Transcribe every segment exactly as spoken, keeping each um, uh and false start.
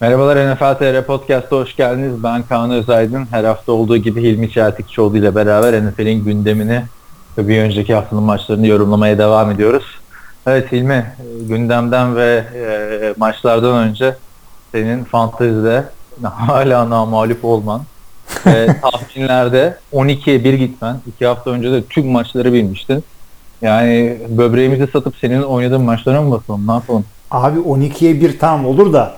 Merhabalar N F L T R Podcast'a hoş geldiniz. Ben Kaan Özaydın. Her hafta olduğu gibi Hilmi Çeltikçioğlu ile beraber N F L'in gündemini ve bir önceki haftanın maçlarını yorumlamaya devam ediyoruz. Evet Hilmi, gündemden ve e, maçlardan önce senin fantezide hala namalip olman ve tahminlerde on ikiye bir gitmen, iki hafta önce de tüm maçları bilmiştin. Yani böbreğimizi satıp senin oynadığın maçlara mı basalım, ne yapalım? Abi on ikiye bir tam olur da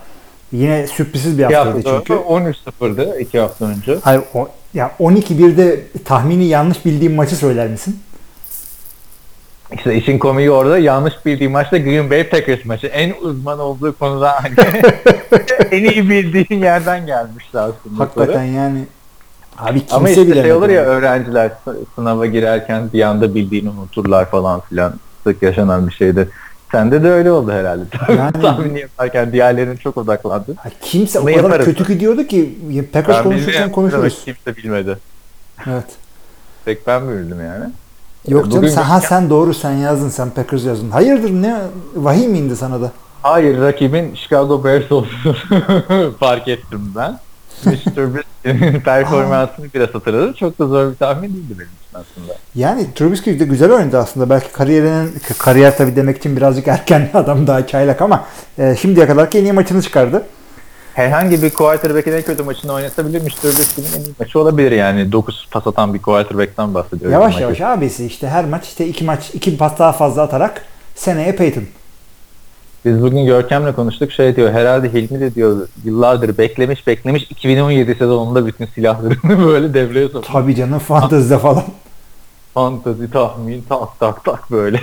yine sürprizsiz bir haftaydı çünkü. on üç sıfırdı iki hafta önce. Hayır, o, ya on iki birde tahmini yanlış bildiğim maçı söyler misin? İşte işin komiği orada, yanlış bildiğim maçta Green Bay Packers maçı. En uzman olduğu konuda hani en iyi bildiğin yerden gelmişti aslında. Hakikaten sonra. Yani. Abi kimse ama işte bilemedi. Şey olur ya, öğrenciler sınava girerken bir anda bildiğini unuturlar falan filan. Sık yaşanan bir şeydi. Sende de öyle oldu herhalde. Yani, tahmin yaparken diğerlerine çok odaklandı. Kimse ama o kadar yaparız. Kötü gidiyordu ki Packers ben konuşurken konuşuruz. Kimse bilmedi. Evet. Pek ben mi bildim yani? Yok canım, sen, ha, sen doğru sen yazdın, sen Packers yazdın. Hayırdır, ne vahim indi sana da? Hayır, rakibin Chicago Bears olduğunu fark ettim ben. mister Trubisky'nin performansını biraz hatırladım. Çok da zor bir tahmin değildi benim için aslında. Yani Trubisky de güzel oynadı aslında. Belki kariyerinin, kariyer tabii demek için birazcık erken, adam daha çaylak ama e, şimdiye kadarki en iyi maçını çıkardı. Herhangi bir quarterback'in en kötü maçını oynatabilirmiş. Trubisky'nin en iyi maçı olabilir yani. dokuz pas atan bir quarterback'ten bahsediyoruz. Yavaş yavaş maçı. Abisi işte her maç işte iki maç, iki pas daha fazla atarak seneye Peyton. Biz bugün Görkem'le konuştuk, şey diyor, herhalde Hilmi de diyor yıllardır beklemiş beklemiş iki bin on yedi sezonunda bütün silahlarını böyle devreye sokuyor. Tabii canım, fantezide falan. Fantezi, tahmin, tak tak tak böyle.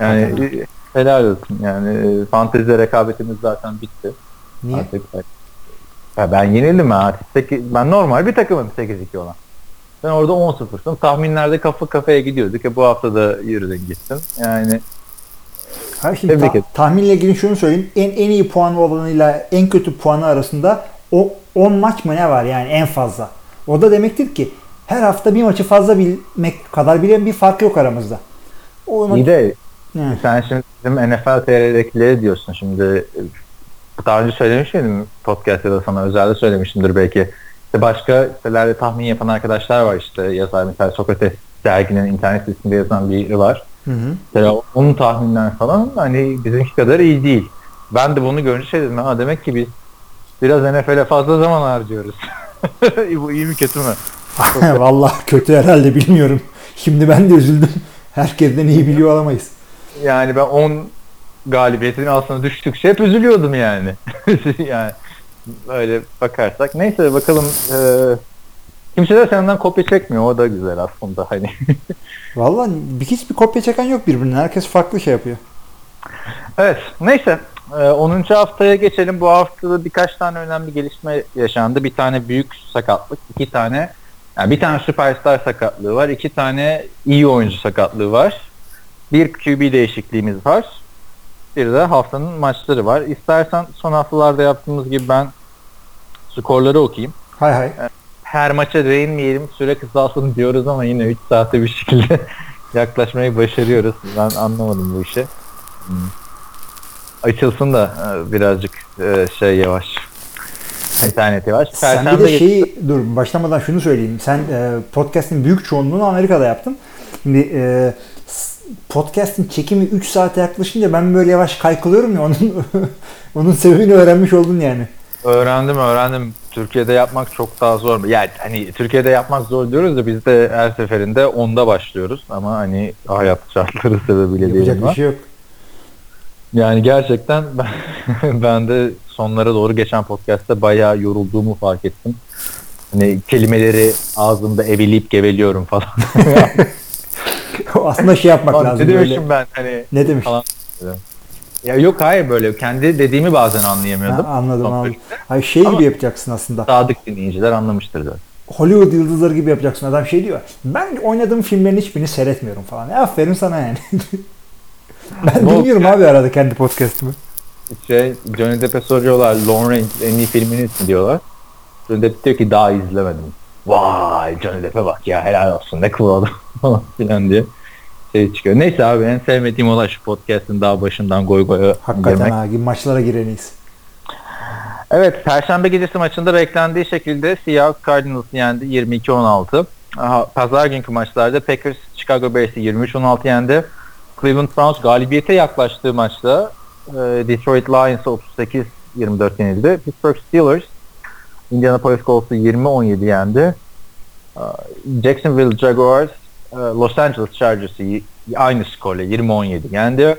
Yani helal olsun yani, fantezide rekabetimiz zaten bitti. Niye? Artık, ya ben yenildim ha. Ben normal bir takımım sekiz iki olan. Ben orada on sıfırdım. Tahminlerde kafa kafaya gidiyorduk. E bu hafta da yürüdün gittin. Yani Şimdi ta- tahminle ilgili şunu söyleyeyim. En en iyi puanı olanıyla en kötü puanı arasında o on maç mı ne var yani en fazla. O da demektir ki her hafta bir maçı fazla bilmek kadar bile bir fark yok aramızda. Ona... İyi de Hı. sen şimdi bizim N F L T R'dekileri diyorsun şimdi. Daha önce söylemiş miydim podcast'ta da sana? Özelde söylemişimdir belki. İşte başka sitelerde tahmin yapan arkadaşlar var işte. Yazar mesela Sokrates derginin internet sitesinde yazan biri var. Hı hı. Mesela onun tahminler falan hani bizimki kadar iyi değil. Ben de bunu görünce şey dedim, ha demek ki biz biraz N F L'e fazla zaman harcıyoruz. Bu iyi mi kötü mü? Vallahi kötü herhalde, bilmiyorum. Şimdi ben de üzüldüm. Herkesten iyi biliyor olamayız. Yani ben on galibiyetinin altına düştükçe hep üzülüyordum yani. Yani öyle bakarsak. Neyse bakalım. E, kimse de senden kopya çekmiyor. O da güzel aslında hani. Vallahi hiçbir kopya çeken yok birbirine. Herkes farklı şey yapıyor. Evet. Neyse. onuncu haftaya geçelim. Bu haftada birkaç tane önemli gelişme yaşandı. Bir tane büyük sakatlık. iki tane, yani bir tane süperstar sakatlığı var. iki tane iyi oyuncu sakatlığı var. Bir Q B değişikliğimiz var. Bir de haftanın maçları var. İstersen son haftalarda yaptığımız gibi ben skorları okuyayım. Hay hay. Her maça değinmeyelim, süre kısalsın diyoruz ama yine üç saate bir şekilde yaklaşmayı başarıyoruz. Ben anlamadım bu işi. Açılsın da birazcık şey yavaş. İnternet yavaş. Sen bir de şeyi, dur başlamadan şunu söyleyeyim. Sen podcast'in büyük çoğunluğunu Amerika'da yaptın. Şimdi e, podcast'in çekimi üç saate yaklaşınca ben böyle yavaş kaykılıyorum ya, onun onun sebebini öğrenmiş oldun yani. Öğrendim öğrendim. Türkiye'de yapmak çok daha zor. Yani hani Türkiye'de yapmak zor diyoruz da biz de her seferinde onda başlıyoruz ama hani hayat şartları sebebiyle değil. Yapacak bir şey yok. Yani gerçekten ben, ben de sonlara doğru geçen podcast'ta bayağı yorulduğumu fark ettim. Hani kelimeleri ağzımda eveleyip geveliyorum falan. Aslında şey yapmak lan, lazım. Ne demişim ben hani? Ne demişim? Ya yok hayır, böyle kendi dediğimi bazen anlayamıyordum. Ha, anladım anladım. Ay şey ama gibi yapacaksın aslında. Sadık dinleyiciler anlamıştır da. Hollywood yıldızları gibi yapacaksın. Adam şey diyor. Ben oynadığım filmlerin hiçbirini seyretmiyorum falan. E, aferin sana yani. Ben dinliyorum abi arada kendi podcast'ımı. Şey Johnny Depp'e soruyorlar Lone Range en iyi filmini diyorlar. Johnny Depp diyor ki daha izlemedim. Vay Johnny Depp'e bak ya, helal olsun ne cool adam falan filan diye şey çıkıyor. Neyse abi, en sevmediğim olay şu podcast'ın daha başından goy goya. Hakikaten abi, maçlara gireniyiz. Evet, Perşembe gecesi maçında beklendiği şekilde Seahawks Cardinals'ı yendi yirmi iki on altı. Aha, pazar günkü maçlarda Packers Chicago Bears'ı yirmi üç on altı yendi. Cleveland Browns galibiyete yaklaştığı maçta e, Detroit Lions'a otuz sekiz yirmi dört yenildi. Pittsburgh Steelers Indianapolis Colts'u yirmi on yedi yendi. E, Jacksonville Jaguars e, Los Angeles Chargers'ı aynı skorla yirmi on yedi yendi.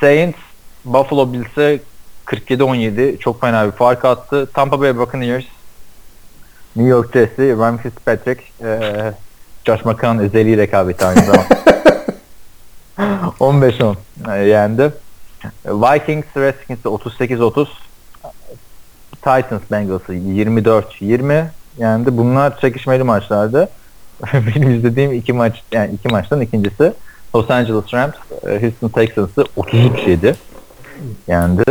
Saints Buffalo Bills'e kırk yedi on yedi çok fena bir fark attı. Tampa Bay Buccaneers New York Jets'i Ryan Fitzpatrick e, Josh McCown özeli rekabeti aynı zamanda on beş on e, yendi. Vikings Redskins'i otuz sekiz otuz, Titans Bengals'ı yirmi dört yirmi yendi. Bunlar çekişmeli maçlardı. Benim izlediğim iki maç, yani iki maçtan ikincisi Los Angeles Rams Houston Texans'ı otuz üç yedi yendi.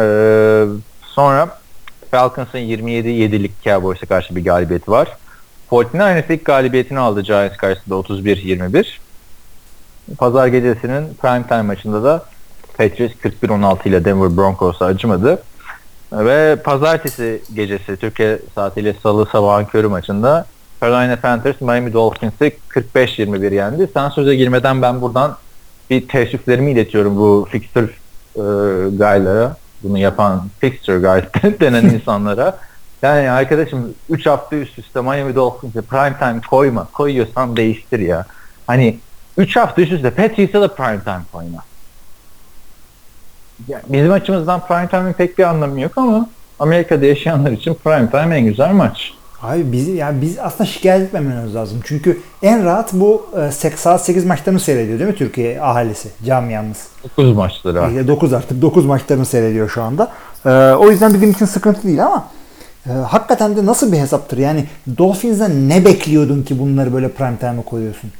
Ee, sonra Falcons'ın yirmi yedi yedilik Cowboys'a karşı bir galibiyeti var. kırk dokuzların ilk galibiyetini aldı Giants karşısında otuz bir yirmi bir. Pazar gecesinin prime time maçında da Patriots kırk bir on altı ile Denver Broncos'a acımadı. Ve pazartesi gecesi Türkiye saatiyle salı sabahın körü maçında Carolina Panthers Miami Dolphins'i kırk beş yirmi bir yendi. Sen söze girmeden ben buradan bir teşriflerimi iletiyorum bu fixture e, guy'lara, bunu yapan fixture guy denen insanlara. Yani arkadaşım üç hafta üst üste Miami Dolphins'e prime time koyma. Koyuyorsan değiştir ya. Hani üç hafta üst üste Patriots'a da prime time koyma. Yani bizim açımızdan prime time'in pek bir anlamı yok ama Amerika'da yaşayanlar için prime time en güzel maç. Abi biz, yani biz aslında şikayet etmememiz lazım. Çünkü en rahat bu seksen sekiz maçlarını seyrediyor değil mi Türkiye ahalisi, camiamız? dokuz maçları artık. dokuz artık. dokuz maçlarını seyrediyor şu anda. Ee, o yüzden bizim için sıkıntı değil ama e, hakikaten de nasıl bir hesaptır? Yani Dolphins'den ne bekliyordun ki bunları böyle prime time'a koyuyorsun?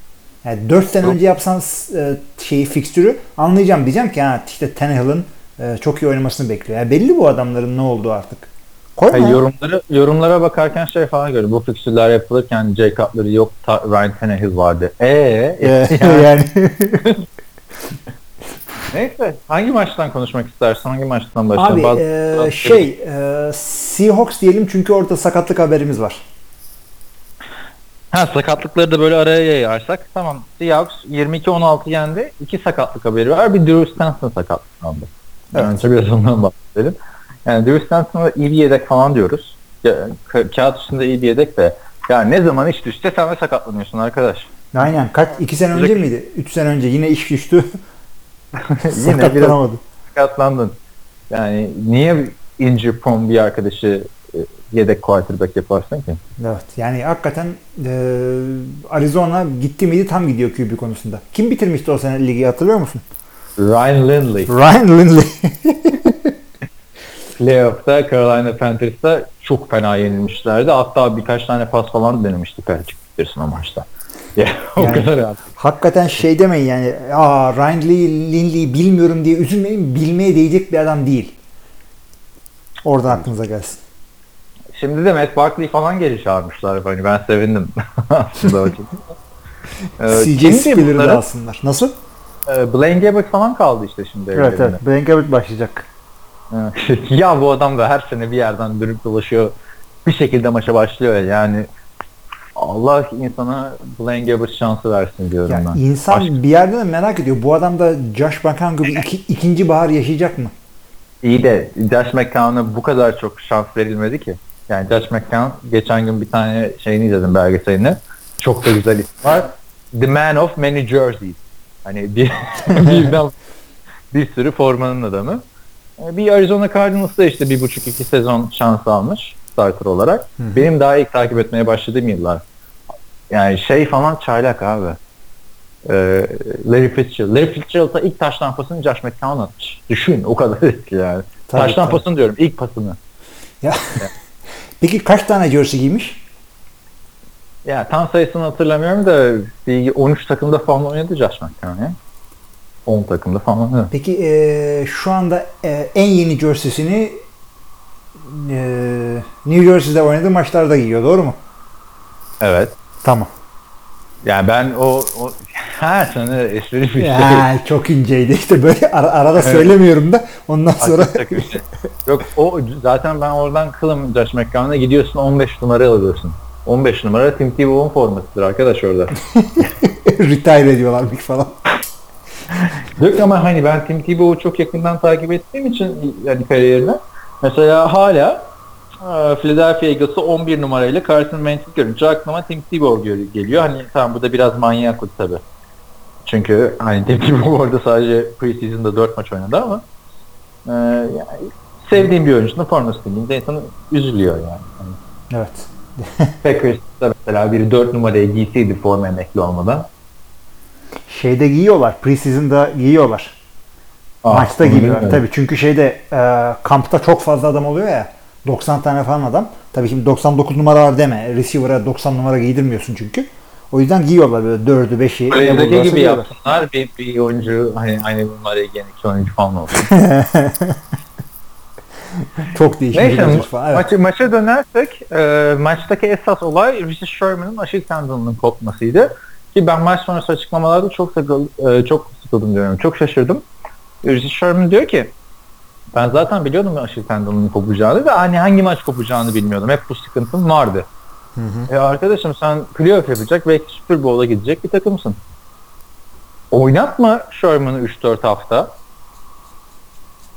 Yani dört sene önce yapsan e, şeyi, fikstürü anlayacağım. Diyeceğim ki ha, işte Tannehill'ın e, çok iyi oynamasını bekliyor. Yani belli bu adamların ne olduğu artık. Hayır, yorumlara, yorumlara bakarken şey falan gördüm. Bu fikstürler yapılırken Jay Cutler yok, ta, Ryan Tannehill vardı. Eee? E, yani. yani. Neyse. Hangi maçtan konuşmak istersen? Hangi maçtan başlayalım? Abi Baz, e, şey e, Seahawks diyelim çünkü orada sakatlık haberimiz var. Ha, sakatlıkları da böyle araya yayarsak. Tamam. Seahawks yirmi iki on altı yendi. İki sakatlık haberi var. Bir Drew Stanton sakatlandı. Evet. Önce biraz ondan bahsedelim. Yani Drew Stanton'a iyi bir yedek falan diyoruz. Ya, ka- kağıt üstünde iyi bir yedek de. Yani ne zaman iş düşse sen de sakatlanıyorsun arkadaş. Aynen. Kaç? iki sene önce miydi? üç sene önce yine iş düştü. Yine biraz sakatlandın. Yani niye injury prone bir arkadaşı yedek quarterback yaparsın ki? Evet. Yani hakikaten e, Arizona gitti miydi tam gidiyor Q B konusunda. Kim bitirmişti o sene ligi hatırlıyor musun? Ryan Lindley. Ryan Lindley. Playoff'ta Carolina Panthers'ta çok fena yenilmişlerdi. Hatta birkaç tane pas falan denemişti Patrick Peterson o maçta. Yani, o kadar yani. Hakikaten şey demeyin yani. Aa, Ryan Lindley'i bilmiyorum diye üzülmeyin. Bilmeye değecek bir adam değil. Oradan evet. Aklınıza gelsin. Şimdi de Matt Barkley falan geri çağırmışlar. Hani ben sevindim. aslında ee, C J Spiller'ı da alsınlar. Nasıl? Ee, Blaine Gabbert falan kaldı işte şimdi. Evet evlerine. Evet. Blaine Gabbert başlayacak. Ya bu adam da her sene bir yerden dönüp dolaşıyor. Bir şekilde maça başlıyor yani. Allah insana Blaine Gabbert şansı versin diyorum yani ben. İnsan Aşk. Bir yerden de merak ediyor. Bu adam da Josh McCown gibi iki, ikinci bahar yaşayacak mı? İyi de Josh McCown'a bu kadar çok şans verilmedi ki. Yani Josh McCown geçen gün bir tane şeyini izledim, belgeselini. Çok da güzel isim var. The Man of Many Jerseys. Hani bir, birden, bir sürü formanın adamı. Bir Arizona Cardinals'da işte bir buçuk iki sezon şans almış starter olarak. Hı. Benim daha ilk takip etmeye başladığım yıllar. Yani şey falan çaylak abi. Ee, Larry Fitzgerald. Larry Fitzgerald'a ilk taş lampasını Josh McCown atmış. Düşün o kadar eski yani. Tabii, taş lampasını diyorum ilk pasını. Ya. Peki kaç tane jersey giymiş? Ya tam sayısını hatırlamıyorum da on üç takımda falan oynadı Josh McCown ya. on takımda falan. Evet. Peki e, şu anda e, en yeni jersey'sini e, New Jersey'de oynadığı maçlarda giyiyor. Doğru mu? Evet. Tamam. Yani ben o, o Ha, sana esprili bir ya, şey. Çok inceydi işte böyle ara, arada evet. Söylemiyorum da ondan sonra. Yok o zaten ben oradan kılım Josh McCown'a gidiyorsun on beş numara alıyorsun. on beş numara Tim Tebow'un formasıdır arkadaş orada. Retire ediyorlarmış falan. Yok ama hani ben Tim Tebow'u çok yakından takip ettiğim için yani kariyerine. Mesela hala Philadelphia Eagles'ı on bir numarayla Carson Wentz görünce aklıma Tim Tebow geliyor. Hani tamam bu da biraz manyaklık tabii. Çünkü hani Tim Tebow orada sadece preseason'da dört maç oynadı ama e, yani sevdiğim bir oyuncunun formasını giyince insanı üzülüyor yani. Yani evet. Packers'da mesela biri dört numaraya giyseydi forma emekli olmadan. Şeyde giyiyorlar, preseason'da giyiyorlar. Aa, maçta giyiyorlar tabii. Çünkü şeyde e, kampta çok fazla adam oluyor ya. doksan tane falan adam. Tabii şimdi doksan dokuz numaralar deme. Receiver'a doksan numara giydirmiyorsun çünkü. O yüzden giyiyorlar böyle dördü, beşi. Öyle gibi yapsınlar. Bir, bir oyuncu hani aynı numarayı giyen iki oyuncu falan olsun. Çok değişmiş. Neyse ma- evet. maça, maça dönersek e, maçtaki esas olay Richard Sherman'ın Achilles tendonunun kopmasıydı. Ki ben maç sonrası açıklamalarda çok, sakıl, e, çok sıkıldım diyorum. Çok şaşırdım. Richard Sherman diyor ki ben zaten biliyordum Achilles tendonunun kopacağını ve hani hangi maç kopacağını bilmiyordum. Hep bu sıkıntım vardı. Hı hı. E arkadaşım sen playoff yapacak ve Super Bowl'a gidecek bir takımsın. Oynatma Sherman'ı üç dört hafta.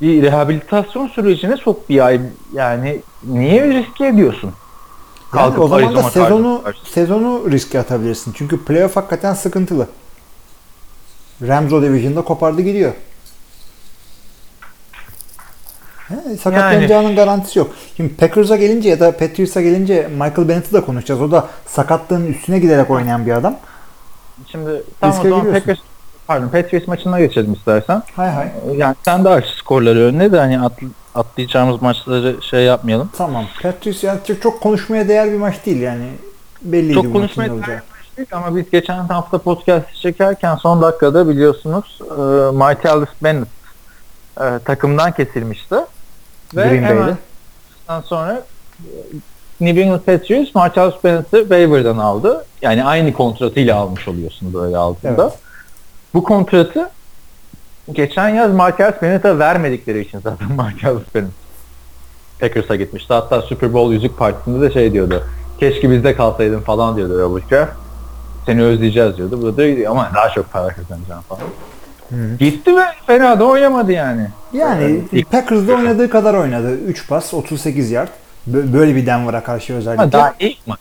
Bir rehabilitasyon sürecine sok bir ay. Yani niye riske ediyorsun? Yani o zaman da sezonu, sezonu riske atabilirsin. Çünkü playoff hakikaten sıkıntılı. Rams o division'da kopardı gidiyor. He, sakatlanacağının yani garantisi yok. Şimdi Packers'a gelince ya da Patriots'a gelince Michael Bennett'i de konuşacağız. O da sakatlığın üstüne giderek oynayan bir adam. Şimdi tam riske o zaman Packers, pardon, Patriots maçına geçelim istersen. Hay hay. Yani sen de aç skorları önüne de hani atlayacağımız maçları şey yapmayalım. Tamam. Patriots yani çok konuşmaya değer bir maç değil yani. Belliydi çok bu maçın olacağı. Ama biz geçen hafta podcast çekerken son dakikada biliyorsunuz e, Martellus Bennett e, takımdan kesilmişti. Ve Green hemen ondan sonra New England Patriots Martellus Bennett'i waiver'dan aldı. Yani aynı kontratıyla almış oluyorsun böyle altında. Evet. Bu kontratı geçen yaz Martellus Bennett'e vermedikleri için zaten Martellus Bennett Packers'a gitmişti. Hatta Super Bowl yüzük partisinde de şey diyordu. Keşke bizde kalsaydın falan diyordu Robert Kraft. Seni özleyeceğiz diyordu. Bu da diyor ama daha çok para kazanacağım falan. Hı. Gitti ve fena da oynamadı yani. Yani Packers'da oynadığı kadar oynadı. üç pas, otuz sekiz yard. Böyle bir Denver'a karşı özellikle. Ama daha ilk maç.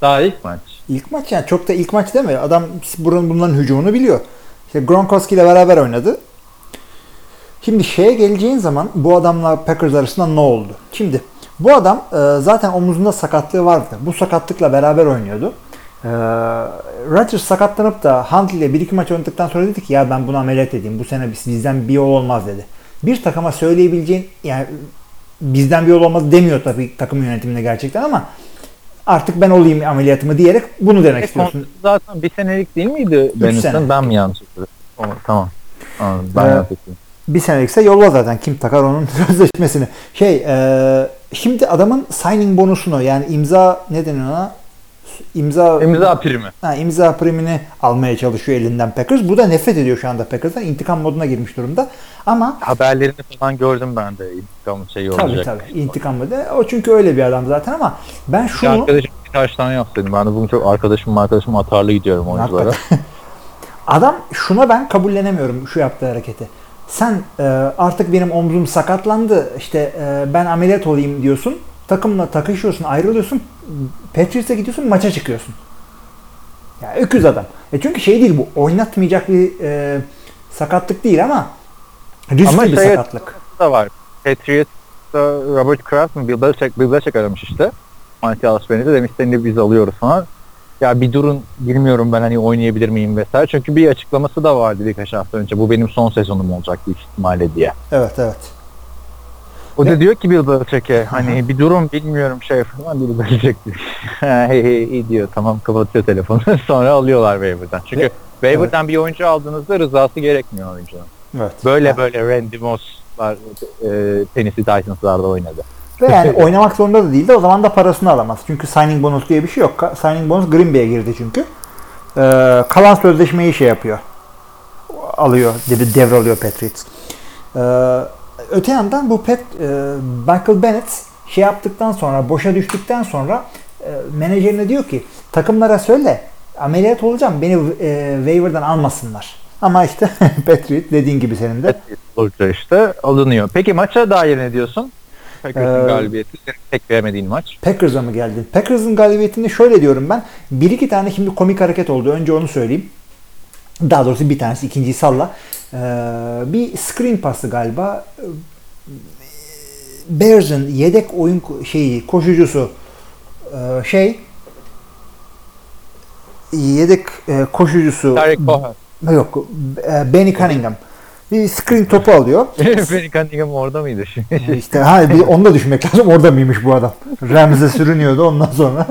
Daha ilk maç. İlk maç yani çok da ilk maç deme. Adam bunların hücumunu biliyor. İşte Gronkowski ile beraber oynadı. Şimdi şeye geleceğin zaman bu adamla Packers arasında ne oldu? Şimdi bu adam zaten omuzunda sakatlığı vardı. Bu sakatlıkla beraber oynuyordu. Ee, Rodgers sakatlanıp da Huntley ile bir iki maç oynadıktan sonra dedi ki ya ben bunu ameliyat edeyim. Bu sene bizden bir yol olmaz dedi. Bir takıma söyleyebileceğin yani bizden bir yol olmaz demiyor tabii takım yönetimine gerçekten ama artık ben olayım ameliyatımı diyerek bunu demek e, istiyorsun. Zaten bir senelik değil miydi? Ben, sene. ben mi yanlış hatırladım? Tamam. Anladım. Ben ee, yanlış hatırladım. Bir senelikse yolla zaten. Kim takar onun sözleşmesini? Şey e, şimdi adamın signing bonusunu yani imza ne deniyor ona? İmza, imza primi. Ha, imza primini almaya çalışıyor elinden Packers. Bu da nefret ediyor şu anda Packers'tan. İntikam moduna girmiş durumda. Ama haberlerini falan gördüm ben de. İntikam şeyi tabii, olacak. Tabii tabii. İntikam modu. O çünkü öyle bir adam zaten ama ben şunu... Bir arkadaşım karşıdan yap dedim. Ben de bunu çok arkadaşım arkadaşım atarlı gidiyorum oyunculara. Adam şuna ben kabullenemiyorum şu yaptığı hareketi. Sen e, artık benim omzum sakatlandı. İşte e, ben ameliyat olayım diyorsun. Takımla takışıyorsun, ayrılıyorsun. Patriots'a gidiyorsun, maça çıkıyorsun. Ya öküz adam. E çünkü şey değil bu, oynatmayacak bir e, sakatlık değil ama riskli ama bir şey sakatlık. Ama da var. Patriots'ta Robert Kraft mı? Bill Belichick, Bill Belichick aramış işte. Martellus Bennett'i demiş seni de biz alıyoruz falan. Ya bir durun, bilmiyorum ben hani oynayabilir miyim vesaire. Çünkü bir açıklaması da vardı birkaç hafta önce. Bu benim son sezonum olacak büyük ihtimalle diye. Evet, evet. O ne? Da diyor ki Bill Belichick'e hani bir durum bilmiyorum şey falan Bill Belichick hey hey iyi diyor tamam kapatıyor telefonu sonra alıyorlar waiver'dan. Çünkü waiver'dan evet. Bir oyuncu aldığınızda rızası gerekmiyor oyuncunun. Evet. Böyle ha. Böyle Randy Moss'lar e, Tennessee Titans'larda oynadı. Ve yani oynamak zorunda da değil de o zaman da parasını alamaz. Çünkü signing bonus diye bir şey yok. Signing bonus Green Bay'e girdi çünkü. e, kalan sözleşmeyi şey yapıyor, alıyor, devralıyor Patriots. E, öte yandan bu Pat, e, Michael Bennett şey yaptıktan sonra, boşa düştükten sonra e, menajerine diyor ki takımlara söyle, ameliyat olacağım, beni e, waiver'dan almasınlar. Ama işte Patriot dediğin gibi senin de. Patriot işte alınıyor. Peki maça dair ne diyorsun? Packers'ın ee, galibiyeti. Senin pek beğenmediğin maç. Packers'a mı geldin? Packers'ın galibiyetinde şöyle diyorum ben. Bir iki tane şimdi komik hareket oldu. Önce onu söyleyeyim. Daha doğrusu bir tanesi. İkinciyi salla. Ee, bir screen pası galiba. Bears'ın yedek oyun şeyi, koşucusu şey yedek koşucusu Derek Bohan. Yok, Benny Cunningham. Bir screen topu alıyor. Benny Cunningham orada mıydı şimdi? İşte ha, bir onu da düşünmek lazım. Orada mıymış bu adam? Rams'e sürünüyordu ondan sonra.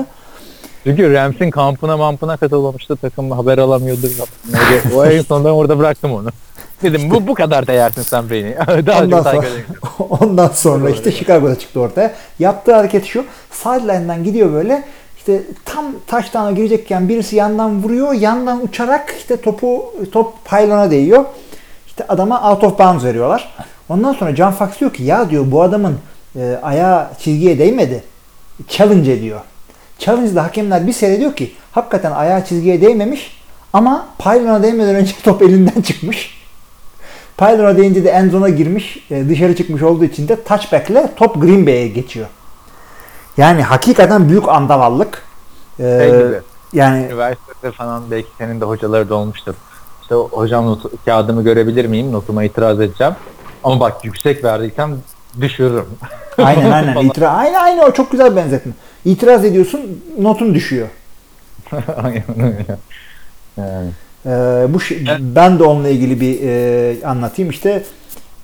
Çünkü Rams'in kampına mampına katılmamıştı. Takım haber alamıyordur. O en sonunda orada bıraktım onu. Dedim işte, bu bu kadar değersin sen beni. Daha ondan, sonra, ondan sonra işte Chicago'da çıktı ortaya. Yaptığı hareket şu. Sideline'dan gidiyor böyle. İşte tam taştana girecekken birisi yandan vuruyor, yandan uçarak işte topu top paylona değiyor. İşte adama out of bounds veriyorlar. Ondan sonra John Fox diyor ki ya diyor bu adamın e, ayağı çizgiye değmedi. Challenge ediyor. Challenge'da hakemler bir seyrediyor ki hakikaten ayağı çizgiye değmemiş ama paylona değmeden önce top elinden çıkmış. Paylona değince de end zone'a girmiş, e, dışarı çıkmış olduğu için de touchback'le top Green Bay'e geçiyor. Yani hakikaten büyük andavallık. Ee, şey gibi. Yani üniversitede falan belki senin de hocaları da olmuştur. İşte hocam not, kağıdımı görebilir miyim? Notuma itiraz edeceğim. Ama bak yüksek verdiysem düşürürüm. Aynen aynen. İtiraz. Aynen aynen. O çok güzel benzetme. İtiraz ediyorsun, notun düşüyor. Aynen öyle. Yani. Ee, bu şey, evet. Ben de onunla ilgili bir e, anlatayım. İşte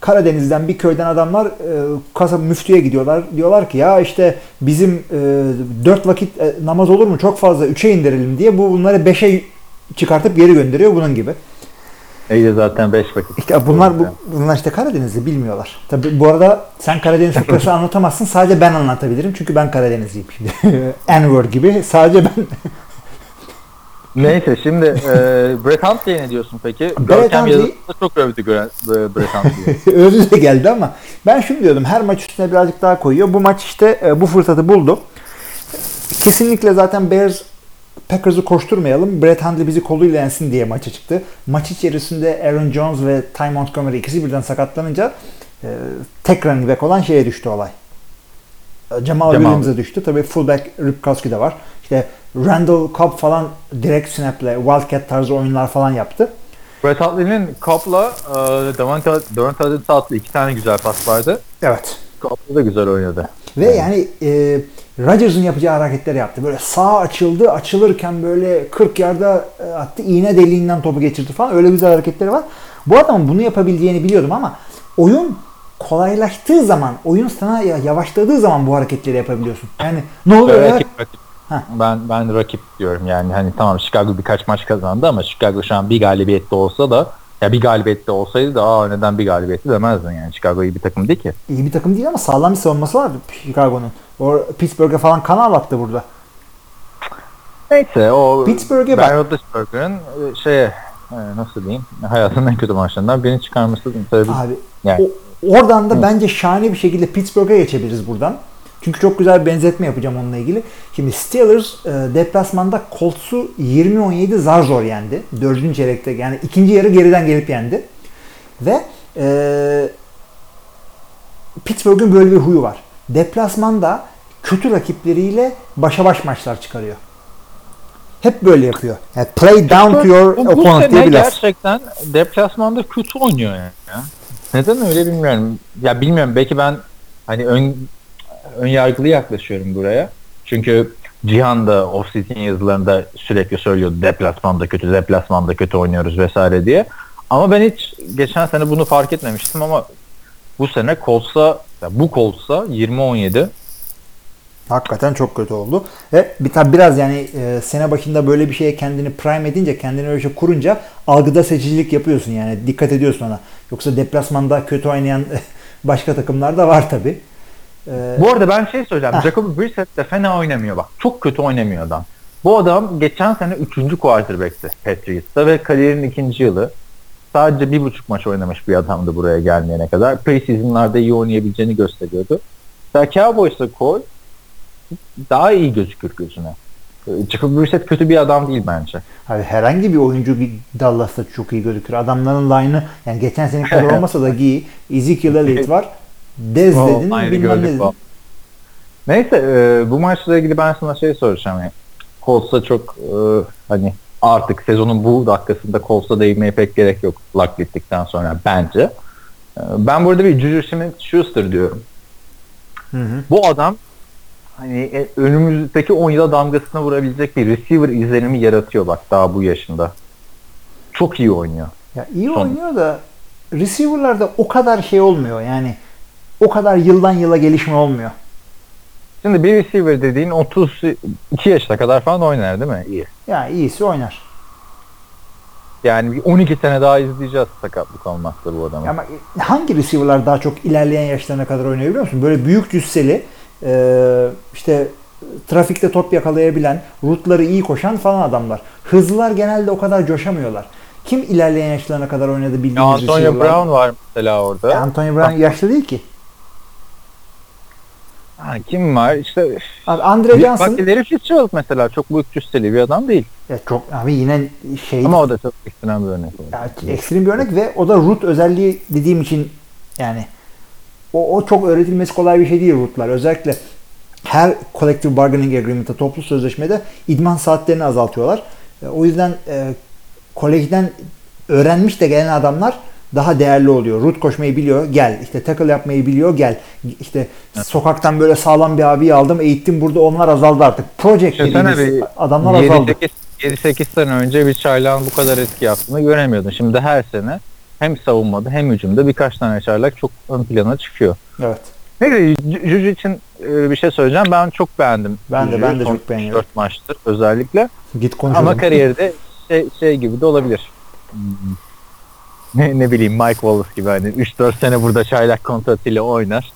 Karadeniz'den bir köyden adamlar e, kasaba müftüye gidiyorlar. Diyorlar ki ya işte bizim e, dört vakit e, namaz olur mu? Çok fazla üçe indirelim diye. Bu bunları beşe çıkartıp geri gönderiyor bunun gibi. İyi zaten beş vakit. İşte bunlar bu, bunlar işte Karadeniz'i bilmiyorlar. Tabii bu arada sen Karadeniz fıkrası anlatamazsın. Sadece ben anlatabilirim. Çünkü ben Karadenizliyim şimdi. N-word gibi. Sadece ben. Neyse şimdi e, Brett Hundley'e ne diyorsun peki? Görkem yazısında çok övdü Brett Hundley'i. Övdü de geldi ama ben şunu diyordum, her maç üstüne birazcık daha koyuyor. Bu maç işte e, bu fırsatı buldu. Kesinlikle zaten Bears Packers'ı koşturmayalım, Brett Hundley bizi koluyla yensin diye maça çıktı. Maç içerisinde Aaron Jones ve Ty Montgomery ikisi birden sakatlanınca e, tek running back olan şeye düştü olay. Jamal Williams'a düştü. Tabii fullback Ripkowski de var. İşte Randall Cobb falan direkt snap'le Wildcat tarzı oyunlar falan yaptı. Brett Hundley'nin Cobb'la e, Davante Adams attığı iki tane güzel pas vardı. Evet. Cobb'la da güzel oynadı. Ve evet. yani e, Rodgers'ın yapacağı hareketleri yaptı. Böyle sağa açıldı, açılırken böyle kırk yarda attı, iğne deliğinden topu geçirdi falan. Öyle güzel hareketleri var. Bu adamın bunu yapabileceğini biliyordum ama oyun kolaylaştığı zaman, oyun sana yavaşladığı zaman bu hareketleri yapabiliyorsun. Yani ne oluyor ya? Heh. Ben ben rakip diyorum yani hani tamam Chicago birkaç maç kazandı ama Chicago şu an bir galibiyette olsa da ya bir galibiyette olsaydı da aa neden bir galibiyette demezdin yani Chicago iyi bir takım değil ki. İyi bir takım değil ama sağlam bir savunması vardı Chicago'nun. O Pittsburgh'e falan kan ağlattı burada. Neyse o Pittsburgh'e bak. Ben Rodgers'ın şeye nasıl diyeyim hayatının en kötü maçlarından birini çıkarması tabii. Abi yani. o, oradan da Hı. bence şahane bir şekilde Pittsburgh'e geçebiliriz buradan. Çünkü çok güzel benzetme yapacağım onunla ilgili. Şimdi Steelers e, deplasmanda Colts'u yirmi on yedi zar zor yendi. Dördüncü çeyrekte yani ikinci yarı geriden gelip yendi. Ve e, Pittsburgh'ün böyle bir huyu var. Deplasmanda kötü rakipleriyle başa baş maçlar çıkarıyor. Hep böyle yapıyor. Yani play down to your opponent diye bir laf. Gerçekten deplasmanda kötü oynuyor yani. Ya. Neden öyle bilmiyorum. Ya bilmiyorum belki ben hani ön önyargılı yaklaşıyorum buraya. Çünkü Cihan da off-season yazılarında sürekli söylüyordu deplasmanda kötü, deplasmanda kötü oynuyoruz vesaire diye. Ama ben hiç geçen sene bunu fark etmemiştim ama bu sene Colts'a, bu Colts'a yirmi on yedi. Hakikaten çok kötü oldu. Ve bir tabi biraz yani e, sene başında böyle bir şeye kendini prime edince, kendini öyle şey kurunca algıda seçicilik yapıyorsun yani. Dikkat ediyorsun ona. Yoksa deplasmanda kötü oynayan başka takımlar da var tabii. Bu arada ben şey söyleyeceğim. Jacoby Brissett de fena oynamıyor bak. Çok kötü oynamıyor adam. Bu adam geçen sene üçüncü quarterback'ti Patriots'ta ve kariyerinin ikinci yılı. Sadece bir buçuk maç oynamış bir adamdı buraya gelmeyene kadar. Preseason'larda iyi oynayabileceğini gösteriyordu. Daha Cowboys'la koy, daha iyi gözükür gözüne. Jacob Brissett kötü bir adam değil bence. Abi herhangi bir oyuncu bir Dallas'ta çok iyi gözükür. Adamların line'ı yani geçen sene kadar olmasa da iyi. Ezekiel Elliott var. Dez dedin, bilmem ne dedin. Neyse e, bu maçla ilgili ben sana şey soracağım. Yani, Colts'a çok e, hani artık sezonun bu dakikasında Colts'a değinmeye pek gerek yok. Luck bittikten sonra bence. E, ben burada bir Juju Smith-Schuster diyorum. Hı hı. Bu adam hani önümüzdeki on yıla damgasına vurabilecek bir receiver izlenimi yaratıyor bak daha bu yaşında. Çok iyi oynuyor. Ya iyi Son. oynuyor da receiver'larda o kadar şey olmuyor yani. O kadar yıldan yıla gelişme olmuyor. Şimdi bir receiver dediğin otuz iki yaşına kadar falan oynar değil mi? İyi. Ya iyisi oynar. Yani on iki sene daha izleyeceğiz sakatlık olmazsa bu adamı. Ama hangi receiver'lar daha çok ilerleyen yaşlarına kadar oynuyor biliyor musun? Böyle büyük cüsseli Ee, işte trafikte top yakalayabilen, rutları iyi koşan falan adamlar. Hızlılar genelde o kadar coşamıyorlar. Kim ilerleyen yaşlarına kadar oynadı bildiğimiz ya Antonio receiver'lar. Brown var mesela orada. E, Antonio Brown ha. yaşlı değil ki. Ha, kim var? İşte abi Andre Johnson. Bak ileri Fitzgerald mesela çok büyük cüsseli bir adam değil. Ya çok abi yine şey. Ama o da çok ekstrem bir örnek. Ya, ekstrem bir örnek ve o da rut özelliği dediğim için yani. O, o çok öğretilmesi kolay bir şey değil rootlar. Özellikle her collective bargaining agreement'ta, toplu sözleşmede idman saatlerini azaltıyorlar. O yüzden e, kolejden öğrenmiş de gelen adamlar daha değerli oluyor. Root koşmayı biliyor, gel. İşte tackle yapmayı biliyor, gel. İşte evet. Sokaktan böyle sağlam bir abiyi aldım, eğittim. Burada onlar azaldı artık. Project dediğimiz adamlar azaldı. yedi sekiz sene önce bir çaylağın bu kadar risk yaptığını göremiyordun. Şimdi her sene hem savunmada hem hücumda birkaç tane çaylak çok ön plana çıkıyor. Evet. Neyse Juju için bir şey söyleyeceğim. Ben çok beğendim. Ben Juju, de ben de çok beğendim. dört maçtır özellikle. Git konuşalım. Ama kariyerde şey, şey gibi de olabilir. Ne, ne bileyim Mike Wallace gibi hani üç dört sene burada çaylak kontratıyla oynar.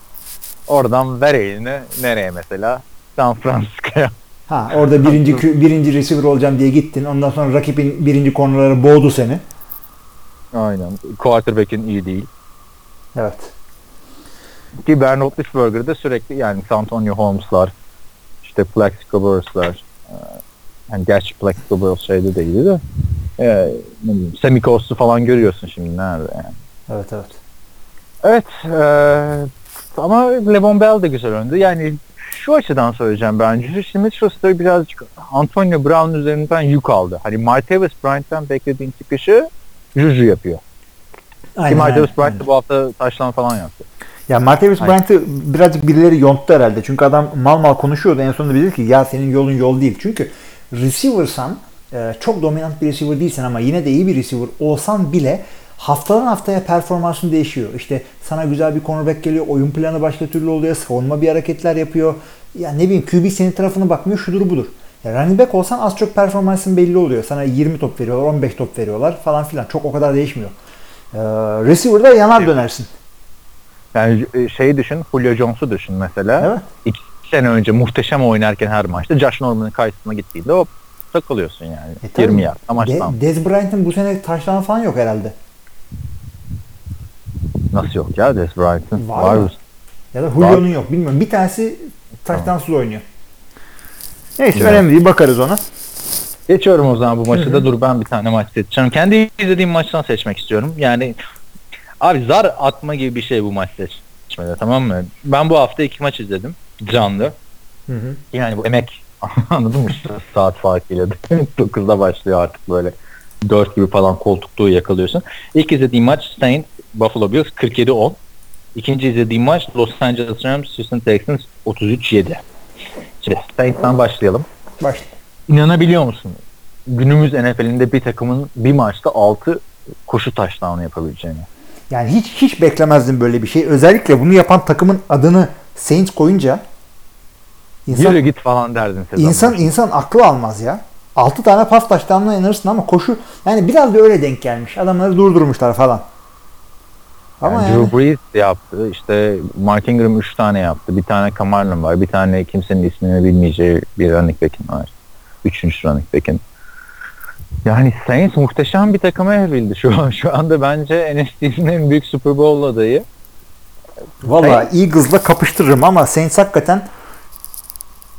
Oradan ver elini nereye mesela? San Francisco'ya. Ha orada birinci birinci receiver olacağım diye gittin. Ondan sonra rakibin birinci cornerları boğdu seni. Aynen. Quarterback'in iyi değil. Evet. Ki Bernard Lisberger'de sürekli yani Santonio Holmes'lar, işte Plaxico Burrs'lar, yani gerçi Plaxico Burrs şeyde değildi de, e, ne bileyim, Semikos'u falan görüyorsun şimdi nerede yani. Evet evet. Evet. E, ama Levon Bell de güzel oynadı. Yani şu açıdan söyleyeceğim ben. Juju Smith-Schuster birazcık Antonio Brown üzerinden yük aldı. Hani Martavis Bryant'tan beklediğin çıkışı Juju yapıyor. Ki Martavis Bryant bu hafta taşlan falan yaptı. Ya Martavis Bryant'ı birazcık birileri yonttu herhalde. Çünkü adam mal mal konuşuyordu. En sonunda dedi ki ya senin yolun yol değil. Çünkü receiver'san çok dominant bir receiver değilsen ama yine de iyi bir receiver olsan bile haftadan haftaya performansın değişiyor. İşte sana güzel bir cornerback geliyor. Oyun planı başka türlü oluyor. Savunma bir hareketler yapıyor. Ya ne bileyim Q B senin tarafına bakmıyor. Şudur budur. Ya running back olsan az çok performansın belli oluyor. Sana yirmi top veriyorlar, on beş top veriyorlar falan filan. Çok o kadar değişmiyor. Ee, receiver'da yanar dönersin. Yani şeyi düşün, Julio Jones'u düşün mesela. Evet. İki sene önce muhteşem oynarken her maçta Josh Norman'ın karşısına gittiğinde hop takılıyorsun yani. E, yirmi yard. De- Dez Bryant'ın bu sene taşlanı falan yok herhalde. Nasıl yok ya Dez Bryant'ın? Var, var mı? Ya da Julio'nun var. Yok bilmiyorum. Bir tanesi taşlansız tamam. oynuyor. Neyse evet. Önemli değil. Bakarız ona. Geçiyorum o zaman bu maçı Hı-hı. da. Dur ben bir tane maç seçeceğim. Kendi izlediğim maçtan seçmek istiyorum. Yani abi zar atma gibi bir şey bu maç seçmede, tamam mı? Ben bu hafta iki maç izledim. Canlı. Hı-hı. Yani bu emek anladın mı? Saat farkıyla dokuzda başlıyor artık böyle. dört gibi falan koltukluğu yakalıyorsun. İlk izlediğim maç Saints Buffalo Bills kırk yedi on. İkinci izlediğim maç Los Angeles Rams Houston Texans otuz üç yedi. Şimdi Saints'ten başlayalım. Başla. İnanabiliyor musun? Günümüz N F L'inde bir takımın bir maçta altı koşu touchdown'u yapabileceğini. Yani hiç hiç beklemezdim böyle bir şey. Özellikle bunu yapan takımın adını Saints koyunca insan, yürü git falan derdin. İnsan, insan aklı almaz ya. altı tane pas touchdown'la inanırsın ama koşu yani biraz da öyle denk gelmiş. Adamları durdurmuşlar falan. Yani Drew yani. Brees yaptı, işte Mark Ingram üç tane yaptı, bir tane Kamar'ın var, bir tane kimsenin ismini bilmeyeceği bir running back'in var. üçüncü running back'in. Yani Saints muhteşem bir takıma evrildi şu an. Şu anda bence N F C'nin en büyük Super Bowl adayı. Valla Eagles'la kapıştırırım ama Saints hakikaten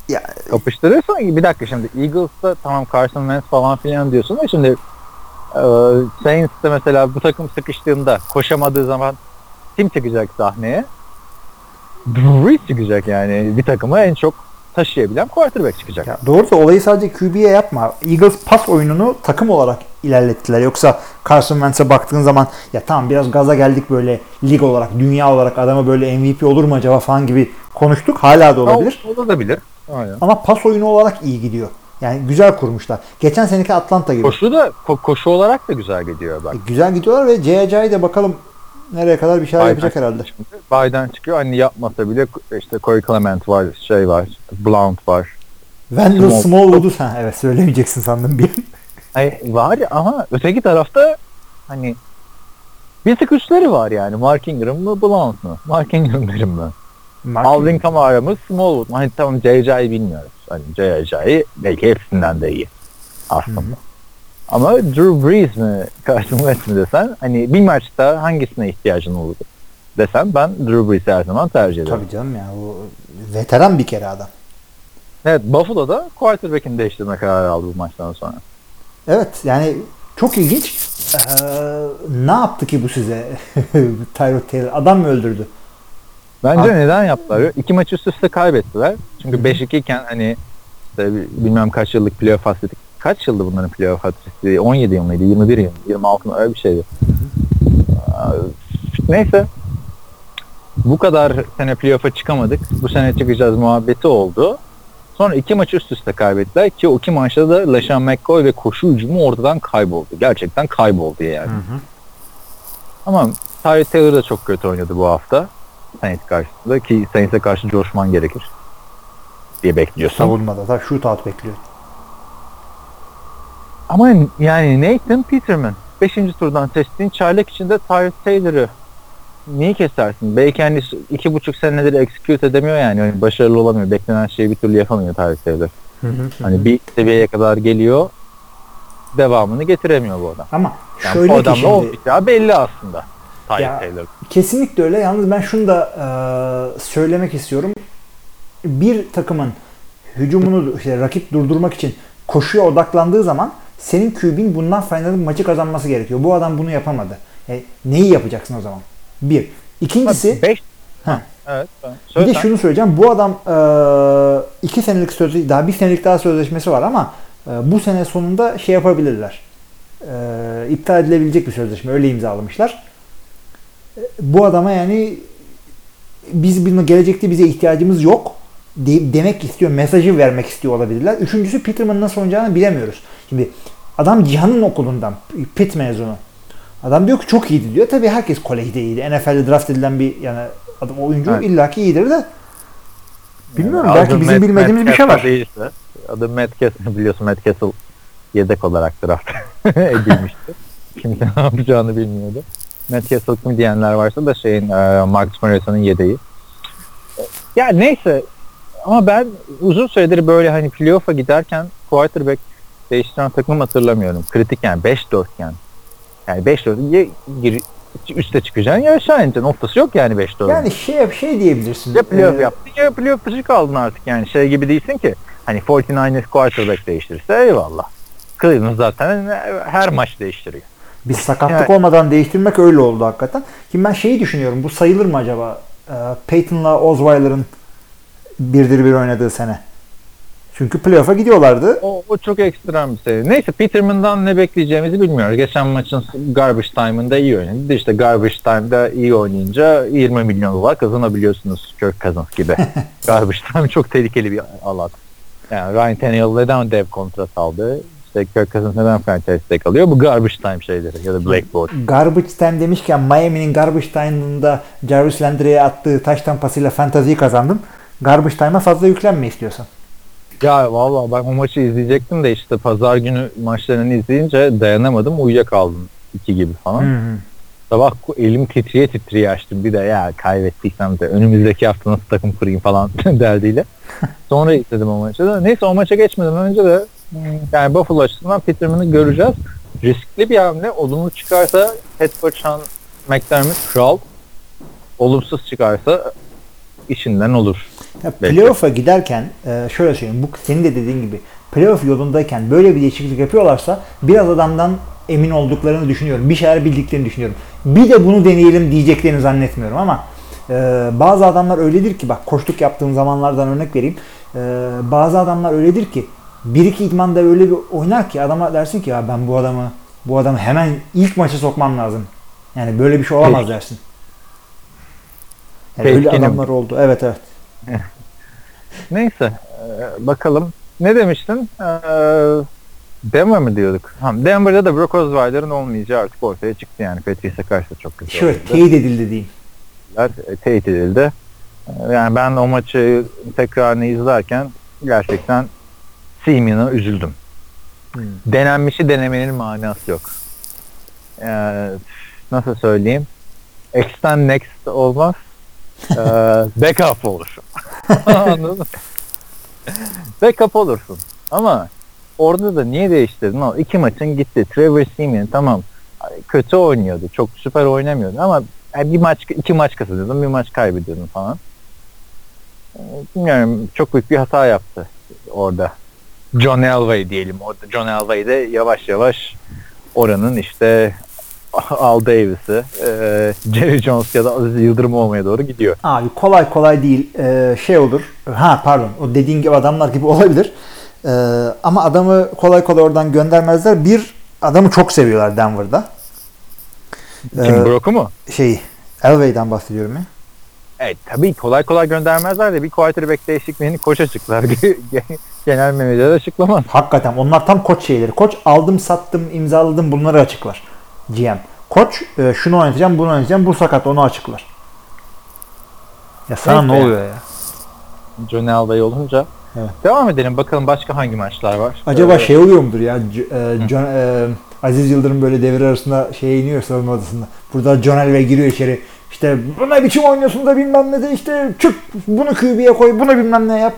ya... Kapıştırırsan bir dakika şimdi Eagles'ta tamam Carson Wentz falan filan diyorsun ama şimdi e, Saints'te mesela bu takım sıkıştığında koşamadığı zaman kim çıkacak sahneye? Drew Brees çıkacak yani bir takımı en çok taşıyabilen quarterback çıkacak. Ya doğru da olayı sadece Q B'ye yapma. Eagles pas oyununu takım olarak ilerlettiler. Yoksa Carson Wentz'e baktığın zaman ya tamam biraz gaza geldik böyle lig olarak, dünya olarak adama böyle M V P olur mu acaba falan gibi konuştuk. Hala da olabilir. O, olabilir. Aynen. Ama pas oyunu olarak iyi gidiyor. Yani güzel kurmuşlar. Geçen seneki Atlanta gibi. Koşu da ko- koşu olarak da güzel gidiyor bak. E, güzel gidiyorlar ve C H A'yı da bakalım nereye kadar bir şeyler Biden yapacak herhalde. Biden çıkıyor. Hani yapmasa bile işte Corey Clement var, şey var, Blount var. Wendell Smallwood'u sen evet söylemeyeceksin sandım bir. Ay, var ama öteki tarafta hani bir tık üstleri var yani. Mark Ingram mı, Blount mu? Mark Ingram derim ben. Alvin Kamara mı, Smallwood mu? Hani tamam C H A'yı bilmiyoruz. Hani C H A'yı belki hepsinden de iyi aslında. Hı-hı. Ama Drew Brees mi, Carson Wentz mi desen, hani bir maçta hangisine ihtiyacın olur desem ben Drew Brees'i her zaman tercih ederim. Tabii canım ya, o veteran bir kere adam. Evet, Buffalo'da quarterback'ini değiştirme kararı aldı bu maçtan sonra. Evet, yani çok ilginç. Ee, ne yaptı ki bu size Tyrod Taylor? Adam mı öldürdü? Bence Aa. neden yaptılar? İki maç üst üste kaybettiler. Çünkü beş iki iken hani işte bilmem kaç yıllık playoff hasretik. Kaç yıldı bunların playoff hatrisi? on yedi yıl mıydı? yirmi bir yıl mı? yirmi altı mı? Öyle bir şeydi. Neyse. Bu kadar sene playoff'a çıkamadık. Bu sene çıkacağız muhabbeti oldu. Sonra iki maç üst üste kaybettiler ki o iki maçta da LeSean McCoy ve koşu hücumu ortadan kayboldu. Gerçekten kayboldu yani. Hı hı. Ama Tyrod Taylor da çok kötü oynadı bu hafta. Saints karşısında ki Saints'e karşı coşman gerekir diye bekliyorsun. Savunmada da shootout bekliyor. Ama yani Nathan Peterman beşinci turdan seçtiğin çaylak içinde Tyrod Taylor'ı niye kesersin? Belki hani iki buçuk senedir execute edemiyor yani. yani başarılı olamıyor. Beklenen şeyi bir türlü yapamıyor Tyrod Taylor. Hı hı, hani hı. bir seviyeye kadar geliyor. Devamını getiremiyor bu adam. Ama yani şöyle ki şimdi. Olmayacağı belli aslında. Tyrod Taylor. Kesinlikle öyle. Yalnız ben şunu da e, söylemek istiyorum. Bir takımın hücumunu işte, rakip durdurmak için koşuya odaklandığı zaman senin Q B'nin bundan faydalanıp maçı kazanması gerekiyor. Bu adam bunu yapamadı. E, neyi yapacaksın o zaman? Bir. İkincisi... Beş. Heh. Evet. Bir de şunu söyleyeceğim. Bu adam e, iki senelik sözleşmesi, daha bir senelik daha sözleşmesi var ama e, bu sene sonunda şey yapabilirler. E, iptal edilebilecek bir sözleşme. Öyle imzalamışlar. E, bu adama yani biz gelecekte bize ihtiyacımız yok. De, demek istiyor, mesajı vermek istiyor olabilirler. Üçüncüsü Pittman'ın nasıl olacağını bilemiyoruz. Şimdi adam Cihan'ın okulundan, Pitt mezunu. Adam diyor ki çok iyiydi diyor. Tabii herkes kolejde iyiydi. N F L'de draft edilen bir yani adam oyuncu evet. illaki iyidir de. Bilmiyorum yani, belki bizim Matt, bilmediğimiz Matt bir şey var. Değilse, adı Matt Castle biliyorsun Matt Castle yedek olarak draft edilmişti. Kimse ne yapacağını bilmiyordu. Matt Castle kim diyenler varsa da şeyin Marcus Mariota'nın yedeği. Ya neyse. Ama ben uzun süredir böyle hani playoff'a giderken quarterback değiştiren takımı hatırlamıyorum. Kritik yani beş dört yani. Yani beş dört ya üste çıkacaksın ya aşağı ineceksin. Noktası yok yani beş dört. Yani şey şey diyebilirsin. Ya playoff ee... yaptın ya playoff dışı kaldın artık yani şey gibi değilsin ki. Hani kırk dokuzlar quarterback değiştirirse eyvallah. Cleveland zaten her maç değiştiriyor. Bir sakatlık yani... olmadan değiştirmek öyle oldu hakikaten. Şimdi ben şeyi düşünüyorum bu sayılır mı acaba? Peyton'la Osweiler'ın birdir bir oynadığı sene. Çünkü playoff'a gidiyorlardı. O, o çok ekstrem bir şey. Neyse Peterman'dan ne bekleyeceğimizi bilmiyoruz. Geçen maçın garbage time'ında iyi oynadı. İşte garbage time'da iyi oynayınca yirmi milyon dolar kazanabiliyorsunuz. Kirk Cousins gibi. Garbage time çok tehlikeli bir alan. Yani Ryan Tannehill neden dev kontrat aldı? İşte Kirk Cousins neden franchise tag alıyor? Bu garbage time şeyleri ya da blackboard. Garbage time demişken Miami'nin garbage time'ında Jarvis Landry'e attığı taştan pasıyla fantaziyi kazandım. Garbage time'a fazla yüklenme istiyorsan. Ya vallahi ben o maçı izleyecektim de işte pazar günü maçlarını izleyince dayanamadım uyuyakaldım iki gibi falan. Hı hı. Sabah elim titriye titriye açtım bir de ya kaybettiysem de önümüzdeki hafta nasıl takım kurayım falan derdiyle. Sonra izledim o maçı da. Neyse o maça geçmeden önce de yani Buffalo açısından Peterman'ı göreceğiz. Riskli bir hamle. Olumlu çıkarsa Hedberg, McDermott, Kral. Olumsuz çıkarsa işinden olur. Playoff'a giderken şöyle söyleyeyim. Bu senin de dediğin gibi playoff yolundayken böyle bir değişiklik yapıyorlarsa biraz adamdan emin olduklarını düşünüyorum. Bir şeyler bildiklerini düşünüyorum. Bir de bunu deneyelim diyeceklerini zannetmiyorum ama e, bazı adamlar öyledir ki bak koçluk yaptığım zamanlardan örnek vereyim. E, bazı adamlar öyledir ki bir iki idmanda öyle bir oynar ki adama dersin ki ya ben bu adamı bu adamı hemen ilk maça sokmam lazım. Yani böyle bir şey olamaz Peki. dersin. Yani öyle adamlar oldu. Evet evet. Neyse ee, bakalım. Ne demiştin? Ee, Denver mi diyorduk? Ha, Denver'da da Brock Osweiler'ın olmayacağı artık ortaya çıktı yani. Patrice'e karşı da çok kötü. Şöyle teyit edildi diyeyim. Teyit edildi. Yani ben o maçı tekrarını izlerken gerçekten Simeon'a üzüldüm. Hmm. Denenmişi denemenin manası yok. Ee, nasıl söyleyeyim? X'ten next olmaz. ee, backup olur. Anladın mı? Backup olursun. Ama orada da niye değiştirdin? O iki maçın gitti. Trevor Siemian tamam kötü oynuyordu. Çok süper oynamıyordu ama bir maç iki maç kazanıyordun, bir maç kaybediyordun falan. Bilmiyorum, çok büyük bir hata yaptı orada. John Elway diyelim. Orada John Elway de yavaş yavaş oranın işte Al Davis'i, e, Jerry Jones ya da Aziz Yıldırım olmaya doğru gidiyor. Abi kolay kolay değil. Ee, şey olur. Ha pardon. O dediğin gibi adamlar gibi olabilir. Ee, ama adamı kolay kolay oradan göndermezler. Bir, adamı çok seviyorlar Denver'da. Ee, Kim Brock'u mu? Şey, Elway'den bahsediyorum ya. Evet, tabii kolay kolay göndermezler de bir quarterback değişikliğini koç açıklar. Genel menajer açıklamaz. Hakikaten onlar tam koç şeyleri. Koç aldım, sattım, imzaladım bunları açıklar. G M. Koç e, şunu oynatacağım, bunu oynatacağım, bu sakat onu açıklar. Ya sana evet, ne oluyor ya? John Elway olunca. Evet. Devam edelim bakalım başka hangi maçlar var? Acaba ee, şey oluyor mudur ya? E, John, e, Aziz Yıldırım böyle devre arasında şeye iniyor savunma odasında. Burada John Elway giriyor içeri. İşte buna biçim oynuyorsun da bilmem ne de işte çık bunu Q B'ye koy, bunu bilmem ne yap.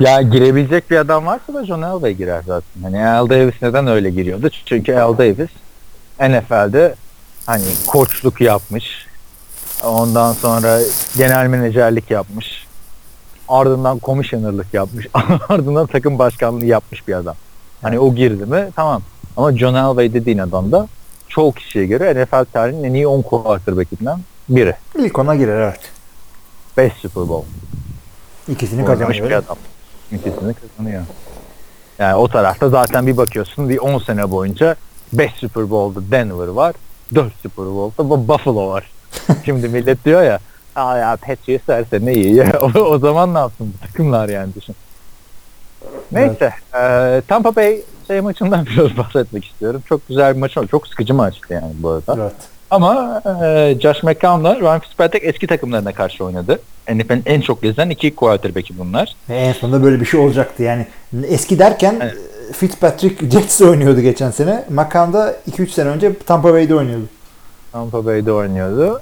Ya girebilecek bir adam varsa da John Elway girer zaten. Hani Al Davis neden öyle giriyordu? Çünkü Al Davis N F L'de hani koçluk yapmış. Ondan sonra genel menajerlik yapmış. Ardından komisyonerlik yapmış. Ardından takım başkanlığı yapmış bir adam. Hani o girdi mi tamam. Ama John Elway dediğin adam da çoğu kişiye göre N F L tarihinin en iyi on quarterback'inden biri. İlk ona girer evet. beş Super Bowl. İkisini kazanmış bir adam. İkisini kazanıyor. Yani o tarafta zaten bir bakıyorsun bir on sene boyunca beş Super Bowl'da Denver var, dört Super Bowl'da Buffalo var. Şimdi millet diyor ya, aa ya Patriots derse ne iyi ya. O, o zaman ne yapsın bu takımlar yani düşün. Neyse, evet. e, Tampa Bay şey maçından biraz bahsetmek istiyorum. Çok güzel bir maç oldu, çok sıkıcı maçtı yani bu arada. Evet. Ama e, Josh McCown'la Ryan Fitzpatrick eski takımlarına karşı oynadı. N F L'nin en çok gezilen iki quarterback'i bunlar. Ve en sonunda böyle bir şey olacaktı yani. Eski derken evet. Fitzpatrick Jets'e oynuyordu geçen sene. McCown da iki üç sene önce Tampa Bay'de oynuyordu. Tampa Bay'de oynuyordu.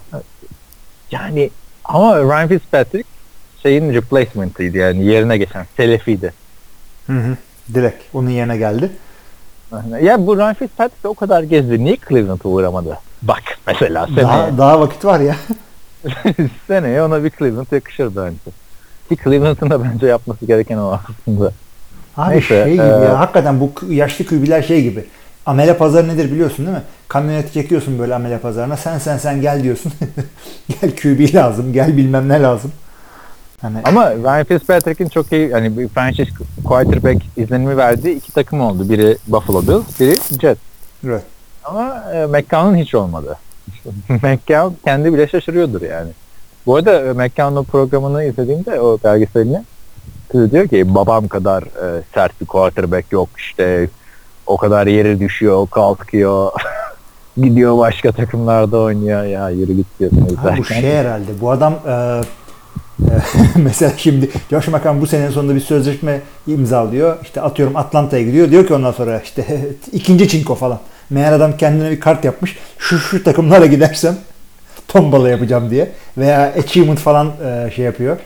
Yani ama Ryan Fitzpatrick şeyin replacement'ıydı yani yerine geçen selefiydi. Hı hı. Direkt onun yerine geldi. Ya bu Ryan Fitzpatrick de o kadar gezdi. Niye Cleveland'a uğramadı? Bak mesela seneye. Daha, daha vakit var ya. Seneye ona bir Cleveland yakışır bence. Ki Cleveland'ın da bence yapması gereken o aslında. Abi neyse, şey gibi e... ya. Hakikaten bu yaşlı kübiler şey gibi. Amele pazarı nedir biliyorsun değil mi? Kamyoneti çekiyorsun böyle amele pazarına. Sen sen sen gel diyorsun. Gel Q B lazım. Gel bilmem ne lazım. Hani... Ama Ryan Fitzpatrick'in çok iyi hani bir franchise quarterback izlenimi verdiği iki takım oldu. Biri Buffalo Bills, biri Jets. Evet. Ama e, McCown'un hiç olmadı. McCown kendi bile şaşırıyordur yani. Bu arada e, McCown'un programını izlediğimde o belgeselini kızı diyor ki babam kadar e, sert bir quarterback yok işte o kadar yere düşüyor, kalkıyor gidiyor başka takımlarda oynuyor ya yürü git diyorsun. Ha, bu şey herhalde bu adam e, mesela şimdi Josh McCown bu senenin sonunda bir sözleşme imzalıyor. İşte atıyorum Atlanta'ya gidiyor. Diyor ki ondan sonra işte ikinci çinko falan. Meğer adam kendine bir kart yapmış. Şu şu takımlara gidersem tombala yapacağım diye. Veya achievement falan e, şey yapıyor.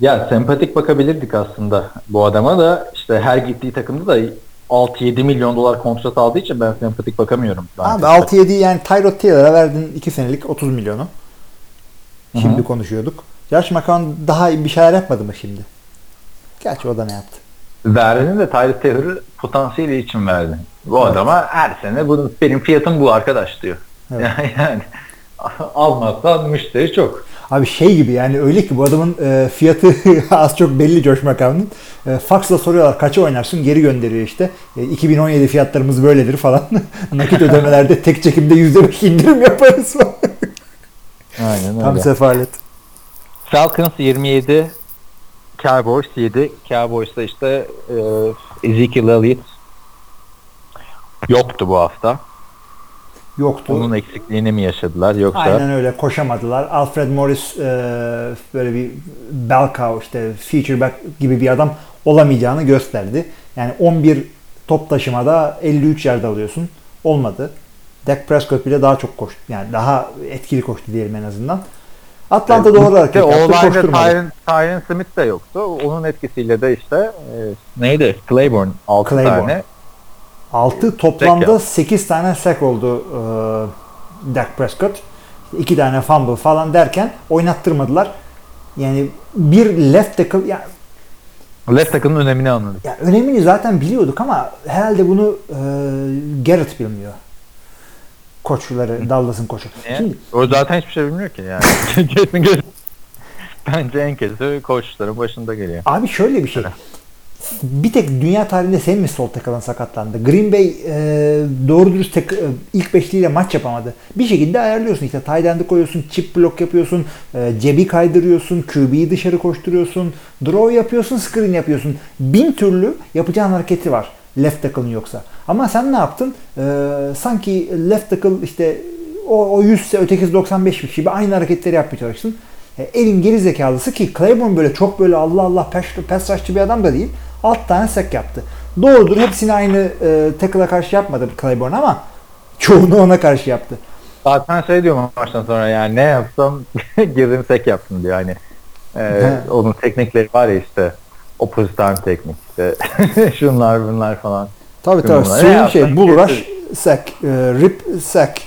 Ya sempatik bakabilirdik aslında bu adama da, işte her gittiği takımda da altı yedi milyon dolar kontrat aldığı için ben sempatik bakamıyorum. Abi altı yedi yani Tyrod Taylor'a verdin iki senelik otuz milyonu. Şimdi Hı-hı. konuşuyorduk. Josh McCown daha bir şeyler yapmadı mı şimdi? Gerçi o da ne yaptı? Verdiğini de Tyrod Taylor'ı potansiyeli için verdi. Bu evet. adama her sene bu, benim fiyatım bu arkadaş diyor. Evet. Yani almazsan müşteri çok. Abi şey gibi yani, öyle ki bu adamın e, fiyatı az çok belli Josh McCown'un. E, faksla soruyorlar kaça oynarsın, geri gönderiyor işte. E, iki bin on yedi fiyatlarımız böyledir falan. Nakit ödemelerde tek çekimde yüzde beş indirim yaparız falan. Aynen öyle. Tam sefalet. Falcons yirmi yedi, Cowboys yedi. Cowboys'da işte e, Ezekiel Elliott yoktu bu hafta. Yoktu. Onun eksikliğini mi yaşadılar yoksa? Aynen öyle, koşamadılar. Alfred Morris e, böyle bir bell cow, işte feature back gibi bir adam olamayacağını gösterdi. Yani on bir top taşımada elli üç yerde alıyorsun. Olmadı. Dak Prescott bile daha çok koştu. Yani daha etkili koştu diyelim en azından. Atlanta doğru olarak yaptı. Tyron Smith de yoktu. Onun etkisiyle de işte e, neydi? Claiborne altı Claiborne. tane. altı toplamda sekiz tane sack oldu e, Dak Prescott. iki tane fumble falan derken oynattırmadılar. Yani bir left tackle, yani left tackle'ın önemini anladık. Ya önemini zaten biliyorduk ama herhalde bunu e, Garrett bilmiyor. Koçları, Dallas'ın koçu. Şimdi, o zaten hiçbir şey bilmiyor ki yani. Bence en kötü koçların başında geliyor. Abi şöyle bir şey. Bir tek dünya tarihinde senin mi sol tackle'ın sakatlandı? Green Bay e, doğru dürüst tek, e, ilk beşliyle maç yapamadı. Bir şekilde ayarlıyorsun işte. Tight end'i koyuyorsun, chip block yapıyorsun, e, cebi kaydırıyorsun, Q B'yi dışarı koşturuyorsun, draw yapıyorsun, screen yapıyorsun. Bin türlü yapacağın hareketi var left tackle'ın yoksa. Ama sen ne yaptın? E, sanki left tackle işte o, o yüz ise ötekisi doksan beş gibi aynı hareketleri yapmaya çalıştın. E, elin geri zekalısı ki Claiborne böyle çok böyle Allah Allah pass rush'çı bir adam da değil. Alt tane sack yaptı. Doğrudur, hepsini aynı e, tackle'a karşı yapmadı Claiborne ama çoğunu ona karşı yaptı. Zaten şey diyorum maçtan sonra, yani ne yapsam girdim sack yaptım diyor. Hani e, onun teknikleri var ya işte, opposite arm teknik işte şunlar bunlar falan. Tabii tabii. Suyun şey bull rush sack, e, rip sack.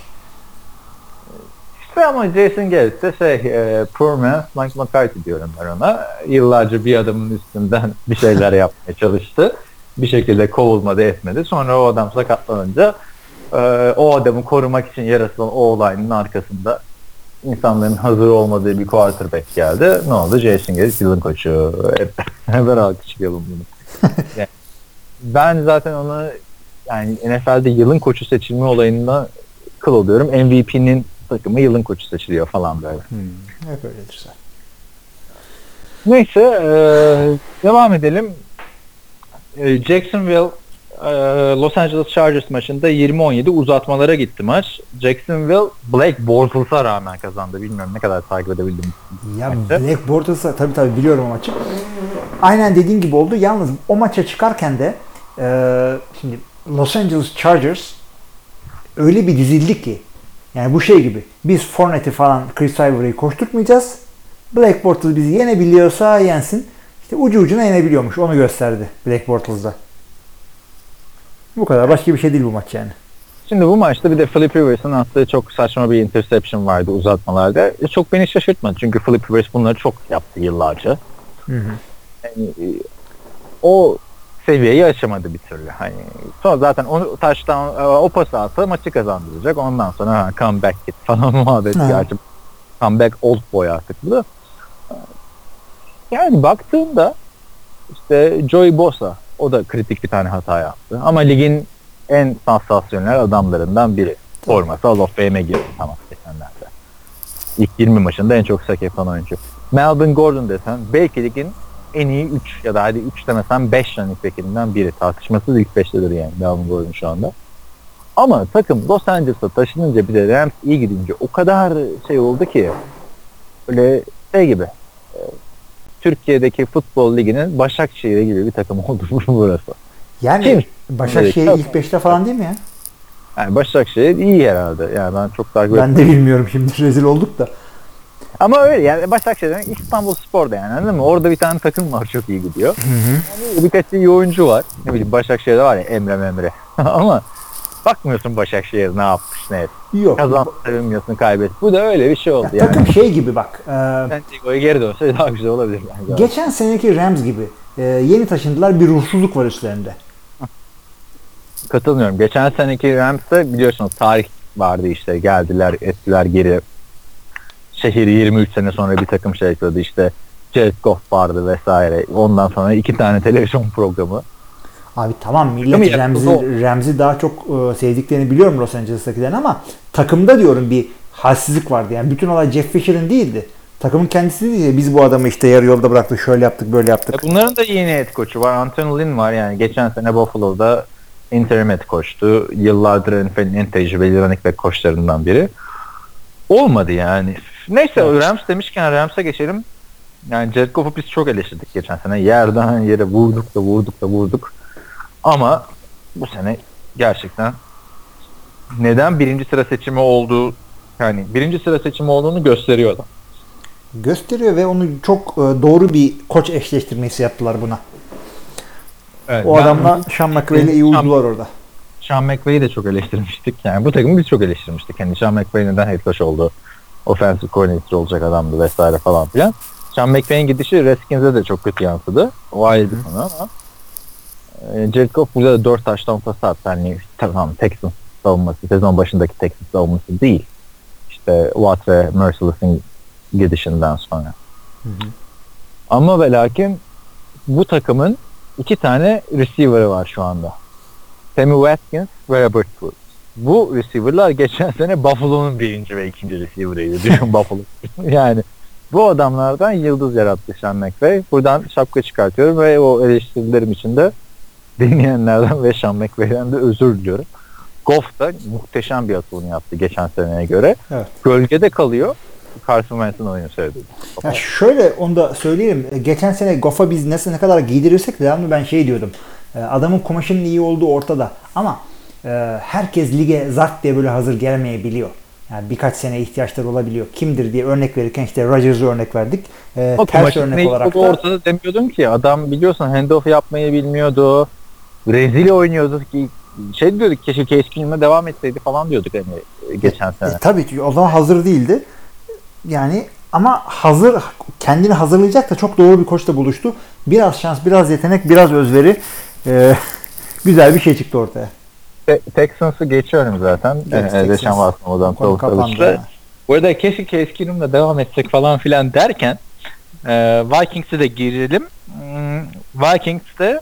İşte ama Jason Garrett de şey, e, poor man's Mike McCarthy diyorum ben ona. Yıllarca bir adamın üstünden bir şeyler yapmaya çalıştı. Bir şekilde kovulmadı, etmedi. Sonra o adam sakatlanınca e, o adamı korumak için yaratılan o olayın arkasında insanların hazır olmadığı bir quarterback geldi. Ne oldu? Jason Garrett yılın koçu. Hep beraber alkışlayalım bunu. Yani, ben zaten ona yani N F L'de yılın koçu seçilme olayında kıl oluyorum. M V P'nin takımı yılın koçu seçiliyor falan böyle. Hmm, hep öyledir sen. Neyse e, devam edelim. E, Jacksonville e, Los Angeles Chargers maçında yirmi on yedi uzatmalara gitti maç. Jacksonville Blake Bortles'a rağmen kazandı. Bilmiyorum ne kadar takip edebildim. Ya maçta. Blake Bortles'a tabii tabii biliyorum o maçı. Aynen dediğin gibi oldu. Yalnız o maça çıkarken de e, şimdi Los Angeles Chargers öyle bir dizildi ki, yani bu şey gibi, biz Fournette'i falan Chris Ivory'i koşturtmayacağız. Blake Bortles bizi yenebiliyorsa yensin. İşte ucu ucuna yenebiliyormuş. Onu gösterdi Blake Bortles'da. Bu kadar. Başka bir şey değil bu maç yani. Şimdi bu maçta bir de Philip Rivers'ın attığı çok saçma bir interception vardı uzatmalarda. E çok beni şaşırtmadı. Çünkü Philip Rivers bunları çok yaptı yıllarca. Hı hı. Yani, o seviyeyi aşamadı bir türlü. Hani sonra zaten onu taştan o pas atsa maçı kazandıracak. Ondan sonra ha, comeback git falan muhabbeti gerçi. Comeback old boy artık bu. Yani baktığında işte Joey Bosa, o da kritik bir tane hata yaptı. Ama ligin en sansasyonel adamlarından biri. Forması Hall of Fame'e girdi tamam geçenlerde. İlk yirmi maçında en çok sack yapan oyuncu. Melvin Gordon desen belki ligin en iyi üç ya da hadi üç demesen beş running back'inden biri. Tartışmasız ilk beştedir yani Melvin Gordon şu anda. Ama takım Los Angeles'a taşınınca, bir de Rams iyi gidince o kadar şey oldu ki, böyle şey gibi, Türkiye'deki futbol liginin Başakşehir'e gibi bir takım oldu burası. Yani kim? Başakşehir evet, ilk beşte falan değil mi ya? Yani Başakşehir iyi herhalde. Yani ben çok takip etmiyorum. Ben de bilmiyorum şimdi, rezil olduk da. Ama öyle yani Başakşehir'den İstanbulspor'da yani anladın mı? Orada bir tane takım var çok iyi gidiyor. Hı hı. Yani birkaç iyi oyuncu var. Ne bileyim Başakşehir'de var ya Emre Memre. Ama bakmıyorsun Başakşehir ne yapmış ne etmiş. Yok. Kazanmıyorsun kaybet. Bu da öyle bir şey oldu ya yani. Takım şey gibi bak. Santiago'ya e... geri dönse daha güzel olabilir. Yani. Geçen seneki Rams gibi e, yeni taşındılar bir ruhsuzluk var üstlerinde. Katılmıyorum. Geçen seneki Rams'te biliyorsunuz tarih vardı işte geldiler ettiler geri. Şehri yirmi üç sene sonra bir takım şey ekledi işte Jared Goff vardı vesaire. Ondan sonra iki tane televizyon programı. Abi tamam millet Rams'i Rams'i daha çok e, sevdiklerini biliyorum Los Angeles'takilerin ama takımda diyorum bir halsizlik vardı. Yani bütün olay Jeff Fisher'ın değildi. Takımın kendisi değil. Biz bu adamı işte yarı yolda bıraktık. Şöyle yaptık, böyle yaptık. Bunların da yeni head koçu var. Anthony Lynn var yani geçen sene Buffalo'da interim head koçtu. Yıllardır N F L'in en tecrübeli running back koçlarından biri. Olmadı yani. Neyse evet. Rams demişken Rams'a geçelim. Yani Jared Goff'u biz çok eleştirdik geçen sene. Yerden yere vurduk da vurduk da vurduk. Ama bu sene gerçekten neden birinci sıra seçimi olduğu yani birinci sıra seçimi olduğunu gösteriyor adam. Gösteriyor ve onu çok doğru bir koç eşleştirmesi yaptılar buna. Evet, o adamla Sean McVay'le iyi uydular orada. Sean McVay'i de çok eleştirmiştik. Yani bu takımı biz çok eleştirmiştik. Yani Sean McVay neden head coach oldu? Offensive coordinator olacak adamdı vesaire falan filan. Sean McVay'in gidişi Redskins'e de çok kötü yansıdı. O ayrı bir konu ama Jared Goff burada da dört taştan pası attı. Hani tamam Texans savunması, sezon başındaki Texans savunması değil. İşte Watt ve Merciless'in gidişinden sonra. Hı hı. Ama ve lakin bu takımın iki tane receiver'ı var şu anda. Sammy Watkins ve Robert Woods. Bu receiver'lar geçen sene Buffalo'nun birinci ve ikinci receiver'ıydı. Düşün Buffalo. Yani bu adamlardan yıldız yarattı Sean McVay. Buradan şapka çıkartıyorum ve o eleştirilerim için de dinleyenlerden ve Sean McVay'den de özür diliyorum. Goff da muhteşem bir atılım yaptı geçen seneye göre. Evet. Gölgede kalıyor. Carson Wentz'in oyunu söyledi. Yani şöyle onu da söyleyelim. Geçen sene Goff'a biz nasıl ne kadar giydirirsek devamlı ben şey diyordum. Adamın kumaşının iyi olduğu ortada. Ama herkes lige zart diye böyle hazır gelmeyebiliyor. Yani birkaç sene ihtiyaçları olabiliyor. Kimdir diye örnek verirken işte Rodgers'ı örnek verdik. E, ters örnek olarak da. Ortada demiyordum ki. Adam biliyorsun handoff yapmayı bilmiyordu. Rezil oynuyordu ki. Şey diyorduk keşke keskinliğine devam etseydi falan diyorduk hani geçen sene. E, e, tabii ki o zaman hazır değildi. Yani ama hazır kendini hazırlayacak da çok doğru bir koçla buluştu. Biraz şans, biraz yetenek, biraz özveri. Ee, güzel bir şey çıktı ortaya. Te- Texans'ı geçiyorum zaten. Deşan Vasma'dan tavukta. Bu arada keşke keskinimle devam etsek falan filan derken e, Vikings'e de girelim. Vikings'te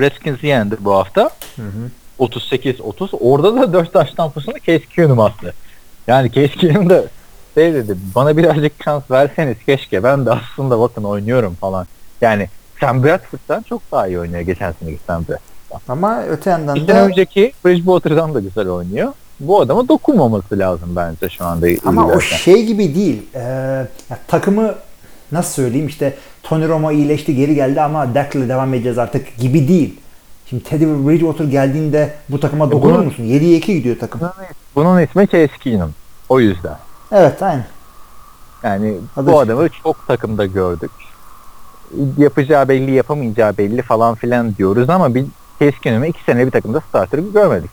Redskins'i yendi bu hafta. Hı hı. otuz sekiz otuz. Orada da dört taş tampusunu keskinim attı. Yani keskinim de şey dedi, bana birazcık şans verseniz keşke ben de aslında bakın oynuyorum falan. Yani Sam Bradford'dan çok daha iyi oynuyor geçen seneki Sam Bradford'dan. Ama öte yandan İlten da... önceki Bridgewater'dan da güzel oynuyor. Bu adama dokunmaması lazım bence şu anda. Ama ileriden. O şey gibi değil. Ee, ya, takımı nasıl söyleyeyim işte Tony Romo iyileşti geri geldi ama Dak'la devam edeceğiz artık gibi değil. Şimdi Teddy Bridgewater geldiğinde bu takıma dokunur bunun, musun? yediye iki gidiyor takım. Bunun ismi Keskin'in. O yüzden. Evet, aynen. Yani hadi bu adamı çok takımda gördük. Yapacağı belli, yapamayacağı belli falan filan diyoruz ama bir keskinime iki sene bir takımda starter görmedik.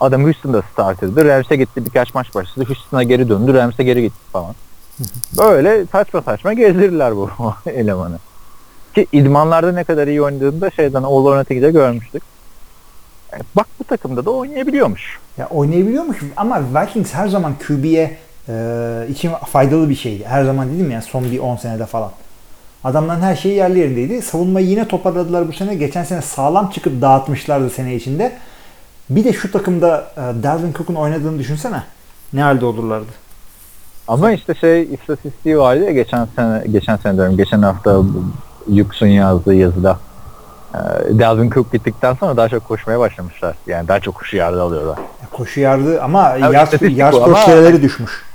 Adam Houston'da starter'dı, Rams'e gitti birkaç maç başladı, Houston'a geri döndü, Rams'e geri gitti falan. Böyle saçma saçma gezdirirler bu elemanı. Ki idmanlarda ne kadar iyi oynadığını da şeyden All-Orna Teki'de görmüştük. Bak bu takımda da oynayabiliyormuş. Ya oynayabiliyormuş ama Vikings her zaman Q B'ye Ee, için faydalı bir şeydi. Her zaman dedim ya son bir on senede falan. Adamların her şeyi yerli yerindeydi. Savunmayı yine toparladılar bu sene. Geçen sene sağlam çıkıp dağıtmışlardı sene içinde. Bir de şu takımda e, Dalvin Cook'un oynadığını düşünsene. Ne halde olurlardı. Ama işte şey istatistiği vardı ya geçen sene, geçen sene diyorum, geçen hafta Yux'un yazdığı yazıda. E, Dalvin Cook gittikten sonra daha çok koşmaya başlamışlar. Yani daha çok koşu yardı alıyorlar. Koşu yardı ama yard koşuları düşmüş.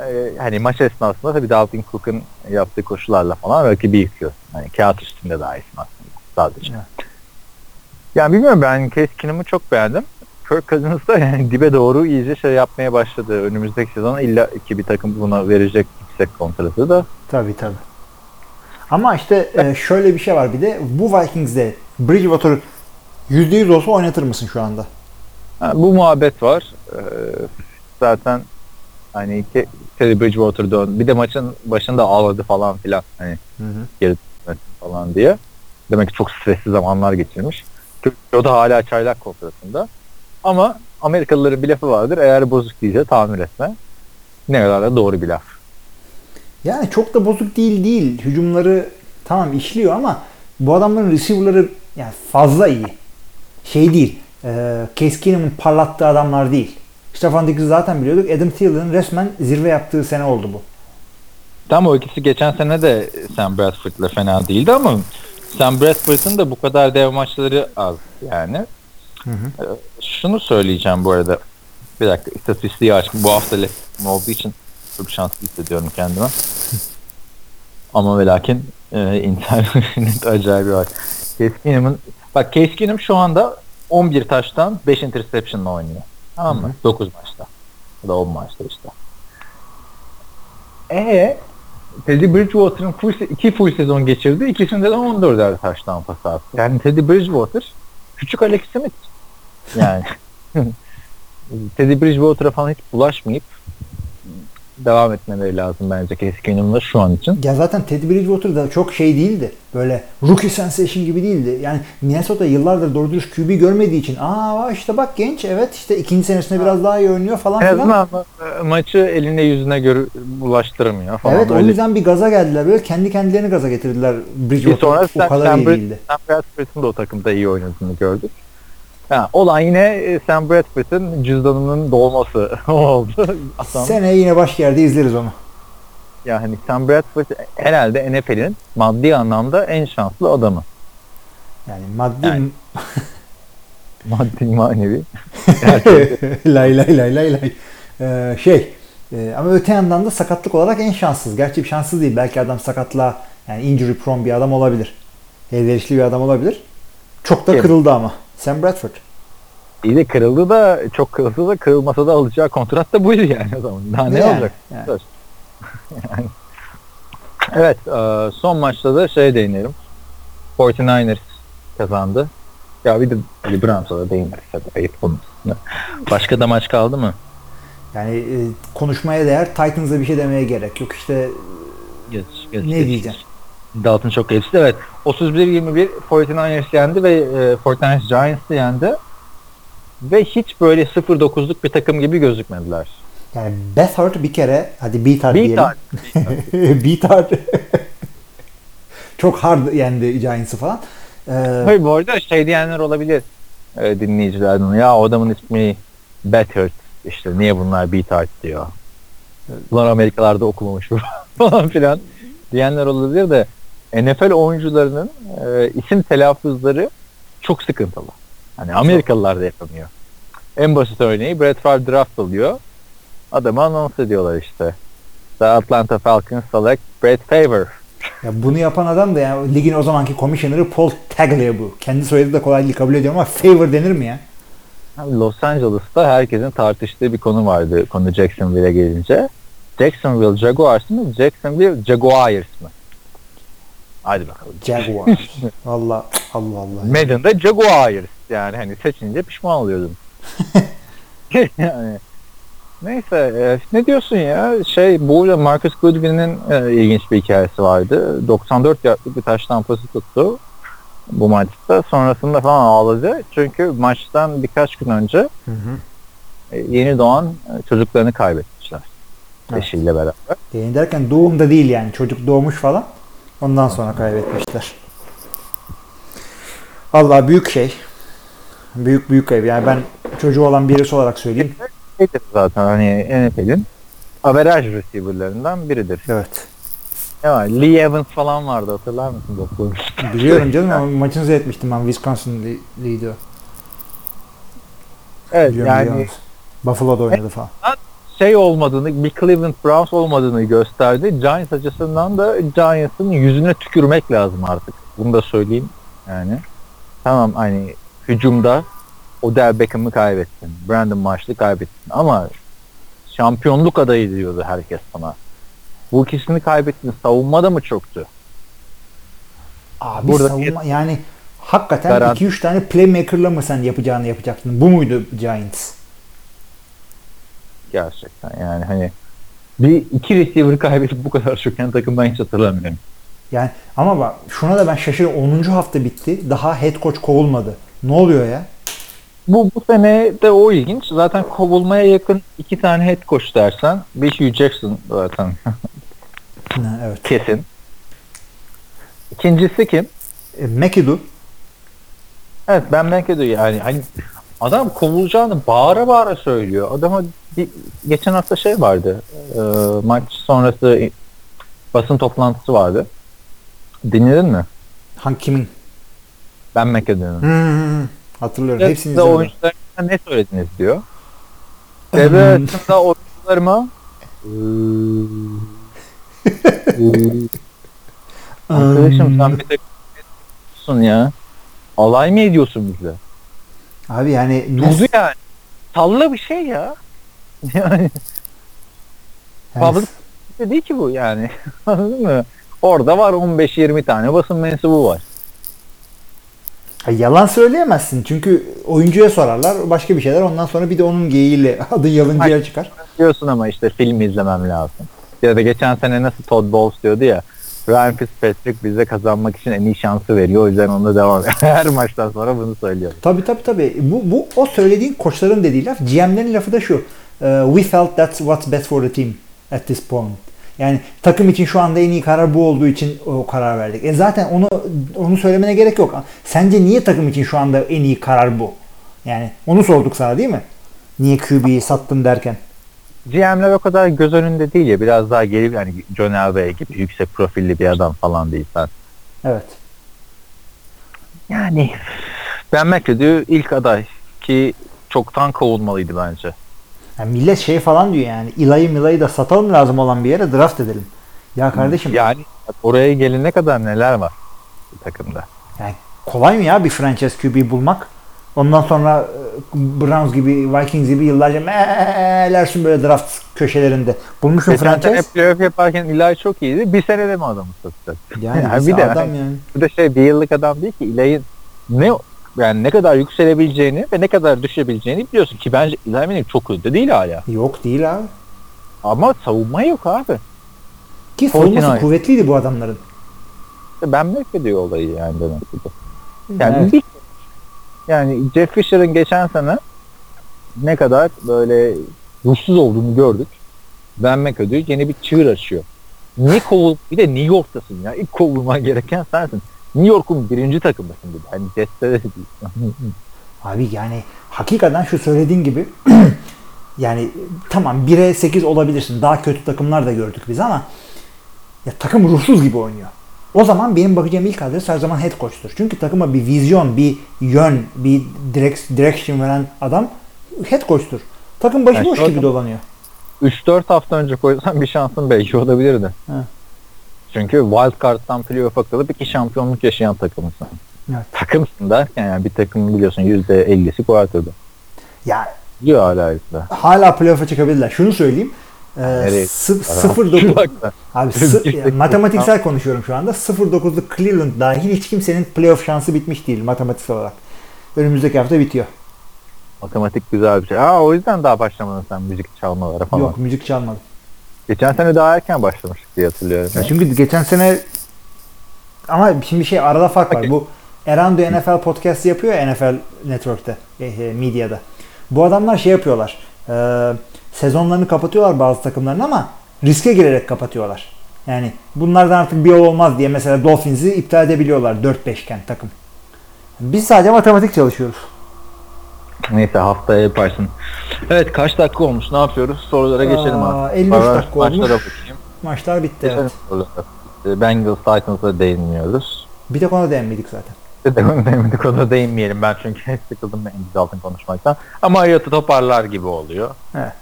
Ee, hani maç esnasında tabii Dalvin Cook'un yaptığı koşularla falan rakibi yıkıyorsun. Hani kağıt üstünde daha iyisin aslında sadece. Evet. Yani bilmiyorum ben keskinimi çok beğendim. Kirk Cousins'da yani dibe doğru iyice şey yapmaya başladı. Önümüzdeki sezon illa ki bir takım buna verecek yüksek kontratı da. Tabii tabii. Ama işte e, şöyle bir şey var bir de. Bu Vikings'de Bridgewater'ı yüzde yüz olsa oynatır mısın şu anda? Ha, bu muhabbet var. Ee, zaten hani Teddy Bridgewater dön. Bir de maçın başında ağladı falan filan. Hani hı hı. geri falan diye. Demek ki çok stresli zamanlar geçirmiş. O da hala çaylak kooperatifinde. Ama Amerikalıların bir lafı vardır. Eğer bozuk değilse tamir etme. Ne kadar da doğru bir laf. Yani çok da bozuk değil değil. Hücumları tamam işliyor ama bu adamların receiver'ları yani fazla iyi. Şey değil. E, Case Keenum'un parlattığı adamlar değil. Stefan Diggs'i zaten biliyorduk. Adam Thielen'ın resmen zirve yaptığı sene oldu bu. Tam o ikisi geçen sene de Sam Bradford'la fena değildi ama Sam Bradford'ın da bu kadar dev maçları az yani. Hı hı. E, şunu söyleyeceğim bu arada. Bir dakika istatistiği açtım. Bu hafta lefim olduğu için çok şanslı hissediyorum kendime. Ama ve lakin e, internet acayip var. Case Keenum'un, bak Case Keenum şu anda on bir taştan beş interception'la oynuyor. Tamam mı? dokuz maçta. Ya da on maçta işte. Eee? Teddy Bridgewater'ın full, iki full sezon geçirdi. İkisinde de on dörder taştan pas attı. Yani Teddy Bridgewater küçük Alex Smith. Yani. Teddy Bridgewater'a falan hiç bulaşmayıp devam etmeleri lazım bence Case Keenum'la şu an için. Ya zaten Teddy Bridgewater da çok şey değildi. Böyle rookie sensation gibi değildi. Yani Minnesota yıllardır doğru dürüst Q B görmediği için aa işte bak genç evet işte ikinci senesinde biraz daha iyi oynuyor falan filan. Ama maçı eline yüzüne göre bulaştırmıyor falan. Evet böyle. O yüzden bir gaza geldiler. Böyle kendi kendilerini gaza getirdiler. Bridgewater o kadar iyi değildi. Sam Bradford'un da o takımda iyi oynadığını gördük. Ha, olan yine Sam Bradford'ın cüzdanının dolması oldu. Aslında. Seneye yine başka yerde izleriz onu. Yani Sam Bradford herhalde N F L'in maddi anlamda en şanslı adamı. Yani maddi... Yani. Maddi manevi. lay lay lay lay lay. Ee, şey e, ama öte yandan da sakatlık olarak en şanssız. Gerçi şanssız değil. Belki adam sakatlığa yani injury prone bir adam olabilir. Elverişli bir adam olabilir. Çok da evet. Kırıldı ama. Sam Bradford. İyi de kırıldı da çok kırıldı da kırılmasa da alacağı kontrat da buydu yani o zaman. Daha ne yani, olacak? Yani. Yani. Evet son maçta da şeye değinelim. kırk dokuzlar kazandı. Ya bir de Browns'a da değiniriz. Başka da maç kaldı mı? Yani konuşmaya değer. Titans'a bir şey demeye gerek yok. İşte geç, geç, ne geç, diyeceğim? Geç. Dalton çok geçti. Evet. otuz bir yirmi bir kırk dokuzlar yendi ve e, kırk dokuzlar Giants'ı yendi. Ve hiç böyle sıfır dokuzluk bir takım gibi gözükmediler. Yani Beathard bir kere hadi Beathard diyelim. Beathard. Çok hard yendi Giants'ı falan. Ee, Hayır bu arada şey diyenler olabilir e, dinleyicilerden. Ya adamın ismi Beathard. İşte niye bunlar Beathard diyor. Bunlar Amerikalarda okumamış falan filan diyenler olabilir de N F L oyuncularının e, isim telaffuzları çok sıkıntılı. Hani Amerikalılar da yapamıyor. En basit örneği Brett Favre draft oluyor. Adamı anons ediyorlar işte. The Atlanta Falcons select Brett Favre. Ya bunu yapan adam da yani ligin o zamanki komisyoneri Paul Tagliabue. Kendi soyadı da kolaylıkla kabul ediyorum ama Favre denir mi ya? Los Angeles'ta herkesin tartıştığı bir konu vardı. Konu Jacksonville'e gelince. Jacksonville Jaguars mı? Jacksonville Jaguars mı? Hadi bakalım. Jaguars. Allah Allah Allah. Madden'da Jaguars yani hani seçince pişman oluyordum. Yani neyse e, ne diyorsun ya şey burada Marcus Goodwin'in e, ilginç bir hikayesi vardı. doksan dört yardlık bir taş tampası tuttu bu maçta. Sonrasında falan ağladı. Çünkü maçtan birkaç gün önce hı hı. E, yeni doğan çocuklarını kaybetmişler. Evet. Eşiyle beraber. Yeni derken doğumda değil yani çocuk doğmuş falan. Ondan sonra kaybetmişler. Vallahi büyük şey. Büyük büyük kayıp. Yani ben çocuğu olan birisi olarak söyleyeyim. Evet zaten hani N F L'in average receiver'larından biridir. Evet. Ne var? Lee Evans falan vardı hatırlar mısın? Biliyorum canım ama maçınızı etmiştim ben. Wisconsin Lee'di o. Evet biliyorum, yani. Buffalo'da oynadı evet. Falan. Şey olmadığını, bir Cleveland Browns olmadığını gösterdi. Giants açısından da Giants'ın yüzüne tükürmek lazım artık. Bunu da söyleyeyim yani. Tamam hani hücumda Odell Beckham'ı kaybettin. Brandon Marshall'ı kaybettin ama şampiyonluk adayı diyordu herkes sana. Bu ikisini kaybettiniz. Savunma da mı çoktu? Abi burada savunma bir... yani hakikaten iki üç Garant... tane playmaker'la mı sen yapacağını yapacaktın? Bu muydu Giants? Gerçekten yani hani bir iki receiver kaybedip bu kadar çöken takım ben hiç hatırlamıyorum. Yani ama bak şuna da ben şaşırıyorum. onuncu hafta bitti. Daha head coach kovulmadı. Ne oluyor ya? Bu bu sene de o ilginç. Zaten kovulmaya yakın iki tane head coach dersen Hugh Jackson zaten. Evet. Kesin. İkincisi kim? E, McAdoo. Evet ben McAdoo yani. Hani adam kovulacağını bağıra bağıra söylüyor. Adama bir, geçen hafta şey vardı. E, maç sonrası basın toplantısı vardı. Dinledin mi? Hangi kimin? Ben McAdoo'nun. Hmm, hatırlıyorum. Evet, hepsini izledim. Oyuncularına ne söylediniz diyor. Ve aslında oyuncularıma arkadaşım sen bir takımsın ya. Alay mı ediyorsun bizle? Abi yani Duzu yani. Salla bir şey ya. Yani. Public değil ki bu yani. Anladın mı? Orada var on beş yirmi tane basın mensubu var. Ha, yalan söyleyemezsin çünkü oyuncuya sorarlar başka bir şeyler, ondan sonra bir de onun geyiğiyle adı yalıncıya çıkar. Diyorsun ama işte film izlemem lazım. Ya da geçen sene nasıl Todd Bowles diyordu ya, Ryan Fitzpatrick bize kazanmak için en iyi şansı veriyor, o yüzden onda devam ediyor. Her maçtan sonra bunu söylüyor. Tabii tabii tabii. Bu, bu o söylediğin koçların dediği laf. G M'lerin lafı da şu. We felt that's what's best for the team at this point. Yani takım için şu anda en iyi karar bu olduğu için o karar verdik. E zaten onu onu söylemene gerek yok. Sence niye takım için şu anda en iyi karar bu? Yani onu sorduk sana değil mi? Niye Q B'yi sattın derken? G M'ler o kadar göz önünde değil ya. Biraz daha geri yani John Elway gibi yüksek profilli bir adam falan değil sen. Evet. Yani ben McAdoo ilk aday ki çoktan kovulmalıydı bence. Yani millet şey falan diyor yani ilayı milayı da satalım lazım olan bir yere draft edelim. Ya kardeşim. Yani oraya gelene kadar neler var bu takımda. Yani kolay mı ya bir franchise Q B bulmak? Ondan sonra Browns gibi Vikings gibi yıllarca meeeeeeelersin böyle draft köşelerinde. Bulmuşsun e franchise. Geçen sene playoff yaparken İlay çok iyiydi. Bir senede mi adamı satacak? Yani, yani bir de adam yani. Bu da şey bir yıllık adam değil ki İlay'ın ne yani ne kadar yükselebileceğini ve ne kadar düşebileceğini biliyorsun ki bence İlay çok önde değil hala. Yok değil abi. Ama savunma yok abi. Ki savunması kuvvetliydi bu adamların. İşte ben mevkediyor olayı yani demek ki. Yani, evet. bir, yani Jeff Fisher'ın geçen sene ne kadar böyle ruhsuz olduğunu gördük. Ben mevkediyor yeni bir çığır açıyor. Ne kovul, bir de New York'tasın ya. İlk kovulman gereken sensin. New York'un birinci takımısın dedi. Hani destede değil. Abi yani hakikaten şu söylediğin gibi yani tamam bire sekiz olabilirsin. Daha kötü takımlar da gördük biz ama ya takım ruhsuz gibi oynuyor. O zaman benim bakacağım ilk adres her zaman head coach'tur. Çünkü takıma bir vizyon, bir yön, bir direction veren adam head coach'tur. Takım başı yani boş gibi dolanıyor. üç dört hafta önce koysan bir şansın belki olabilirdi. He. Çünkü wild card'dan playoff'a kalıp iki şampiyonluk yaşayan takımsın. Evet. Takımsın derken yani bir takım biliyorsun yüzde ellisi kuartırdı. Ya diyor hala işte. Hala playoff'a çıkabilirler. Şunu söyleyeyim. Eee sıfır dokuz Abi s- yani matematiksel konuşuyorum şu anda. sıfır dokuzlu Cleveland dahil hiç kimsenin playoff şansı bitmiş değil matematiksel olarak. Önümüzdeki hafta bitiyor. Matematik güzel bir şey. Aa o yüzden daha başlamadın sen müzik çalmalara falan. Yok müzik çalmadım. Geçen sene daha erken başlamıştık diye hatırlıyorum. Ya çünkü geçen sene ama şimdi şey arada fark var. Okay. Bu Erando N F L podcast'ı yapıyor ya N F L Network'te, e, e, medyada. Bu adamlar şey yapıyorlar. E, sezonlarını kapatıyorlar bazı takımların ama riske girerek kapatıyorlar. Yani bunlardan artık bir yol olmaz diye mesela Dolphins'i iptal edebiliyorlar dört beşken takım. Biz sadece matematik çalışıyoruz. Neyse haftaya yaparsın. Evet kaç dakika olmuş ne yapıyoruz? Sorulara geçelim abi. elli üç Para, dakika olmuş. Maçlara bakayım. Maçlar bitti geçelim evet. Bengals Titans'a değinmiyoruz. Bir tek ona değinmedik zaten. Bir tek ona değinmedik ona değinmeyelim ben çünkü sıkıldım Bengals altın konuşmaktan. Ama hayatı toparlar gibi oluyor. Evet.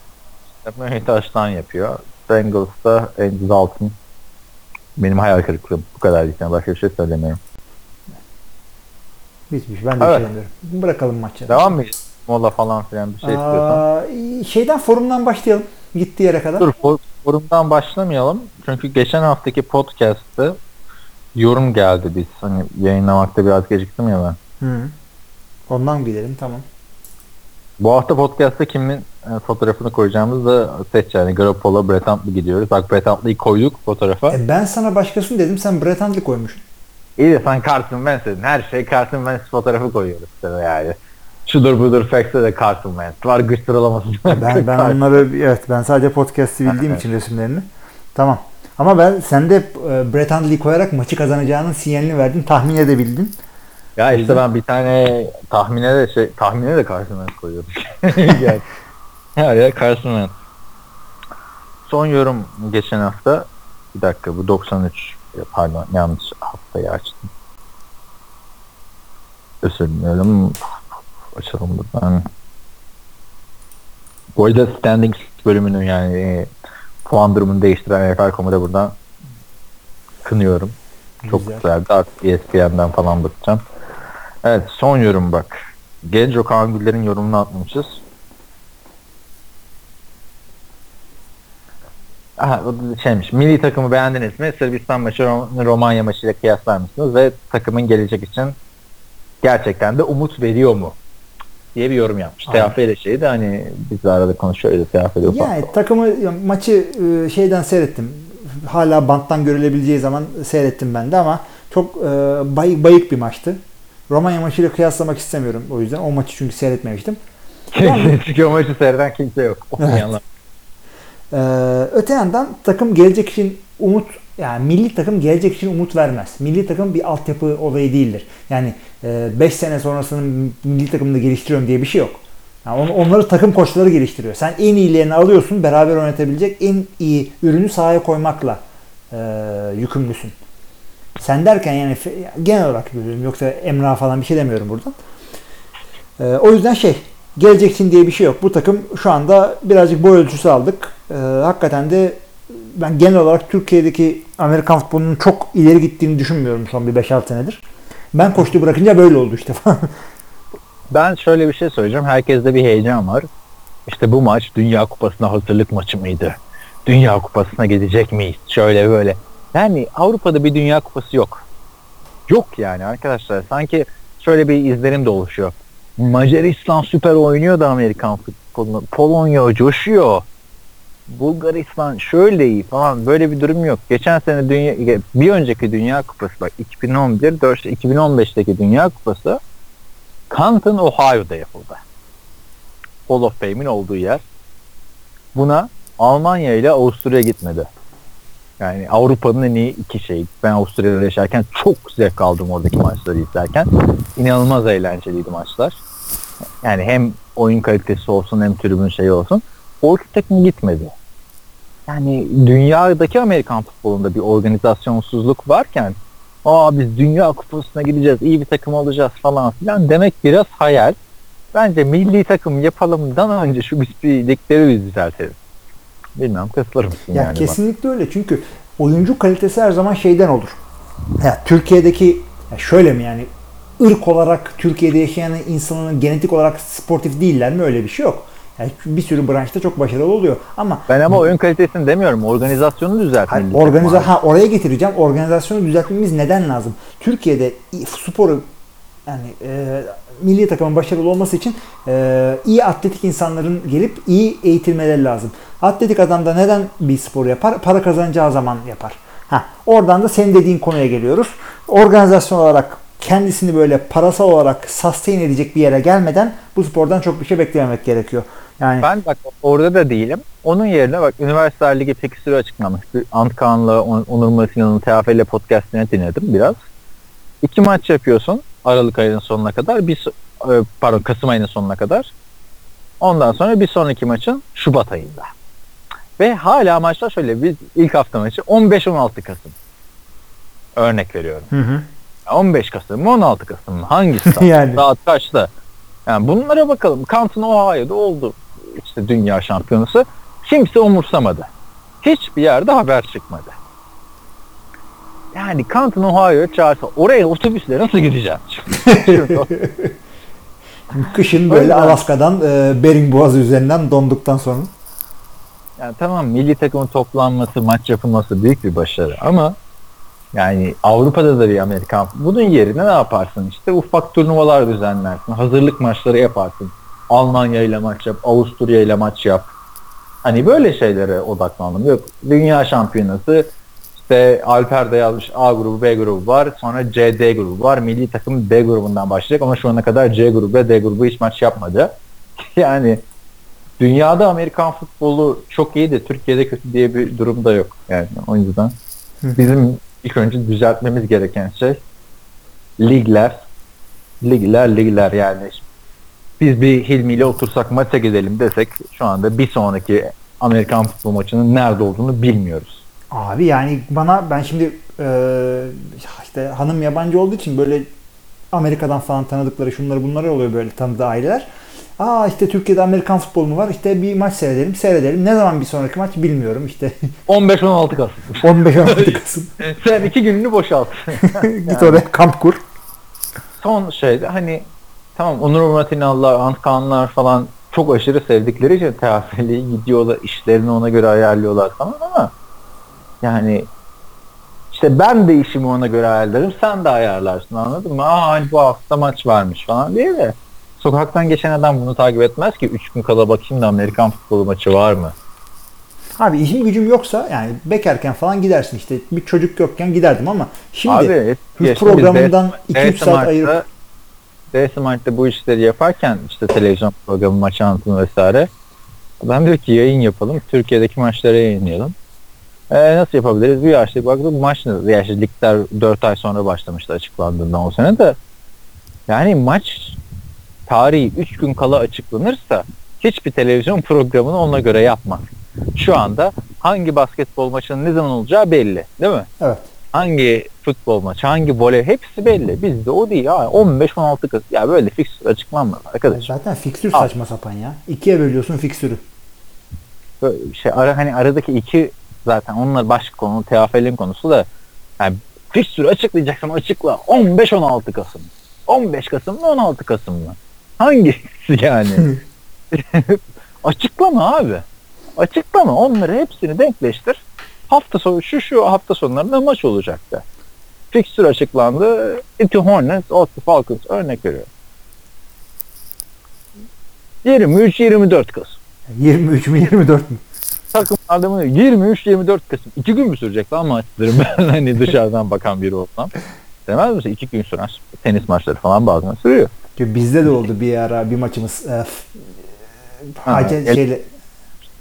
Mehmet Arslan yapıyor. Bengals'ta Bengals altın benim hayal kırıklığım bu kadar diyeceğim. Yani başka bir şey söylemiyorum. Bitmiş. Ben de evet. Şey bırakalım maçı. Devam mıyız? Mola falan filan bir şey istiyorsan. Şeyden forumdan başlayalım. Gitti yere kadar. Dur, forumdan başlamayalım. Çünkü geçen haftaki podcast'te yorum geldi biz. Hani yayınlamakta biraz geciktim ya ben. Hı. Ondan gidelim, tamam. Bu hafta podcast'ta kimin fotoğrafını koyacağımızı da seç yani. Garoppolo, Brett Huntley gidiyoruz. Bak Brett Huntley'i koyduk fotoğrafa. E ben sana başkasını dedim, sen Brett Huntley koymuşsun. İyi de sen Carson Wentz'in. Her şey Carson Wentz fotoğrafı koyuyoruz sana yani. Şudur budur fax'te de Carson Wentz var, güç sıralamasında. Ben, ben onları, evet ben sadece podcast'i bildiğim için resimlerini. Tamam. Ama ben sende e, Brett Hundley'i koyarak maçı kazanacağının sinyalini verdim, tahmin edebildim. Ya işte ben bir tane tahmine de şey tahmine de Carson Wentz koyuyordum. yani ya, ya Carson Wentz. Son yorum geçen hafta. Bir dakika, bu doksan üç pardon yanlış haftayı açtım. Özür dilerim. Açalım buradan. Bu arada standings bölümünün yani e, puan durumunu değiştiren N F L nokta com'u da buradan kınıyorum. Çok güzeldi. Artık E S P N'den falan bakacağım. Evet, son yorum bak. Genç Okan Güller'in yorumunu atmışız. Aha, o da şeymiş. Milli takımı beğendiniz mi? Sırbistan maçı Romanya maçıyla kıyaslar mısınız? Ve takımın gelecek için gerçekten de umut veriyor mu? Diye bir yorum yapmış. T F F ile şeyi de hani biz de arada konuşuyoruz. T F F ile ufak. Yani takımı, maçı şeyden seyrettim. Hala banttan görülebileceği zaman seyrettim ben de ama çok e, bay, bayık bir maçtı. Romanya maçıyla kıyaslamak istemiyorum o yüzden. O maçı çünkü seyretmemiştim. Yani, çünkü o maçı seyreden kimse yok. Evet. Ee, öte yandan takım gelecek için umut, yani milli takım gelecek için umut vermez. Milli takım bir altyapı olayı değildir. Yani beş e, sene sonrasını milli takımda geliştiriyorum diye bir şey yok. Yani on, onları takım koçları geliştiriyor. Sen en iyilerini alıyorsun, beraber yönetebilecek en iyi ürünü sahaya koymakla e, yükümlüsün. Sen derken yani genel olarak görüyorum. Yoksa Emrah falan bir şey demiyorum buradan. E, o yüzden şey, geleceksin diye bir şey yok. Bu takım şu anda birazcık boy ölçüsü aldık. E, hakikaten de ben genel olarak Türkiye'deki Amerikan futbolunun çok ileri gittiğini düşünmüyorum son bir beş altı senedir. Ben koştu bırakınca böyle oldu işte falan. Ben şöyle bir şey söyleyeceğim. Herkeste bir heyecan var. İşte bu maç Dünya Kupası'na hazırlık maçı mıydı? Dünya Kupası'na gidecek miyiz? Şöyle böyle. Yani Avrupa'da bir Dünya Kupası yok. Yok yani arkadaşlar. Sanki şöyle bir izlenim de oluşuyor. Macaristan süper oynuyor da Amerikan futbolunda. Polonya coşuyor. Bulgaristan şöyle iyi falan. Böyle bir durum yok. Geçen sene dünya, bir önceki Dünya Kupası bak iki bin on bir, iki bin on beşteki Dünya Kupası Canton, Ohio'da yapıldı. Hall of Fame'in olduğu yer. Buna Almanya ile Avusturya gitmedi. Yani Avrupa'nın en iyi iki şeyi. Ben Avusturya'da yaşarken çok zevk aldım oradaki maçları izlerken. İnanılmaz eğlenceliydi maçlar. Yani hem oyun kalitesi olsun hem tribün şeyi olsun. O iki takım gitmedi. Yani dünyadaki Amerikan futbolunda bir organizasyonsuzluk varken aa biz Dünya Kupası'na gideceğiz, iyi bir takım olacağız falan filan demek biraz hayal. Bence milli takım yapalımdan önce şu bisikletleri biz düzeltelim. Bilmem, kasılır mısın ya yani? Kesinlikle bak. Öyle çünkü oyuncu kalitesi her zaman şeyden olur. Ya Türkiye'deki ya şöyle mi yani ırk olarak Türkiye'de yaşayan insanların genetik olarak sportif değiller mi? Öyle bir şey yok. Yani bir sürü branşta çok başarılı oluyor ama ben ama oyun kalitesini demiyorum. Organizasyonu düzeltmemiz. Organiza ha oraya getireceğim. Organizasyonu düzeltmemiz neden lazım? Türkiye'de sporu yani e, milli takımın başarılı olması için e, iyi atletik insanların gelip iyi eğitilmeleri lazım. Atletik adam da neden bir spor yapar? Para kazanacağı zaman yapar. Ha oradan da senin dediğin konuya geliyoruz. Organizasyon olarak kendisini böyle parasal olarak sustain edecek bir yere gelmeden bu spordan çok bir şey beklememek gerekiyor. Yani ben bak orada da değilim. Onun yerine bak Üniversiteler Ligi fikstürü açıklamış. Antkan'la Onur Masina'nın T F L podcast'ini dinledim biraz. İki maç yapıyorsun Aralık ayının sonuna kadar. Bir pardon Kasım ayının sonuna kadar. Ondan sonra bir sonraki maçın Şubat ayında. Ve hala maçlar şöyle biz ilk hafta maçı on beş on altı Kasım. Örnek veriyorum. Hı hı. on beş Kasım mı on altı Kasım mı? Hangisi? Yani. Saat kaçta? Yani bunlara bakalım. Canton, Ohio'da oldu işte dünya şampiyonası. Kimse umursamadı. Hiçbir yerde haber çıkmadı. Yani Canton, Ohio'ya çağırsa oraya otobüsle nasıl gideceğim? Kışın böyle Alaska'dan e, Bering Boğazı üzerinden donduktan sonra. yani tamam, milli takımın toplanması, maç yapılması büyük bir başarı ama yani Avrupa'da da bir Amerikan. Bunun yerine ne yaparsın? İşte ufak turnuvalar düzenlersin. Hazırlık maçları yaparsın. Almanya ile maç yap. Avusturya ile maç yap. Hani böyle şeylere odaklandım. Yok dünya şampiyonası, işte Alper de yazmış A grubu, B grubu var. Sonra C, D grubu var. Milli takım B grubundan başlayacak ama şu ana kadar C grubu ve D grubu hiç maç yapmadı. Yani dünyada Amerikan futbolu çok iyi de Türkiye'de kötü diye bir durum da yok. Yani o yüzden bizim İlk önce düzeltmemiz gereken şey ligler, ligler, ligler yani. Biz bir Hilmi ile otursak maça gidelim desek şu anda bir sonraki Amerikan futbol maçının nerede olduğunu bilmiyoruz. Abi yani bana ben şimdi e, işte hanım yabancı olduğu için böyle Amerika'dan falan tanıdıkları şunları bunları oluyor böyle tanıdığı aileler. Aa işte Türkiye'de Amerikan futbolu mu var? İşte bir maç seyredelim, seyredelim. Ne zaman bir sonraki maç bilmiyorum işte. on beş on altı Kasım on beş on altı Kasım Sen iki gününü boşalt. Git yani. Oraya kamp kur. Son şeyde hani tamam Onur Muratinalılar, Antkanlar falan çok aşırı sevdikleri için teafiliği gidiyorlar, işlerini ona göre ayarlıyorlar tamam ama yani işte ben de işimi ona göre ayarlarım, sen de ayarlarsın anladın mı? Aa hani bu hafta maç varmış falan değil mi? Sokaktan geçen adam bunu takip etmez ki. Üç gün kala bakayım da Amerikan futbolu maçı var mı? Abi işim gücüm yoksa yani bekarken falan gidersin işte. Bir çocuk yokken giderdim ama şimdi abi, bir programından iki üç saat ayırıp D S M Art'ta bu işleri yaparken işte televizyon programı, maç anlatımı vesaire. Ben diyor ki yayın yapalım. Türkiye'deki maçları yayınlayalım. Ee, nasıl yapabiliriz? Bir yaşlık baktım maç ne? Yaşlı ligler dört ay sonra başlamıştı açıklandığından o sene de. Yani maç tarihi üç gün kala açıklanırsa hiçbir televizyon programını ona göre yapmaz. Şu anda hangi basketbol maçının ne zaman olacağı belli değil mi? Evet. Hangi futbol maçı, hangi voley hepsi belli. Bizde o değil. Ha. on beş on altı Kasım Ya böyle fikstür açıklanmaz arkadaş. Zaten fikstür saçma sapan ya. İkiye bölüyorsun fikstürü. Böyle şey ara hani aradaki iki zaten onlar başka konu, T F L'nin konusu da yani fikstürü açıklayacaksan açıkla. on beş on altı Kasım on beş Kasım mı on altı Kasım mı? Hangisi yani? Açıklama abi. Açıklama. Onları hepsini denkleştir. Hafta sonu şu şu hafta sonlarında maç olacaktı. Fikstür açıklandı. İki Hornets, Otlu Falcons örnek veriyorum. yirmi üç yirmi dört Kasım yirmi üç mü yirmi dört mü Takım adamı yirmi üç yirmi dört Kasım İki gün mü sürecek lan maçlarım ben? Hani dışarıdan bakan biri olsam. Demez misin? İki gün süren tenis maçları falan bazen sürüyor. Bizde de oldu bir ara bir maçımız e, ha, şeyle,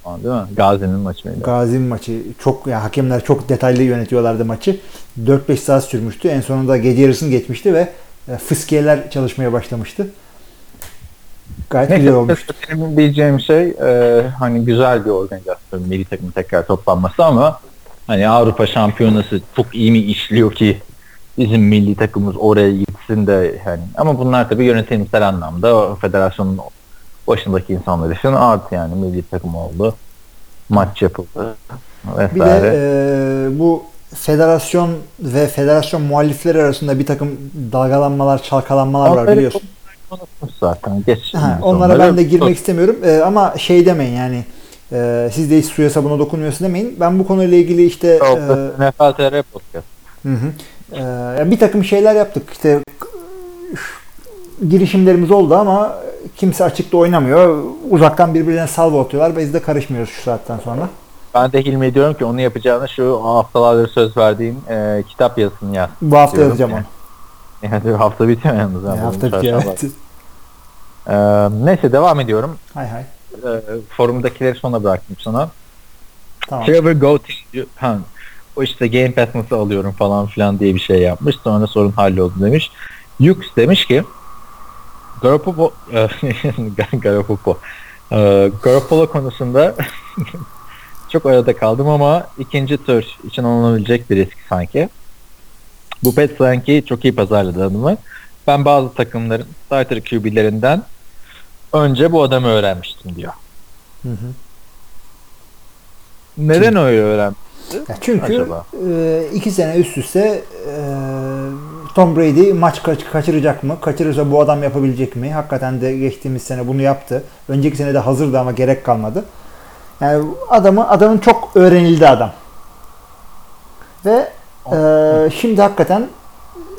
değil mi? Gazi'nin maçı. Gazi'nin maçı. Çok ya yani hakemler çok detaylı yönetiyorlardı maçı. dört beş saat sürmüştü. En sonunda gece yarısını geçmişti ve e, fıskiyeler çalışmaya başlamıştı. Gayet ne güzel olmuştu. Benim diyeceğim şey e, hani güzel bir organizasyon milli takımın tekrar toplanması ama hani Avrupa Şampiyonası çok iyi mi işliyor ki bizim milli takımımız oraya gitsin de yani ama bunlar tabii yönetimsel anlamda federasyonun başındaki insanlar için artı yani milli takım oldu, maç yapıldı vesaire. Bir de e, bu federasyon ve federasyon muhalifleri arasında bir takım dalgalanmalar, çalkalanmalar ama var biliyorsun. Zaten geç. Ha, onlara ben de girmek istemiyorum e, ama şey demeyin yani. E, siz de hiç suya sabuna dokunuyorsun demeyin. Ben bu konuyla ilgili işte N F T R podcast. Hı hı. Ee, bir takım şeyler yaptık işte girişimlerimiz oldu ama kimse açıkta oynamıyor. Uzaktan birbirlerine salvo atıyorlar. Biz de karışmıyoruz şu saatten sonra. Ben de Hilmi diyorum ki onu yapacağını şu haftalardır söz verdiğim e, kitap yazsın ya. Bu hafta diyorum. Yazacağım onu. Yani hafta bitiyor yalnız. Yani hafta bitiyor evet. Ee, neyse devam ediyorum. Hay hay. Ee, forumdakileri sona bıraktım sana. Tamam. Trevor Goatee Japan. O işte Game Pass nasıl alıyorum falan filan diye bir şey yapmış. Sonra sorun halloldu demiş. Yux demiş ki Garoppolo Garoppolo Garoppolo konusunda çok arada kaldım ama ikinci tur için alınabilecek bir risk sanki. Bu pet sanki çok iyi pazarladı adamı. Ben bazı takımların starter Q B'lerinden önce bu adamı öğrenmiştim diyor. Hı hı. Neden öyle öğrenmiştim? Ya çünkü e, iki sene üst üste e, Tom Brady maç kaç, kaçıracak mı? Kaçırırsa bu adam yapabilecek mi? Hakikaten de geçtiğimiz sene bunu yaptı. Önceki sene de hazırdı ama gerek kalmadı. Yani adamı, adamın çok öğrenildi adam. Ve e, şimdi hakikaten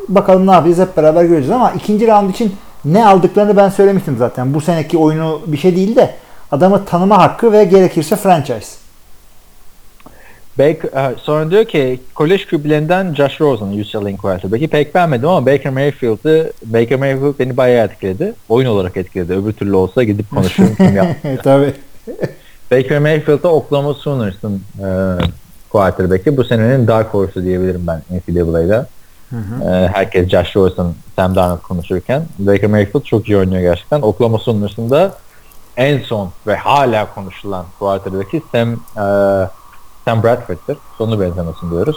bakalım ne yapacağız, hep beraber göreceğiz ama ikinci round için ne aldıklarını ben söylemiştim zaten. Bu seneki oyunu bir şey değil de adamı tanıma hakkı ve gerekirse franchise. Baker, sonra diyor ki kolej küplerinden Josh Rosen U C L A'nin quarterback'i. Pek beğenmedim ama Baker Mayfield'ı Baker Mayfield beni bayağı etkiledi. Oyun olarak etkiledi. Öbür türlü olsa gidip konuşurum kim yaptı. Tabii. Baker Mayfield'da Oklahoma Sooners'ın e, quarterback'i. Bu senenin dark horse'u diyebilirim ben N C A A'da. Hı hı. E, herkes Josh Rosen, Sam Darnold konuşurken Baker Mayfield çok iyi oynuyor gerçekten. Oklahoma Sooners'ın da en son ve hala konuşulan quarterback'i Sam e, Sam Bradford'tır. Sonu benzemesin diyoruz.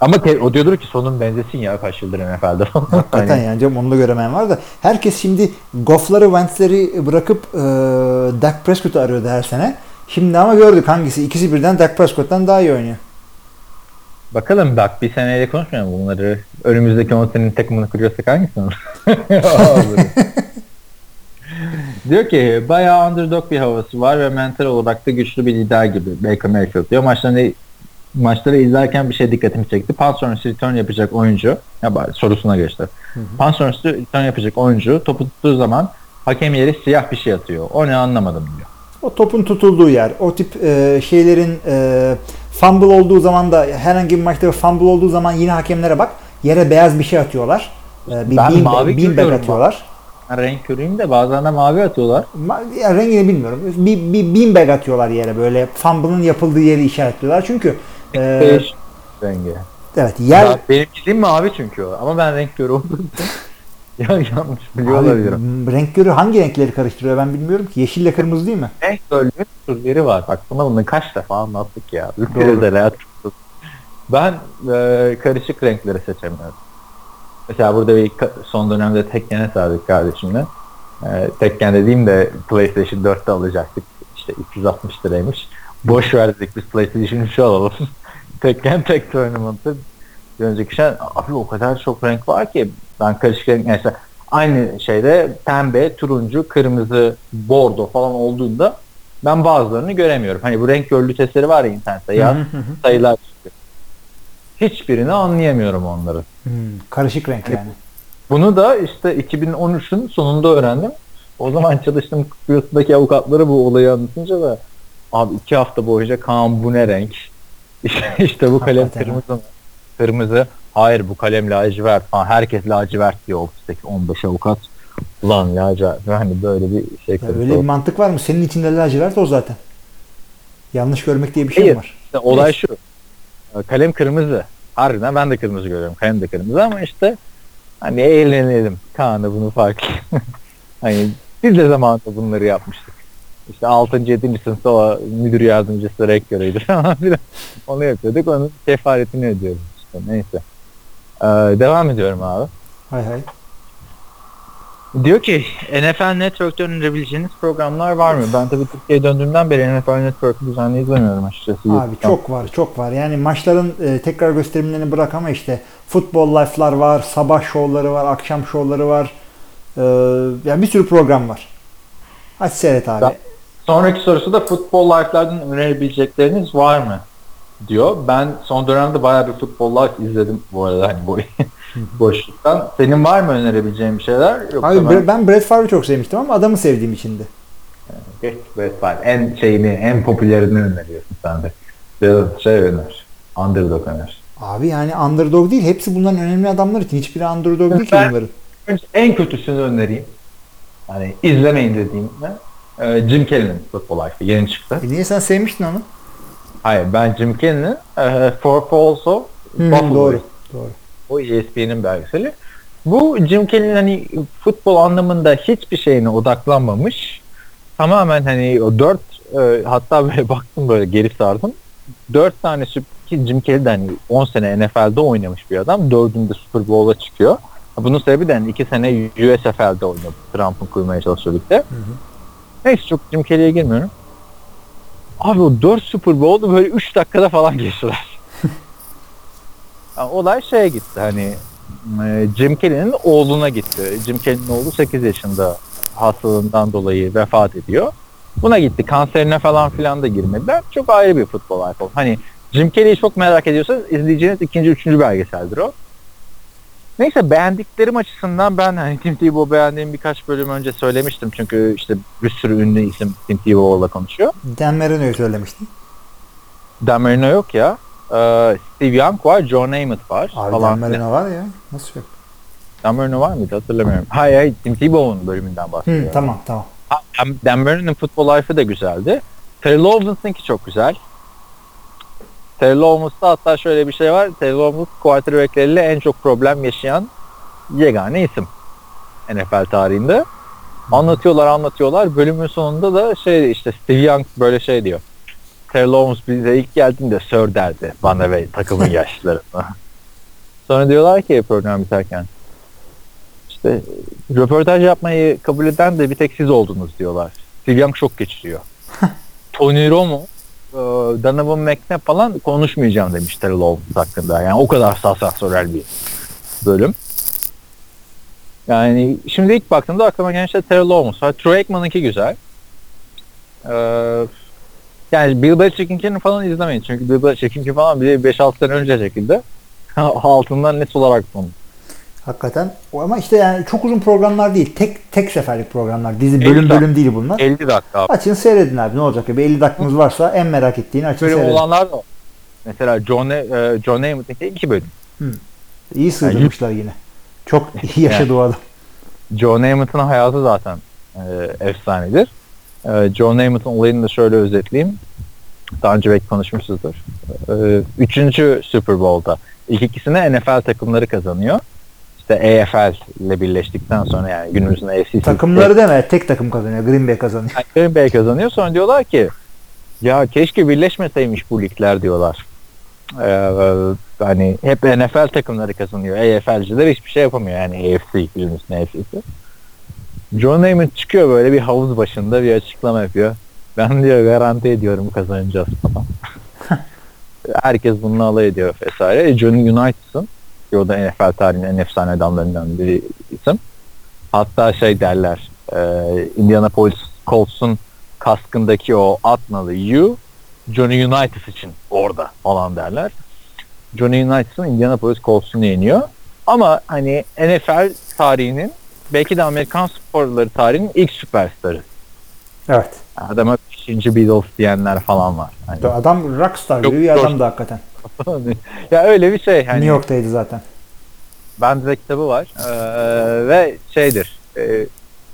Ama te- o diyordur ki sonun benzesin ya kaç yıldır N F L'de. Hakikaten yani canım, onu da göremeyen var da. Herkes şimdi Goff'ları, Wentz'leri bırakıp e, Dak Prescott'u arıyordu her sene. Şimdi ama gördük hangisi. İkisi birden Dak Prescott'tan daha iyi oynuyor. Bakalım bak bir seneyle konuşmayalım bunları. Önümüzdeki on senenin takımını kuruyorsak hangisi olur? Diyor ki bayağı underdog bir havası var ve mental olarak da güçlü bir lider gibi Baker Mayfield diyor. Maçlarını, maçları izlerken bir şey dikkatimi çekti. Punt sonrası return yapacak oyuncu, ya bari sorusuna geçti. Punt sonrası return yapacak oyuncu topu tuttuğu zaman hakem yeri siyah bir şey atıyor. O ne anlamadım diyor. O topun tutulduğu yer. O tip e, şeylerin e, fumble olduğu zaman da herhangi bir maçta fumble olduğu zaman yine hakemlere bak. Yere beyaz bir şey atıyorlar. E, bir ben bean, mavi beanbag atıyorlar. Bak. Renk körüyüm de bazen de mavi atıyorlar. Ma- ya rengini bilmiyorum. Bir, bir beanbag atıyorlar yere böyle. Fumble'ın yapıldığı yeri işaretliyorlar çünkü. E- rengi. Evet. Yer... Ya benim bildiğim mavi çünkü o. Ama ben renk körü olduğum için yanlış biliyor olabilirim. Renk körü hangi renkleri karıştırıyor ben bilmiyorum ki. Yeşille kırmızı değil mi? Renk körlüğün türleri var. Bak sana bunu kaç defa anlattık ya. Ben e- karışık renkleri seçemiyorum. Mesela burada bir son dönemde Tekken'e sardık kardeşimle. Ee, Tekken dediğim de PlayStation dörtte alacaktık. İşte iki yüz altmış liraymış. Boş verdik biz PlayStation üçü alalım. Tekken tek tournament'ı dönecek işler. Abi o kadar çok renk var ki. Ben karışık renk mesela aynı şeyde pembe, turuncu, kırmızı, bordo falan olduğunda ben bazılarını göremiyorum. Hani bu renk körlüğü testleri var ya internette. Yaz sayılar çıkıyor. Hiçbirini anlayamıyorum onları. Hmm, karışık renk yani. Bunu da işte iki bin on üçün sonunda öğrendim. O zaman çalıştığım Kıbrıs'taki avukatları bu olayı anlatınca da abi iki hafta boyunca Kaan bu ne renk? İşte, işte bu kalem kırmızı mı? Kırmızı. Hayır bu kalem lacivert falan. Herkes lacivert diyor ofisteki on beş avukat. Ulan lacivert. Yani böyle bir şey. Öyle bir mantık var mı? Senin içinde lacivert o zaten. Yanlış görmek diye bir şey Hayır. var. İşte olay Neyse. şu. Kalem kırmızı. Harbiden ben de kırmızı görüyorum. Kalem de kırmızı ama işte hani eğlenelim. Kaan da bunu fark hani biz de zamanında bunları yapmıştık. İşte altıncı yedinci sınıfta o müdür yardımcısı renk körüydü falan filan. Onu yapıyorduk. Onun kefaretini ödüyoruz işte. Neyse. Ee, devam ediyorum abi. Hay hay. Diyor ki N F L Network'te önerebileceğiniz programlar var mı? Ben tabii Türkiye'ye döndüğümden beri N F L Network'ü düzenli izlemiyorum açıkçası. Abi YouTube'dan. Çok var, çok var. Yani maçların e, tekrar gösterimlerini bırak ama işte futbol live'lar var, sabah şovları var, akşam şovları var. E, yani bir sürü program var. Aç seyret abi. Ben, sonraki sorusu da futbol live'lardan önerebilecekleriniz var mı? Diyor. Ben son dönemde bayağı bir futbol live izledim bu arada hani boy. boşluktan. Senin var mı önerebileceğin bir şeyler? Yoksa abi ben, ben Brett Favre'ı çok sevmiştim ama adamı sevdiğim için de. Geç Brett Favre. En şeyini, en popülerini öneriyorsun sen de. Şey öner. Underdog öner. Abi yani underdog değil. Hepsi bunların önemli adamlar için. Hiçbiri underdog değil ki bunların. En kötüsünü önereyim. Hani izlemeyin dediğimde Jim Kelly'nin Football Life'ı yeni çıktı. E niye sen sevmiştin onu? Hayır ben Jim Kelly'nin uh, For Falls of Buffalo. Doğru. Doğru. O E S P N'in belgeseli. Bu Jim Kelly'nin hani futbol anlamında hiçbir şeyine odaklanmamış. Tamamen hani o dört e, hatta böyle baktım böyle geri sardım. Dört tane ki Jim Kelly'den hani on sene N F L'de oynamış bir adam. Dördünde Super Bowl'a çıkıyor. Bunun sebebi de hani iki sene U S F L'de oynadı. Trump'ın kurmaya çalışıyor birlikte. Hı hı. Neyse çok Jim Kelly'ye girmiyorum. Abi o dört Super Bowl'da böyle üç dakikada falan geçtiler. Yani olay şeye gitti hani Jim Kelly'nin oğluna gitti. Jim Kelly'nin oğlu sekiz yaşında hastalığından dolayı vefat ediyor. Buna gitti. Kanserine falan filan da girmediler. Çok ayrı bir futbol iPhone. Hani Jim Carrey'i çok merak ediyorsanız izleyeceğiniz ikinci, üçüncü belgeseldir o. Neyse, beğendiklerim açısından ben hani Tim Tebow beğendiğim birkaç bölüm önce söylemiştim. Çünkü işte bir sürü ünlü isim Tim Tebow'la konuşuyor. Dan Marino'yu söylemiştin. Dan Marino yok ya. Ee, Steve Young var, John Namath var. Abi Dan Marino var ya. Nasıl yok? Dan Marino var mıydı hatırlamıyorum. Hayır hayır, Tim Tebow'un bölümünden bahsediyorum. Hı, tamam tamam. Dan Marino'nun futbol life'ı da güzeldi. Terry Lawrence'ınki çok güzel. Terry Lawrence'da hatta şöyle bir şey var. Terry Lawrence quarterback'leriyle en çok problem yaşayan yegane isim N F L tarihinde. Anlatıyorlar anlatıyorlar. Bölümün sonunda da şey işte Steve Young böyle şey diyor. Terry Lawrence bize ilk geldiğinde Sir derdi bana ve takımın yaşlılarına. Sonra diyorlar ki program biterken İşte röportaj yapmayı kabul eden de bir tek siz oldunuz diyorlar. Steve Young çok geçiriyor. Tony Romo, Donovan McNabb falan konuşmayacağım demiş Terry Lawrence hakkında. Yani o kadar sansasyonel bir bölüm. Yani şimdi ilk baktığımda aklıma gelen şey Terry Lawrence var. Troy Aikman'ınki güzel. Ee, yani Bill Belichick'inkini falan izlemeyin. Çünkü Bill Belichick'inki falan bir beş altı sene önce çekildi. Altından net olarak konu. Hakikaten. Ama işte yani çok uzun programlar değil. Tek tek seferlik programlar. Dizi bölüm bölüm değil bunlar. elli dakika abi. Açın seyredin abi. Ne olacak ya? Bir elli dakikanız varsa en merak ettiğini açın böyle seyredin. Böyle olanlar da var. Mesela John, John Namath'ınki iki bölüm. Hmm. İyi sığdırmışlar yani, yine. Çok iyi yaşadı o adam. John Namath'ın hayatı zaten e, efsanedir. E, John Namath'ın olayını da şöyle özetleyeyim. Daha önce belki konuşmuşuzdur. E, üçüncü Super Bowl'da ilk ikisine N F L takımları kazanıyor. İşte A F L ile birleştikten sonra yani günümüzün A F C takımları deme, tek takım kazanıyor. Green Bay kazanıyor. Yani Green Bay kazanıyor. Sonra diyorlar ki ya keşke birleşmeseymiş bu ligler diyorlar. Ee, hani hep N F L takımları kazanıyor. A F L'ciler hiçbir şey yapamıyor. Yani A F C, günümüzün A F C'si. John Namath çıkıyor böyle bir havuz başında bir açıklama yapıyor. Ben diyor garanti ediyorum kazanacağız falan. Herkes bununla alay ediyor vesaire. John United'ın o da N F L tarihinin en efsane adamlarından bir isim. Hatta şey derler, e, Indianapolis Colts'un kaskındaki o atnalı U, Johnny Unitas için orada falan derler. Johnny Unitas'ın Indianapolis Colts'unu yeniyor. Ama hani N F L tarihinin, belki de Amerikan sporları tarihinin ilk süperstarı. Evet. Adama beşinci Beatles diyenler falan var. Hani adam rockstar gibi bir adamdı hakikaten. Ya öyle bir şey. Hani New York'taydı zaten. Bende de kitabı var. Ee, ve şeydir. E,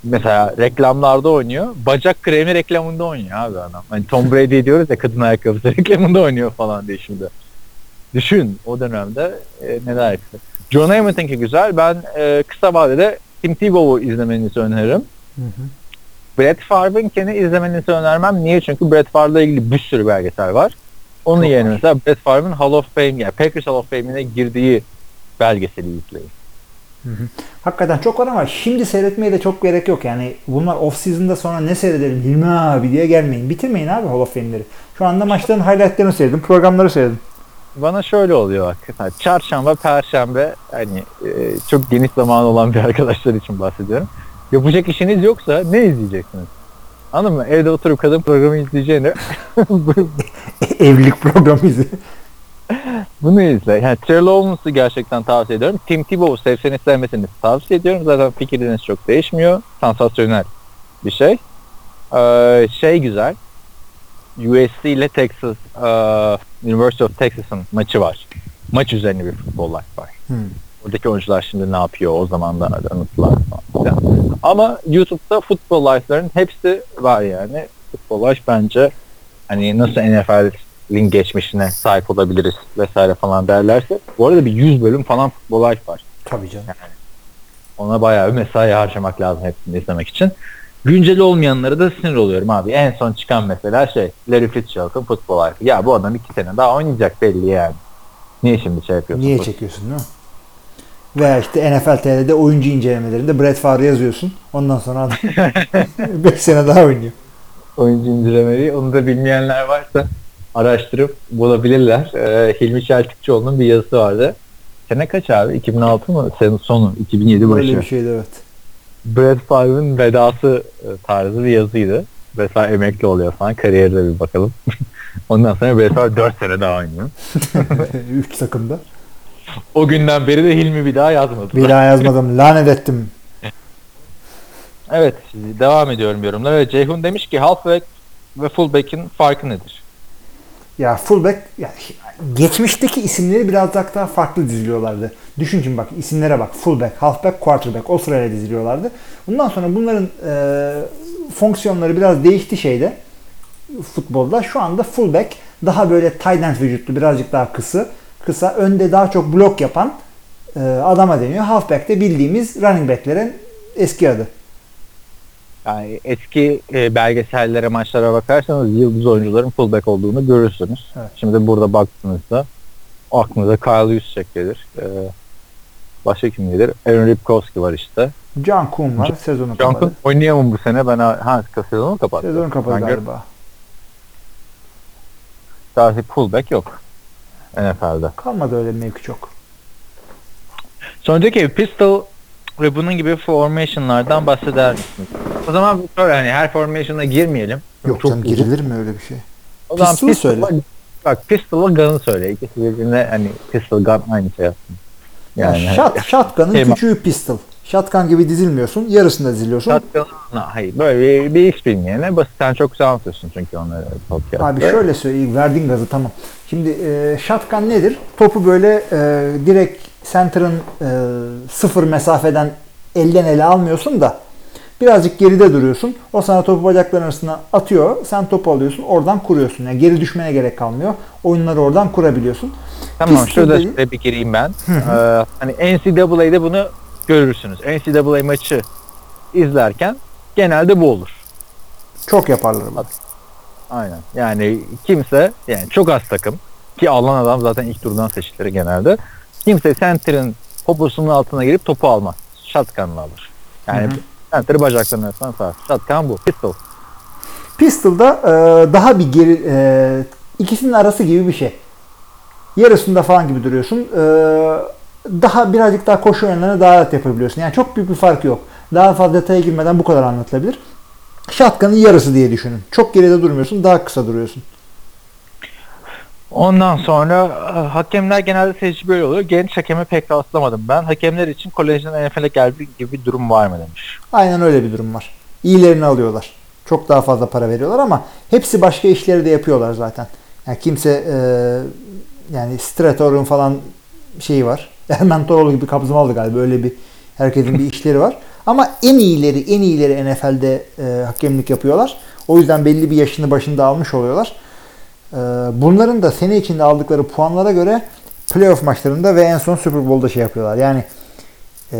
mesela reklamlarda oynuyor. Bacak kremi reklamında oynuyor abi adam. Hani Tom Brady diyoruz ya, kadın ayakkabısı reklamında oynuyor falan diye şimdi. Düşün o dönemde e, neler yaptı. John Namath'ınki güzel. Ben e, kısa vadede Tim Tebow'u izlemenizi öneririm. Hı hı. Brett Favre'ınkini izlemenizi önermem. Niye? Çünkü Brett Favre'la ilgili bir sürü belgesel var. Onun çok yerine var. Mesela Brett Favre'ın Hall of Fame, yani Packers Hall of Fame'ine girdiği belgeseli izleyin. Hı hı. Hakikaten çok var ama şimdi seyretmeye de çok gerek yok. Yani bunlar off-season'da sonra ne seyredelim Hilmi abi diye gelmeyin. Bitirmeyin abi Hall of Fame'leri. Şu anda maçların highlight'larını seyredin, programları seyredin. Bana şöyle oluyor hakikaten. Çarşamba, perşembe, hani e, çok geniş zamanı olan bir arkadaşlar için bahsediyorum. Yapacak işiniz yoksa ne izleyeceksiniz? Anladın mı? Evde oturup kadın programı izleyeceğine evlilik programı izle. Bunu izle. Yani Terry Lawrence'ı gerçekten tavsiye ediyorum. Tim Tebow'u sevseniz sevmeseniz tavsiye ediyorum. Zaten fikirleriniz çok değişmiyor. Sansasyonel bir şey. Ee, şey güzel. U S C ile Texas, uh, University of Texas'ın maçı var. Maç üzerine bir futbol life var. Hmm. Oradaki oyuncular şimdi ne yapıyor o zaman da anlatılar falan. Ama YouTube'da futbol life'ların hepsi var yani. Futbol life bence hani nasıl N F L'in geçmişine sahip olabiliriz vesaire falan derlerse. Bu arada bir yüz bölüm falan futbol life var. Tabii canım. Yani ona bayağı bir mesai harcamak lazım hepsini izlemek için. Güncel olmayanlara da sinir oluyorum abi. En son çıkan mesela şey Larry Fitzgerald'ın futbol life. Ya bu adam iki sene daha oynayacak belli yani. Niye şimdi şey yapıyorsun? Niye çekiyorsun değil mi? Veya işte N F L T V'de oyuncu incelemelerinde Brett Favre yazıyorsun. Ondan sonra adam beş sene daha oynuyor. Oyuncu incelemeleri. Onu da bilmeyenler varsa araştırıp bulabilirler. Ee, Hilmi Çeltikçioğlu'nun bir yazısı vardı. Sene kaç abi? iki bin altı mı? Senin sonu. iki bin yedi başı. Öyle bir şeydi evet. Brett Favre'ın vedası tarzı bir yazıydı. Mesela emekli oluyor falan. Kariyerine bir bakalım. Ondan sonra Beşiktaş dört sene daha oynuyor. Üç takımda. O günden beri de Hilmi bir daha yazmadı. Bir daha yazmadım. Lanet ettim. Evet. Devam ediyorum yorumlara. Evet, Ceyhun demiş ki halfback ve fullback'in farkı nedir? Ya fullback yani geçmişteki isimleri biraz daha farklı diziliyorlardı. Düşün şimdi bak isimlere bak. Fullback, halfback, quarterback o sırayla diziliyorlardı. Bundan sonra bunların e, fonksiyonları biraz değişti şeyde futbolda. Şu anda fullback daha böyle tight end vücutlu, birazcık daha kısa. Kısa önde daha çok blok yapan e, adama deniyor. Halfback de bildiğimiz running back'lerin eski adı. Yani eski e, belgesellere, maçlara bakarsanız yıldız oyuncuların fullback olduğunu görürsünüz. Evet. Şimdi burada baktığınızda aklınıza Kyle Juszczyk gelir. Ee, başka kim gelir? Aaron Ripkowski var işte. Can Kuhn var. Sezonu kapadı. Can Kuhn oynayamam bu sene. Ben ha, sezonu kapattı. Sezonu kapadı ben galiba. Gör- Sadece fullback yok N F L'de. Kalmadı öyle bir mevki çok. Sonraki Pistol ve bunun gibi formationlardan bahseder misiniz? O zaman yani her formation'a girmeyelim. Yok canım, girilir mi öyle bir şey? O zaman pistol söyle. Bak pistol'la gun'ı söyle. İkisi birbirine hani pistol gun aynı şey yapsın. Yani yani shot, shotgun'ın şey, küçüğü pistol. Shotgun gibi dizilmiyorsun. Yarısında diziliyorsun. Shotgun'ın hayır. Böyle bir, bir iş bilmeyene basit. Sen çok güzel anlatıyorsun çünkü onları. Abi şöyle söyleyeyim. Verdiğin gazı tamam. Şimdi e, shotgun nedir? Topu böyle e, direkt center'ın e, sıfır mesafeden elden ele almıyorsun da birazcık geride duruyorsun. O sana topu bacakların arasına atıyor. Sen topu alıyorsun. Oradan kuruyorsun. Yani geri düşmene gerek kalmıyor. Oyunları oradan kurabiliyorsun. Tamam. Pistol şurada şöyle bir gireyim ben. ee, hani N C A A'de bunu görürsünüz. N C A A maçı izlerken genelde bu olur. Çok yaparlar bunu. Aynen. Yani kimse yani çok az takım ki alan adam zaten ilk turdan seçilir genelde. Kimse center'ın poposunun altına girip topu almaz. Shotgun'la alır. Yani hı-hı. Center'ı bacaklarının arasından sarar. Shotgun bu. Pistol. Pistol'da e, daha bir geri e, ikisinin arası gibi bir şey. Yarısında falan gibi duruyorsun. E, daha birazcık daha koşu oyunlarına daha rahat yapabiliyorsun. Yani çok büyük bir fark yok. Daha fazla detaya girmeden bu kadar anlatılabilir. Shotgun'ın yarısı diye düşünün. Çok geride durmuyorsun, daha kısa duruyorsun. Ondan sonra hakemler genelde seçici böyle oluyor. Genç hakeme pek rastlamadım ben. Hakemler için kolejden N F L'e geldiği gibi bir durum var mı demiş. Aynen öyle bir durum var. İyilerini alıyorlar. Çok daha fazla para veriyorlar ama hepsi başka işleri de yapıyorlar zaten. Yani kimse e, yani Strator'un falan şeyi var. Ermentoroğlu gibi kabzımalı galiba. Öyle bir herkesin bir işleri var. Ama en iyileri, en iyileri N F L'de e, hakemlik yapıyorlar. O yüzden belli bir yaşını başında almış oluyorlar. E, bunların da sene içinde aldıkları puanlara göre playoff maçlarında ve en son Super Bowl'da şey yapıyorlar. Yani e,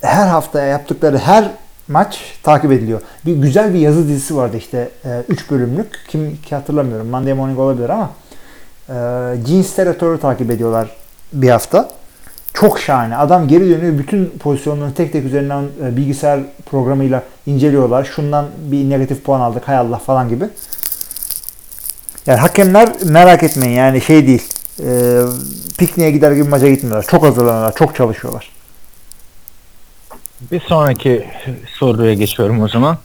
her hafta yaptıkları her maç takip ediliyor. Bir güzel bir yazı dizisi vardı işte üç e, bölümlük. Kim ki hatırlamıyorum. Monday Morning olabilir ama e, Jeans Territory'u takip ediyorlar bir hafta. Çok şahane. Adam geri dönüyor. Bütün pozisyonlarını tek tek üzerinden e, bilgisayar programıyla inceliyorlar. Şundan bir negatif puan aldık. Hay Allah falan gibi. Yani hakemler merak etmeyin. Yani şey değil. E, pikniğe gider gibi maça gitmiyorlar. Çok hazırlanıyorlar. Çok çalışıyorlar. Bir sonraki soruya geçiyorum o zaman.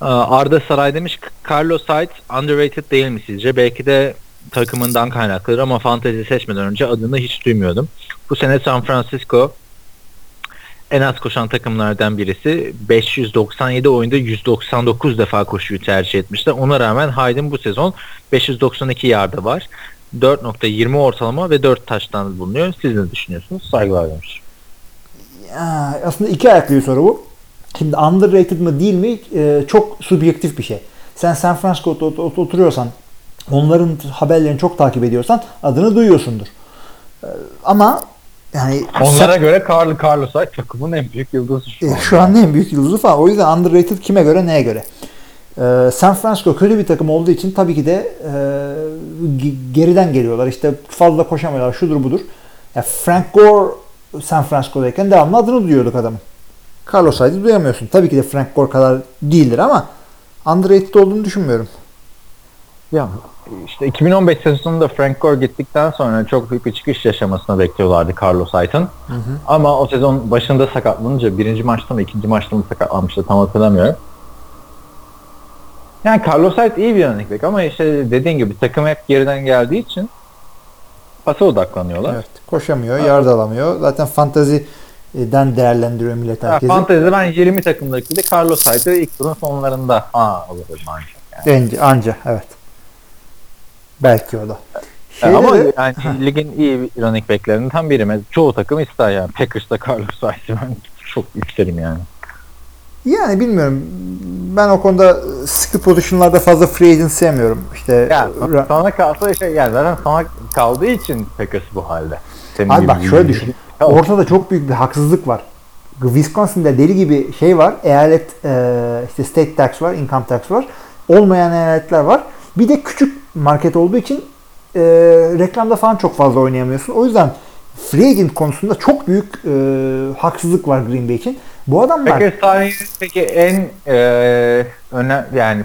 Arda Saray demiş ki Carlos Hyde underrated değil mi sizce? Belki de takımından kaynaklıdır ama fantezi seçmeden önce adını hiç duymuyordum. Bu sene San Francisco en az koşan takımlardan birisi. beş yüz doksan yedi oyunda yüz doksan dokuz defa koşuyu tercih etmişti. Ona rağmen Hyde'in bu sezon beş yüz doksan iki yardı var. dört virgül yirmi ortalama ve dört taştan bulunuyor. Siz ne düşünüyorsunuz? Saygılar demiş. Ya, aslında iki ayaklı bir soru bu. Şimdi underrated mı değil mi? Ee, çok subjektif bir şey. Sen San Francisco'da oturuyorsan, onların haberlerini çok takip ediyorsan adını duyuyorsundur. Ee, ama yani onlara sen, göre Carl Carlos Hyde takımın en büyük yıldızı şu an. E, şu an en büyük yıldızı falan. O yüzden underrated kime göre neye göre? Ee, San Francisco kötü bir takım olduğu için tabii ki de e, geriden geliyorlar. İşte fazla koşamıyorlar. Şudur budur. Ya Frank Gore San Francisco'dayken devamlı adını duyuyorduk adamın. Carlos Hyde'i duyamıyorsun. Tabii ki de Frank Gore kadar değildir ama underrated olduğunu düşünmüyorum. Ya işte iki bin on beş sezonunda Frank Gore gittikten sonra çok büyük bir çıkış yaşamasını bekliyorlardı Carlos Hyde'ın. Ama o sezon başında sakatlanınca birinci maçta mı ikinci maçta mı sakatlanmıştı tam hatırlamıyorum. Yani Carlos Sainz iyi bir running back ama işte dediğin gibi takım hep geriden geldiği için pasa odaklanıyorlar. Evet, koşamıyor, evet. Yard alamıyor. Zaten fantaziden değerlendiriyor millet herkesi. Ya, fantazide ben yirmi takımdaki de Carlos Sainz'ı ilk turun sonlarında ha olabilir ancak. Yani. Anca, anca evet. Belki o da. Şeyleri... Ama yani ligin iyi running back'lerinden tam biri. Çoğu takım ister yani. Packers'ta Carlos Sainz'ı ben çok yükselim yani. Yani bilmiyorum. Ben o konuda sıkı pozisyonlarda fazla free agent sevmiyorum. İşte yani, ra- sana kalsa şey yani zaten sana kaldığı için Packers bu halde. Senin abi bak şöyle düşün. Ortada çok büyük bir haksızlık var. Wisconsin'da deli gibi şey var. Eyalet e, işte state tax var, income tax var. Olmayan eyaletler var. Bir de küçük market olduğu için e, reklamda falan çok fazla oynayamıyorsun. O yüzden free agent konusunda çok büyük e, haksızlık var Green Bay için. Bu adamlar... Peki tarihinin peki en e, önemli yani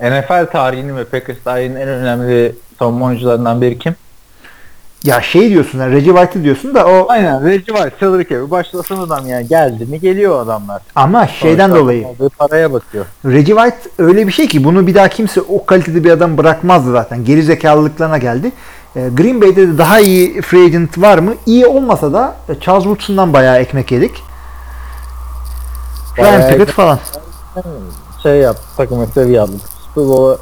N F L tarihinin ve Packers tarihinin en önemli savunma oyuncularından biri kim? Ya şey diyorsun yani Reggie White'ı diyorsun da o... Aynen Reggie White, Cedric Evans başlasın adam yani geldi mi geliyor adamlar. Ama şeyden sonra dolayı... Paraya bakıyor. Reggie White öyle bir şey ki bunu bir daha kimse o kalitede bir adam bırakmazdı zaten. Geri zekalılıklarına geldi. Green Bay'de de daha iyi free agent var mı? İyi olmasa da Charles Woodson'dan bayağı ekmek yedik. Ryan Pickett falan. Şey yaptı, takım seviye yaptı. Super Bowl'a...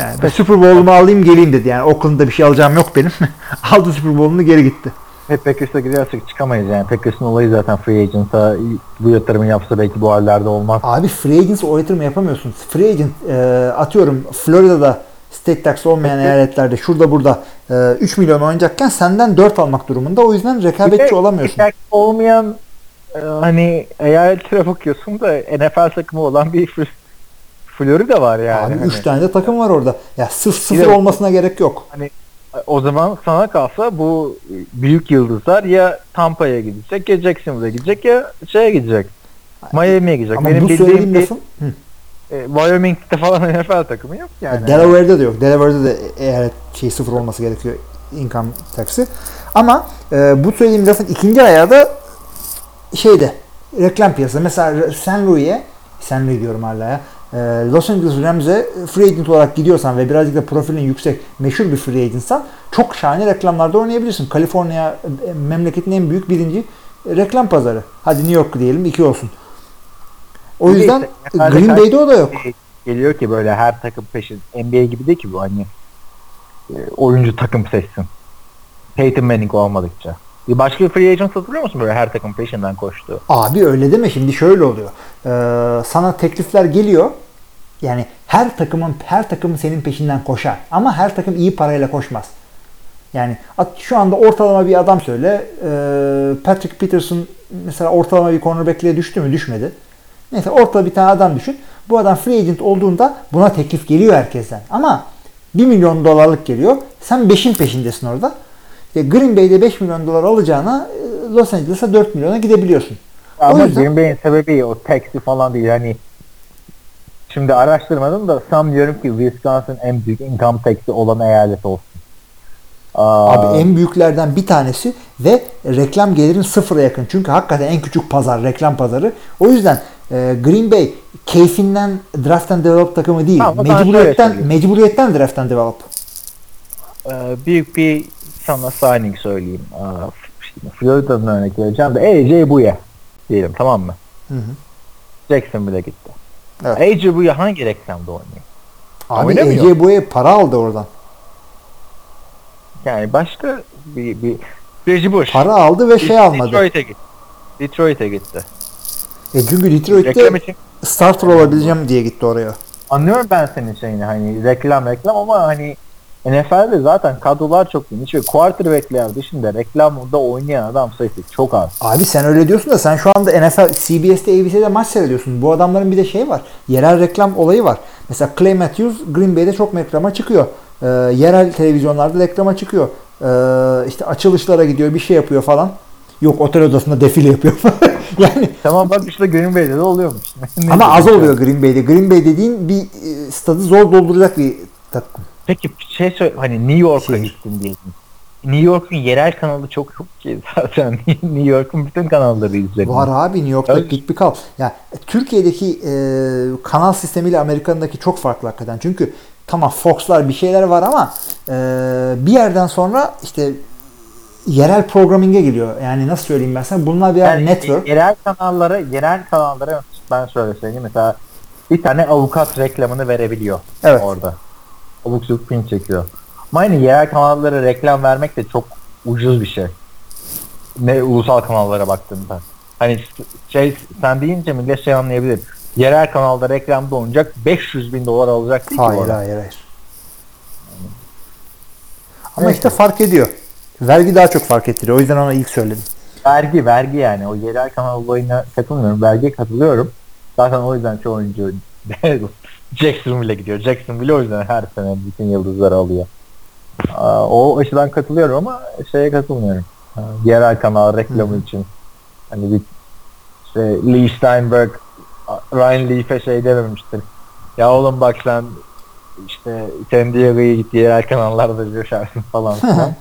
Yani ben Super Bowl'umu alayım geleyim dedi yani. Oakland'da bir şey alacağım yok benim. Aldı Super Bowl'unu geri gitti. Hep Packers'a gidersek çıkamayız yani. Packers'ın olayı zaten free agent'a bu yatırımı yapsa belki bu hallerde olmaz. Abi free agent'a o yatırımı yapamıyorsun. Free agent e, atıyorum Florida'da state tax olmayan eyaletlerde şurada burada e, üç milyon oynayacakken senden dört almak durumunda. O yüzden rekabetçi olamıyorsun. State tax olmayan hani eyaletlere bakıyorsun da N F L takımı olan bir Florida var yani. Abi üç hani tane de takım var orada. Ya sırf sıfır olmasına gerek yok. Hani o zaman sana kalsa bu büyük yıldızlar ya Tampa'ya gidecek ya Jacksonville'a gidecek ya şeye gidecek. Miami'ye gidecek. Ama benim bu söylediğim lafın e, Wyoming'de falan N F L takımı yok yani. Delaware'de de yok. Delaware'de de eğer şey sıfır olması gerekiyor income tax'ı. Ama e, bu söylediğim lafın ikinci ayağı da şeyde reklam piyasası. Mesela San Luis'e San Luis diyorum hala ya. E, Los Angeles Rams'e free agent olarak gidiyorsan ve birazcık da profilin yüksek meşhur bir free agentsan çok şahane reklamlarda oynayabilirsin. Kaliforniya memleketin en büyük birinci reklam pazarı. Hadi New York diyelim iki olsun. O öyle yüzden işte, Green Bay'de o da yok. Geliyor ki böyle her takım peşin. N B A gibi de ki bu hani oyuncu takım seçsin. Peyton Manning olmadıkça. Bir başka bir free agent hatırlıyor musun böyle her takım peşinden koştu? Abi öyle deme şimdi şöyle oluyor. Ee, sana teklifler geliyor. Yani her takımın her takımı senin peşinden koşar. Ama her takım iyi parayla koşmaz. Yani şu anda ortalama bir adam söyle. Ee, Patrick Peterson mesela ortalama bir cornerback'liğe düştü mü? Düşmedi. Neyse ortada bir tane adam düşün. Bu adam free agent olduğunda buna teklif geliyor herkesten. Ama bir milyon dolarlık geliyor. Sen beşin peşindesin orada. İşte Green Bay'de beş milyon dolar alacağına Los Angeles'a dört milyona gidebiliyorsun. Ama yüzden... Green Bay'in sebebi o taksi falan değil. Hani şimdi araştırmadım da sanmıyorum ki Wisconsin en büyük income taksi olan eyalet olsun. Aa. Abi en büyüklerden bir tanesi ve reklam gelirin sıfıra yakın. Çünkü hakikaten en küçük pazar reklam pazarı. O yüzden Green Bay keyfinden draft'tan develop takımı değil. Tamam, mecburiyetten, mecburiyetten draft'tan develop. Ee, büyük bir sana signing söyleyeyim. Aa, işte Florida'dan örnek vereceğim de A J Buye diyelim tamam mı? Hı hı. Jacksonville'e gitti. Evet. A J Buye hangi reklamda oynuyor? Abi A J Buye para aldı oradan. Yani başka bir... bir Reggie Bush. Para aldı ve şey almadı. Detroit'e gitti. Detroit'e gitti. E çünkü Detroit'te starter olabileceğim diye gitti oraya. Anlıyorum ben senin şeyini hani reklam reklam ama hani N F L'de zaten kadrolar çok geniş ve quarterback'ler dışında reklamda oynayan adam sayısı çok az. Abi sen öyle diyorsun da sen şu anda N F L, C B S'te, A B C'de maç seyrediyorsun. Bu adamların bir de şey var. Yerel reklam olayı var. Mesela Clay Matthews Green Bay'de çok reklama çıkıyor. Ee, yerel televizyonlarda reklama çıkıyor. Ee, işte açılışlara gidiyor bir şey yapıyor falan. Yok otel odasında defile yapıyor. Yani tamam bak işte Green Bay'de de oluyormuş. Ama az yani oluyor Green Bay'de. Green Bay dediğin bir e, stadı zor dolduracak bir takım. Peki şey söyle hani New York'a şey gittin diyelim. New York'un yerel kanalı çok çok ki zaten. New York'un bütün kanalları izleniyor. Var abi, New York'ta evet. Big bir kanal. Yani Türkiye'deki e, kanal sistemiyle Amerika'daki çok farklı hakikaten. Çünkü tamam Fox'lar bir şeyler var ama e, bir yerden sonra işte yerel programming'e geliyor. Yani nasıl söyleyeyim ben sana? Bunlar bir yani network. Yerel kanallara, yerel kanallara ben şöyle söyleyeyim. Mesela bir tane avukat reklamını verebiliyor. Evet. Orada. Abuk sabuk pin çekiyor. Ama yani yerel kanallara reklam vermek de çok ucuz bir şey. Ne ulusal kanallara baktığında. Hani şey, sen deyince millet şey anlayabilir. Yerel kanalda reklamda olacak beş yüz bin dolar alacak değil. Hayır, ki hayır hayır. Ama evet. işte fark ediyor. Vergi daha çok fark ettiriyor. O yüzden ona ilk söyledim. Vergi vergi yani. O yerel kanal olayına katılmıyorum. Vergiye katılıyorum. Zaten o yüzden çoğu oyuncu Jacksonville'e gidiyor. Jacksonville o yüzden her sene bütün yıldızları alıyor. O açıdan katılıyorum ama şeye katılmıyorum. Yerel kanal reklamı Hı. için. Hani bir şey, Lee Steinberg Ryan Leaf'e şey dememiştir. Ya oğlum bak sen işte San Diego'ya gitti yerel kanallarda coşarsın falan filan.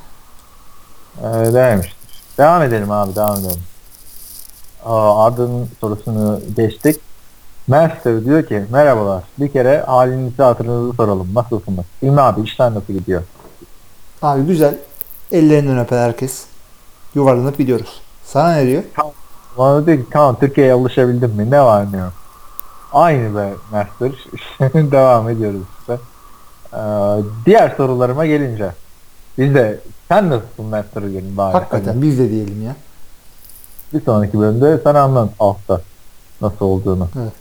Ee, dememiştir. Devam edelim abi devam edelim. Aa, Arda'nın sorusunu geçtik. Merster diyor ki merhabalar, bir kere halinizi hatırınızı soralım. Nasılsınız? İlmi abi işler nasıl gidiyor? Abi güzel. Ellerinden öper herkes. Yuvarlanıp gidiyoruz. Sana ne diyor? Tamam. Bana diyor ki tamam Türkiye'ye alışabildim mi? Ne var diyor. Aynı be Merster. Devam ediyoruz işte. Ee, diğer sorularıma gelince. Biz de sen nasılsın Merster'ı gelin bari. Hakikaten hani. Biz de diyelim ya. Bir sonraki bölümde sana anlat altta nasıl olduğunu. Evet.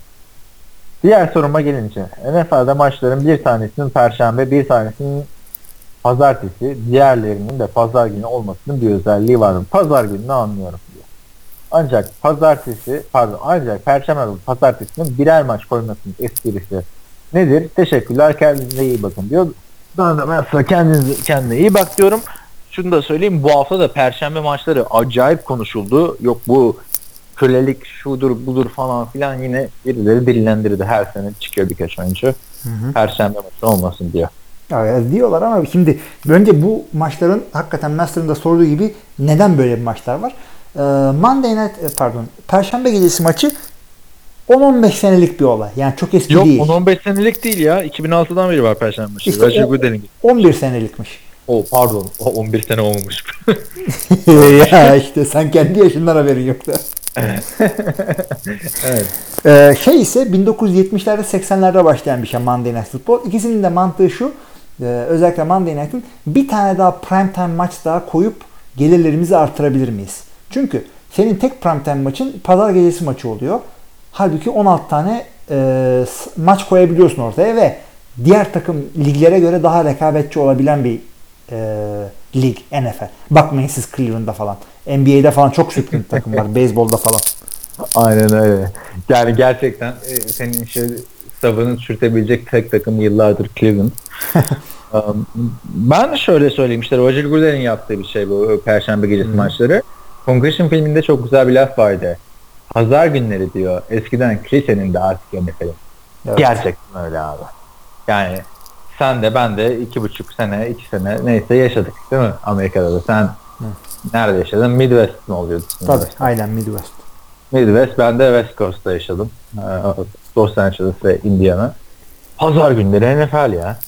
Diğer soruma gelince. N F L'de maçların bir tanesinin perşembe, bir tanesinin pazartesi, diğerlerinin de pazar günü olmasının bir özelliği var mı? Pazar gününü anlıyorum diyor. Ancak pazartesi, pardon ancak perşembe ve pazartesinin birer maç koymasının esprisi nedir? Teşekkürler, kendinize iyi bakın diyor. Ben de mesela kendinize, kendine iyi bak diyorum. Şunu da söyleyeyim, bu hafta da perşembe maçları acayip konuşuldu. Yok bu kölelik şudur budur falan filan, yine birileri dillendirdi. Her sene çıkıyor birkaç oyuncu. Hı hı. Perşembe maçı olmasın diyor. Evet, diyorlar ama şimdi önce bu maçların hakikaten Master'ın da sorduğu gibi neden böyle bir maçlar var? Ee, Monday Night pardon Perşembe gecesi maçı on on beş senelik bir olay. Yani çok eski Yok, değil. Yok on on beş senelik değil ya. iki bin altıdan beri var Perşembe maçı. İşte Roger Gooden'in gibi. on bir senelikmiş. O pardon o on bir sene olmamış. Ya işte sen kendi yaşından haberin yok da. Evet. Ee, şey ise bin dokuz yüz yetmişlerde seksenlerde başlayan bir şey Monday Night Football. İkisinin de mantığı şu. E, özellikle Monday Night'ın bir tane daha prime time maç daha koyup gelirlerimizi artırabilir miyiz? Çünkü senin tek prime time maçın pazar gecesi maçı oluyor. Halbuki on altı tane e, maç koyabiliyorsun ortaya ve diğer takım liglere göre daha rekabetçi olabilen bir e, lig N F L. Bakmayın siz Cleveland'da falan. N B A'de falan çok sürpriz takım var. Beyzbolda falan. Aynen öyle. Yani gerçekten e, senin işte sabanı sürtebilecek tek takım yıllardır Cleveland. um, ben şöyle söyleyeyim işte Roger Gooden'in yaptığı bir şey bu Perşembe gecesi hmm. maçları. Concussion filminde çok güzel bir laf vardı. Pazar günleri diyor. Eskiden klişenin de artık N F L'in. Evet. Gerçekten öyle abi. Yani sen de ben de iki buçuk sene, iki sene neyse yaşadık değil mi Amerika'da da? Sen Hı. nerede yaşadın? Midwest mi oluyordu? Tabii aynen Midwest. Midwest, ben de West Coast'ta yaşadım. Ee, Los Angeles ve Indiana. Pazar günleri N F L ya.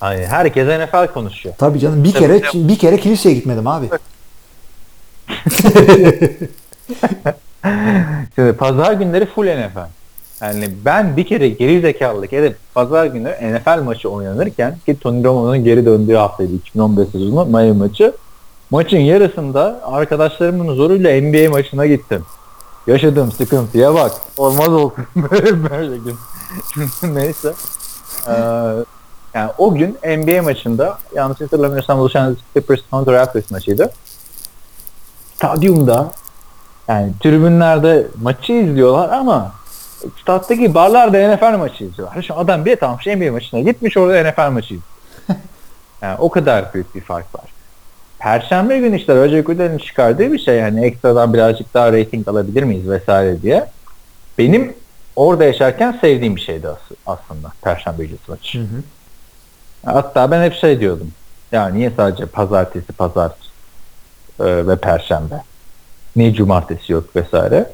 Hani herkes N F L konuşuyor. Tabii canım bir Tabii kere de... bir kere kiliseye gitmedim abi. Şimdi pazar günleri full N F L. Yani ben bir kere geri zekalılık edip pazar günü N F L maçı oynanırken ki Tony Romo'nun geri döndüğü haftaydı iki bin on beş sezonu Miami maçı. Maçın yarısında arkadaşlarımın zoruyla N B A maçına gittim. Yaşadığım sıkıntıya bak. Olmaz olsun böyle böyle gün. Neyse. Ee, yani o gün N B A maçında yanlış hatırlamıyorsam Los Angeles Clippers kontra Raptors maçıydı. Stadyumda yani tribünlerde maçı izliyorlar ama stattaki barlarda N F L maçı izliyorlar. Şu adam bilet almış N B A maçına gitmiş orada N F L maçı izliyor. Yani o kadar büyük bir fark var. Perşembe günü işte Roger Gooden'in çıkardığı bir şey yani ekstradan birazcık daha rating alabilir miyiz vesaire diye. Benim orada yaşarken sevdiğim bir şeydi aslında Perşembe günü maçı. Hı hı. Hatta ben hep şey diyordum. Ya niye sadece pazartesi pazartesi e, ve Perşembe. Niye cumartesi yok vesaire.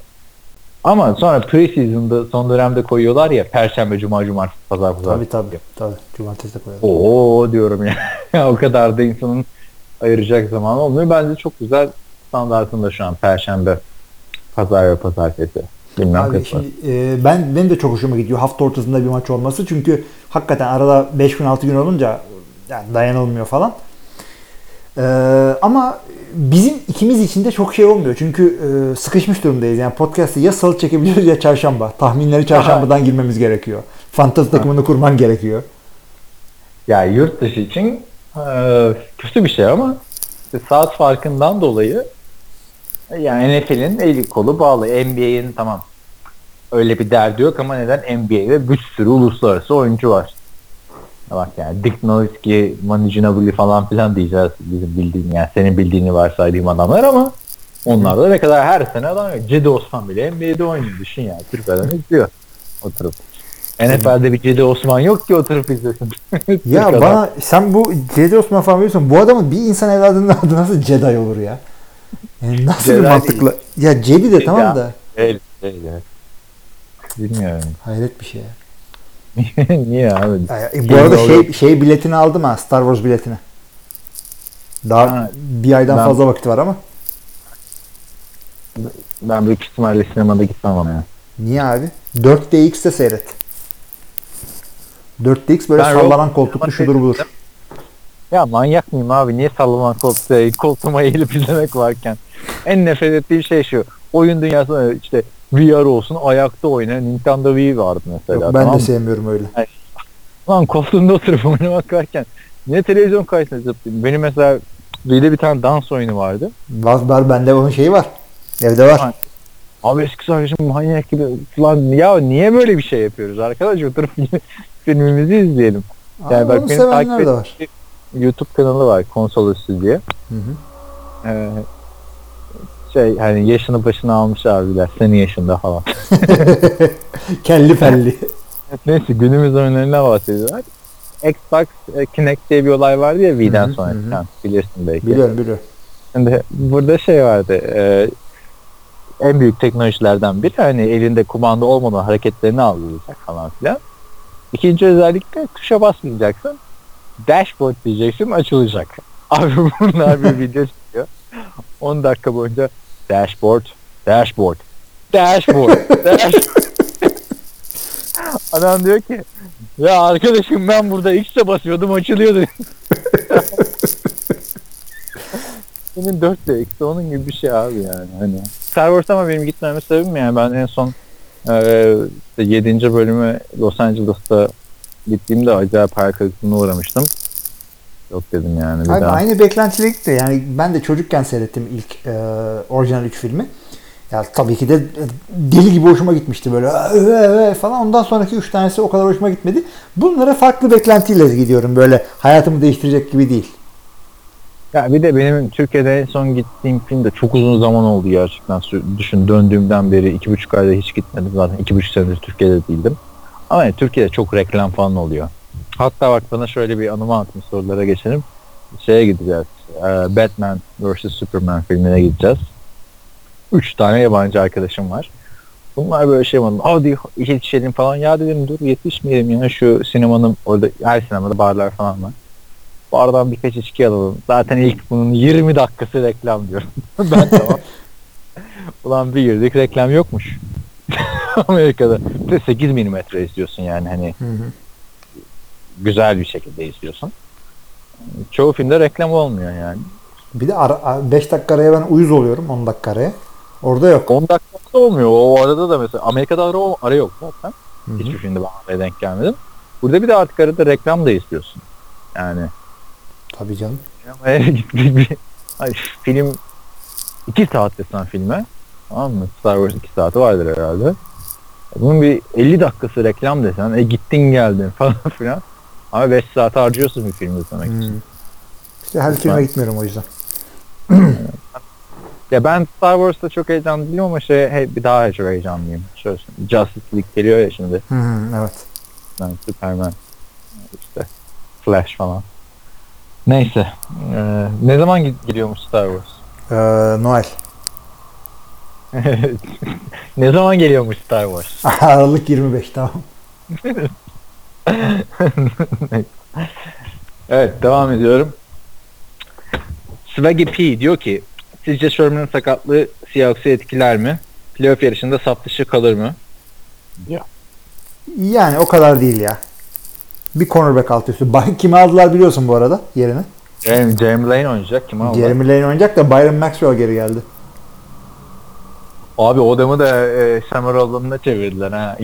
Ama sonra pre-season'da son dönemde koyuyorlar ya, Perşembe, Cuma, Cumartesi, Pazar, Pazar. Tabii tabii. tabii. Cumartesi de koyuyorlar. Oo diyorum ya. O kadar da insanın ayıracak zamanı olmuyor. Bence çok güzel standartında şu an Perşembe, Pazar ve Pazartesi. Abi, şimdi, e, ben benim de çok hoşuma gidiyor hafta ortasında bir maç olması. Çünkü hakikaten arada beş gün altı gün olunca yani dayanılmıyor falan. E, ama bizim ikimiz için de çok şey olmuyor. Çünkü e, sıkışmış durumdayız. Yani podcast'ı ya salı çekebiliyoruz ya çarşamba. Tahminleri çarşambadan girmemiz gerekiyor. Fantezi takımını kurman gerekiyor. Ya yurt dışı için e, kötü bir şey ama işte saat farkından dolayı yani N F L'in eli kolu bağlı. N B A'nin tamam öyle bir derdi yok ama neden N B A'de bir sürü uluslararası oyuncu var. Bak yani Dick Nowitzki, Manu Ginobili falan filan diyeceğiz bizim bildiğin, yani senin bildiğini varsaydığım adamlar ama onlar da ne kadar her sene adam yok. Cedi Osman bile N B A'de oynuyor, düşün yani. Türk adam izliyor oturup. N F L'de bir Cedi Osman yok ki oturup izlesin. Ya bana adam. Sen bu Cedi Osman falan biliyorsun, bu adamın bir insan evladının adı nasıl Jedi olur ya? Yani nasıl Cedi bir mantıkla? Ya Cedi de tamam da. Evet, evet, evet. Bilmiyorum. Hayret bir şey. Niye abi? E, bu arada şey, şey biletini aldım ha, Star Wars biletini. Daha ha, bir aydan ben, fazla vakit var ama. Ben büyük ihtimalle sinemada gitmem ama ya. Niye abi? dört D X'te seyret. dört D X böyle ben sallanan koltuklu şudur budur. Ya manyak mıyım abi? Niye sallanan koltuğa, koltuğuma eğilip izlemek varken? En nefret ettiğim şey şu. Oyun dünyasında işte V R olsun, ayakta oynayan Nintendo Wii vardı mesela. Yok, ben tamam de sevmiyorum öyle. Yani, lan koltuğunda oturup oynamak varken niye televizyon karşısına zıplayayım? Benim mesela Wii'de bir tane dans oyunu vardı. Var var, bende onun şeyi var. Evde var. Abi eski arkadaşım manyak gibi. Lan ya niye böyle bir şey yapıyoruz arkadaş? Oturup filmimizi izleyelim. Yani abi, bak, onu sevenler de var. YouTube kanalı var, Konsol Üstü diye. Hı hı. Ee, şey hani yaşını başına almış abiler, senin yaşında falan. Kelli felli. Neyse günümüz oyunlarına bahsediyorlar. Xbox Kinect diye bir olay vardı ya V'den sonra. Sen bilirsin belki. Biliyorum biliyorum. Şimdi burada şey vardı. E, en büyük teknolojilerden biri hani elinde kumanda olmadan hareketlerini algılayacak falan filan. İkinci özellik de tuşa basmayacaksın. Dashboard diyeceksin, açılacak. Abi bunlar bir video çıkıyor. on dakika boyunca dashboard, dashboard, dashboard, dashboard. Adam diyor ki ya arkadaşım ben burada X'e basıyordum açılıyordu. Senin dörtte X'e onun gibi bir şey abi yani. Hani Star Wars ama benim gitmeme sebebim yani ben en son e, işte yedinci bölümü Los Angeles'ta gittiğimde acayip hayal kırıklığına uğramıştım. Yok dedim yani bir abi daha. Aynı beklentiyle gitti. Yani ben de çocukken seyrettim ilk e, orijinal üç filmi. Ya tabii ki de deli gibi hoşuma gitmişti böyle e, e, falan. Ondan sonraki üç tanesi o kadar hoşuma gitmedi. Bunlara farklı beklentiyle gidiyorum. Böyle hayatımı değiştirecek gibi değil. Ya bir de benim Türkiye'de en son gittiğim film de çok uzun zaman oldu gerçekten. Düşün döndüğümden beri iki buçuk ayda hiç gitmedim. Zaten iki buçuk senedir Türkiye'de değildim. Ama yani Türkiye'de çok reklam falan oluyor. Hatta bak bana şöyle bir anımı atmış, sorulara geçelim. Şeye gideceğiz. Batman versus. Superman filmine gideceğiz. Üç tane yabancı arkadaşım var. Bunlar böyle şey yapalım. Hadi yetişelim falan. Ya dedim dur yetişmeyelim yani şu sinemanın orada her sinemada barlar falan var. Bardan birkaç içki alalım. Zaten ilk bunun yirmi dakikası reklam diyorum. Ben tamam. Ulan bir girdik reklam yokmuş. Amerika'da de sekiz milimetre izliyorsun yani hani hı hı. Güzel bir şekilde izliyorsun. Çoğu filmde reklam olmuyor yani. Bir de beş dakika araya ben uyuz oluyorum, on dakika araya. Orada yok. on dakika da olmuyor. O arada da mesela Amerika'da ara, ara yok zaten. Hı hı. Hiçbir filmde bana denk gelmedim. Burada bir de artık arada reklam da izliyorsun. Yani. Tabii canım. Ay, film iki saat desen filme. Tamam mı? Star Wars iki saati vardır herhalde. Bunun bir elli dakikası reklam desen, e gittin geldin falan filan. Ama beş saat harcıyorsun bir film izlemek hmm. için. İşte her filme gitmiyorum o yüzden. Ya ben Star Wars'ta çok heyecanlı değilim ama şey, hey, bir daha çok heyecanlıyım. Şöyle, Justice League geliyor ya şimdi. Hmm, evet. Yani Superman, işte Flash falan. Neyse. Ee, ne zaman gidiyormuş Star Wars? Ee, Noel. Ne zaman geliyormuş Star Wars? Aralık yirmi beş, tamam. Evet, devam ediyorum. Swaggy P diyor ki, sizce Sherman'ın sakatlığı Seahawks'ı etkiler mi? Playoff yarışında saf dışı kalır mı? Ya. Yani o kadar değil ya. Bir cornerback altı üstü. Kimi aldılar biliyorsun bu arada yerine? Jeremy, Jeremy Lane oynayacak. Kimi aldılar? Jeremy Lane oynayacak da Byron Maxwell geri geldi. Abi o adamı da e, Samaroğlu'na çevirdiler ha.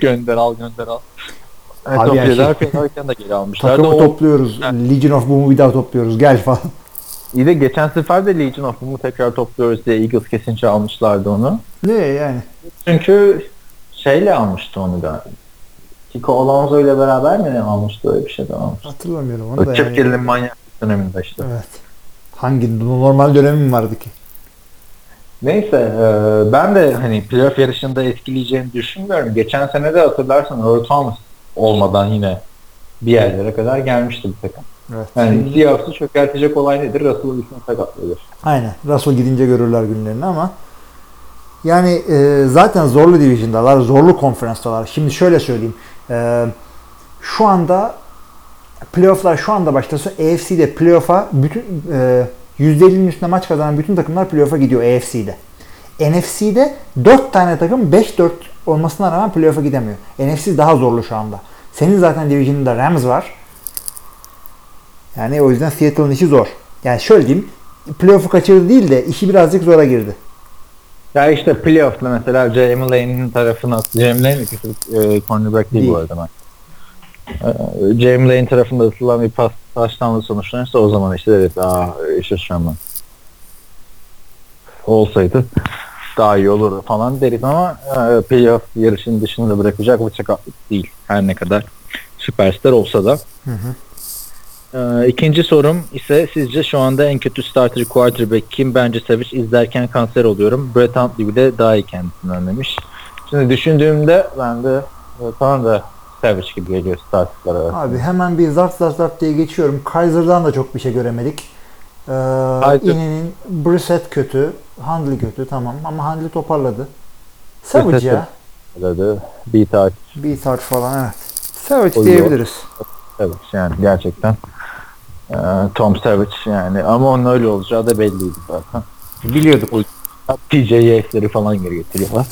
Gönder al, gönder al. Evet, abi yani şey, da geri almışlar. Takımı o... topluyoruz. Yani. Legion of Boom'u bir daha topluyoruz. Gel falan. İyi de geçen sefer de Legion of Boom'u tekrar topluyoruz diye Eagles kesince almışlardı onu. Ne yani? Çünkü şeyle almıştı onu da. Kiko Alonso ile beraber mi ne almıştı, öyle bir şey de almıştı. Hatırlamıyorum onu o da. Çirkinli yani. Manyak döneminde işte. Evet. Hangi normal dönemi mi vardı ki? Neyse, e, ben de hani playoff yarışında etkileyeceğini düşünmüyorum. Geçen sene de hatırlarsan Earl Thomas olmadan yine bir yerlere kadar gelmişti bu takım. Evet. Yani Seahawks'ı çökertecek olay nedir? Russell'ı üstüne takatlıyordur. Aynen. Russell gidince görürler günlerini ama yani e, zaten zorlu division'dalar, zorlu konferanstalar. Şimdi şöyle söyleyeyim. E, şu anda playoff'lar şu anda başlasa A F C'de playoff'a bütün e, yüzde ellinin üstüne maç kazanan bütün takımlar playoff'a gidiyor A F C'de. N F C'de dört tane takım beş dört olmasına rağmen playoff'a gidemiyor. N F C daha zorlu şu anda. Senin zaten division'da Rams var. Yani o yüzden Seattle'ın işi zor. Yani şöyle diyeyim, playoff'u kaçırdı değil de işi birazcık zora girdi. Ya işte playoff'la mesela Jeremy Lane'in tarafına, Jeremy Lane mi küçük e, cornerback değil, değil bu arada. Jeremy Lane tarafında atılan bir pas taştanlı sonuçlanırsa o zaman işte evet, aa işte Sherman olsaydı daha iyi olur falan deriz ama e, playoff yarışının dışında bırakacak bir çakatlık değil her ne kadar süperstar olsa da. Hı hı. E, ikinci sorum ise sizce şu anda en kötü starter quarterback kim? Bence Savage, izlerken kanser oluyorum. Brett Huntley bile daha iyi kendisinden demiş. Şimdi düşündüğümde ben de e, tamam da Savage gibi geliyor startlara. Abi hemen bir zart zart zart diye geçiyorum. Kaiser'dan da çok bir şey göremedik. Ee, İnenin Brissett kötü, Handley kötü, tamam ama Handley toparladı. Savage ya. Toparladı. Beat art. Beat art falan, evet. Savage diyebiliriz. Evet yani gerçekten. Ee, Tom Savage yani ama onun öyle olacağı da belliydi zaten. Biliyorduk. T J Y'leri falan geri getiriyorlar.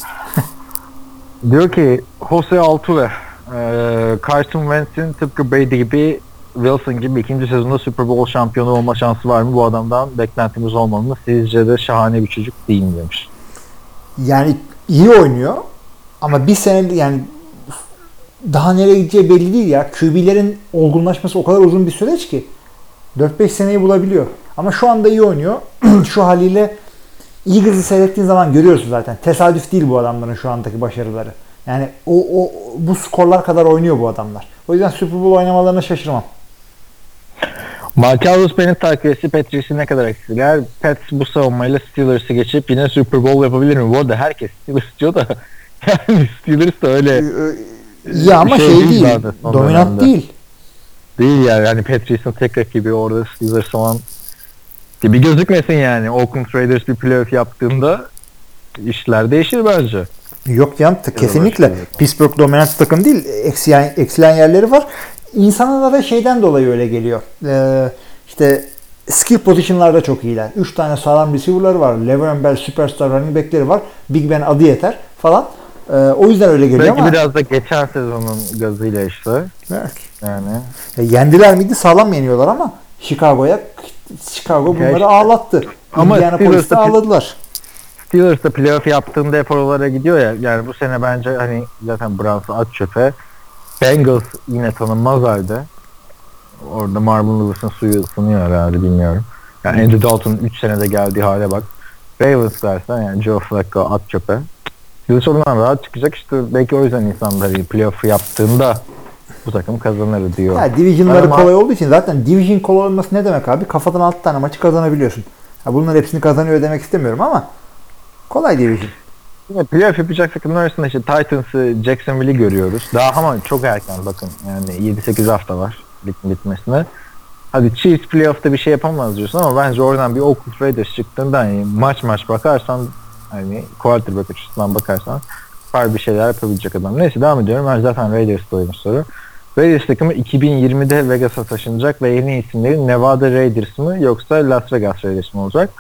Diyor ki Jose Altuve, Ee, Carson Wentz'in tıpkı Brady gibi Wilson gibi ikinci sezonda Super Bowl şampiyonu olma şansı var mı? Bu adamdan beklentimiz olmamalı. Sizce de şahane bir çocuk değil mi demiş. Yani iyi oynuyor ama bir sene yani daha nereye gideceği belli değil ya. Q B'lerin olgunlaşması o kadar uzun bir süreç ki dört beş seneyi bulabiliyor. Ama şu anda iyi oynuyor. Şu haliyle Eagles'ı seyrettiğin zaman görüyorsun zaten. Tesadüf değil bu adamların şu andaki başarıları. Yani o, o bu skorlar kadar oynuyor bu adamlar. O yüzden Super Bowl oynamalarına şaşırmam. Marcus Pen'in takviyesi Patrice'i ne kadar eksikler? Pats bu savunmayla Steelers'ı geçip yine Super Bowl yapabilir mi? Bu arada herkes Steelers diyor da yani Steelers da öyle ya ama şey, şey değil, dominant dönemde. değil. Değil yani, yani Patrice'in tek rakibi orada Steelers falan gibi gözükmesin yani. Oakland Raiders bir playoff yaptığında işler değişir bence. Yok canım, kesinlikle. Pittsburgh dominant takım değil. Eksilen, eksilen yerleri var. İnsanlara da şeyden dolayı öyle geliyor. Ee, işte skill position'larda çok iyiler. üç tane sağlam receiver'ları var. Le'Veon Bell süperstar running back'leri var. Big Ben adı yeter falan. Ee, o yüzden öyle geliyor belki ama. Belki biraz da geçen sezonun gazıyla işte. Belki. Yani. Ya, yendiler miydi? Sağlam yeniyorlar ama Chicago'ya Chicago bunları işte ağlattı. Ama Indianapolis'te ağladılar. Steelers'da playoff yaptığında hep oralara gidiyor ya, yani bu sene bence hani zaten Browns'ı at çöpe, Bengals yine tanınmaz halde, orada Marvin Lewis'ın suyu ısınıyor herhalde, bilmiyorum. Yani Andy Dalton'un üç senede geldiği hale bak. Ravens dersen yani Joe Flacco at çöpe. Steelers ondan rahat çıkacak işte, belki o yüzden insanlar playoff yaptığında bu takım kazanır diyor. Ya division'ları ama kolay olduğu için zaten division kolay olması ne demek abi? Kafadan altı tane maçı kazanabiliyorsun. Ya bunların hepsini kazanıyor demek istemiyorum ama kolay division. Yine playoff yapacak takımlar arasında işte Titans'ı, Jacksonville'i görüyoruz. Daha ama çok erken bakın. Yani yedi sekiz hafta var lig bitmesine. hadi Chiefs playoff'ta bir şey yapamaz diyorsun ama bence oradan bir Oakland Raiders çıktığında hani maç maç bakarsan, hani quarterback açısından bakarsan farklı bir şeyler yapabilecek adam. Neyse devam ediyorum. Ben zaten Raiders'da oymuş soru. Raiders takımı iki bin yirmide Vegas'a taşınacak ve yeni isimleri Nevada Raiders mı yoksa Las Vegas Raiders mi olacak?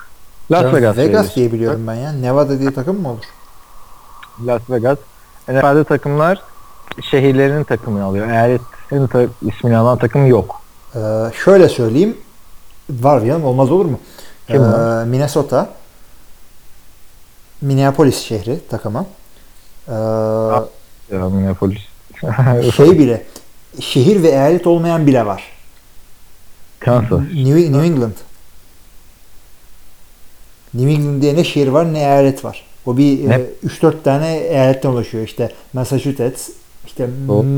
Las ben Vegas, Vegas diye biliyorum ben ya. Nevada diye takım mı olur? Las Vegas. N F L'de takımlar şehirlerinin takımını alıyor. Eyaletin ta- ismini alan takım yok. Ee, şöyle söyleyeyim. Var ya, olmaz olur mu? Kim ee, var? Minnesota. Minneapolis şehri takımı. Ee, ya, Minneapolis. şey bile. Şehir ve eyalet olmayan bile var. Kansas. New, New England. New England diye ne şehir var ne eyalet var. O bir e, üç dört tane eyaletten oluşuyor işte. Massachusetts, işte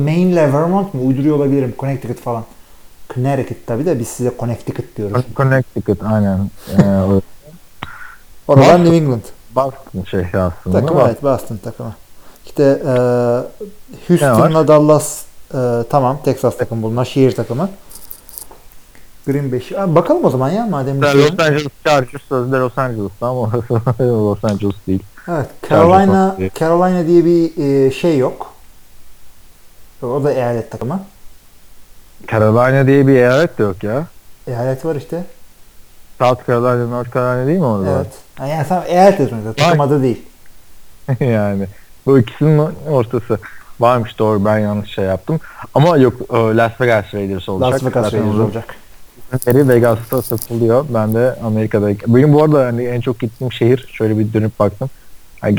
Maine ile Vermont mu? Uyduruyor olabilirim. Connecticut falan. Connecticut tabii de biz size Connecticut diyoruz. Connecticut aynen. ee, Oradan New England. Boston şehri aslında. Takım evet Boston takımı. İşte e, Houston'la Dallas e, tamam Texas takımı bunlar. Şehir takımı. Green Bay. Aa, bakalım o zaman ya madem. Los şeyin... Angeles Chargers sözde Los Angeles'ta ama Los Angeles değil. Evet. Carolina Carolina diye bir e, şey yok. O da eyalet takımı. Carolina diye bir eyalet de yok ya. Eyalet var işte. South Carolina, North Carolina değil mi orada? Evet. Yani, yani sen eyalet etmiyorsun. Takım adı değil. yani. Bu ikisinin ortası. Varmış doğru, ben yanlış şey yaptım. Ama yok Las Vegas Raiders olacak. Las Vegas Raiders olacak. Seri Vegas'ta satılıyor. Ben de Amerika'da. Benim bu arada hani en çok gittiğim şehir, şöyle bir dönüp baktım.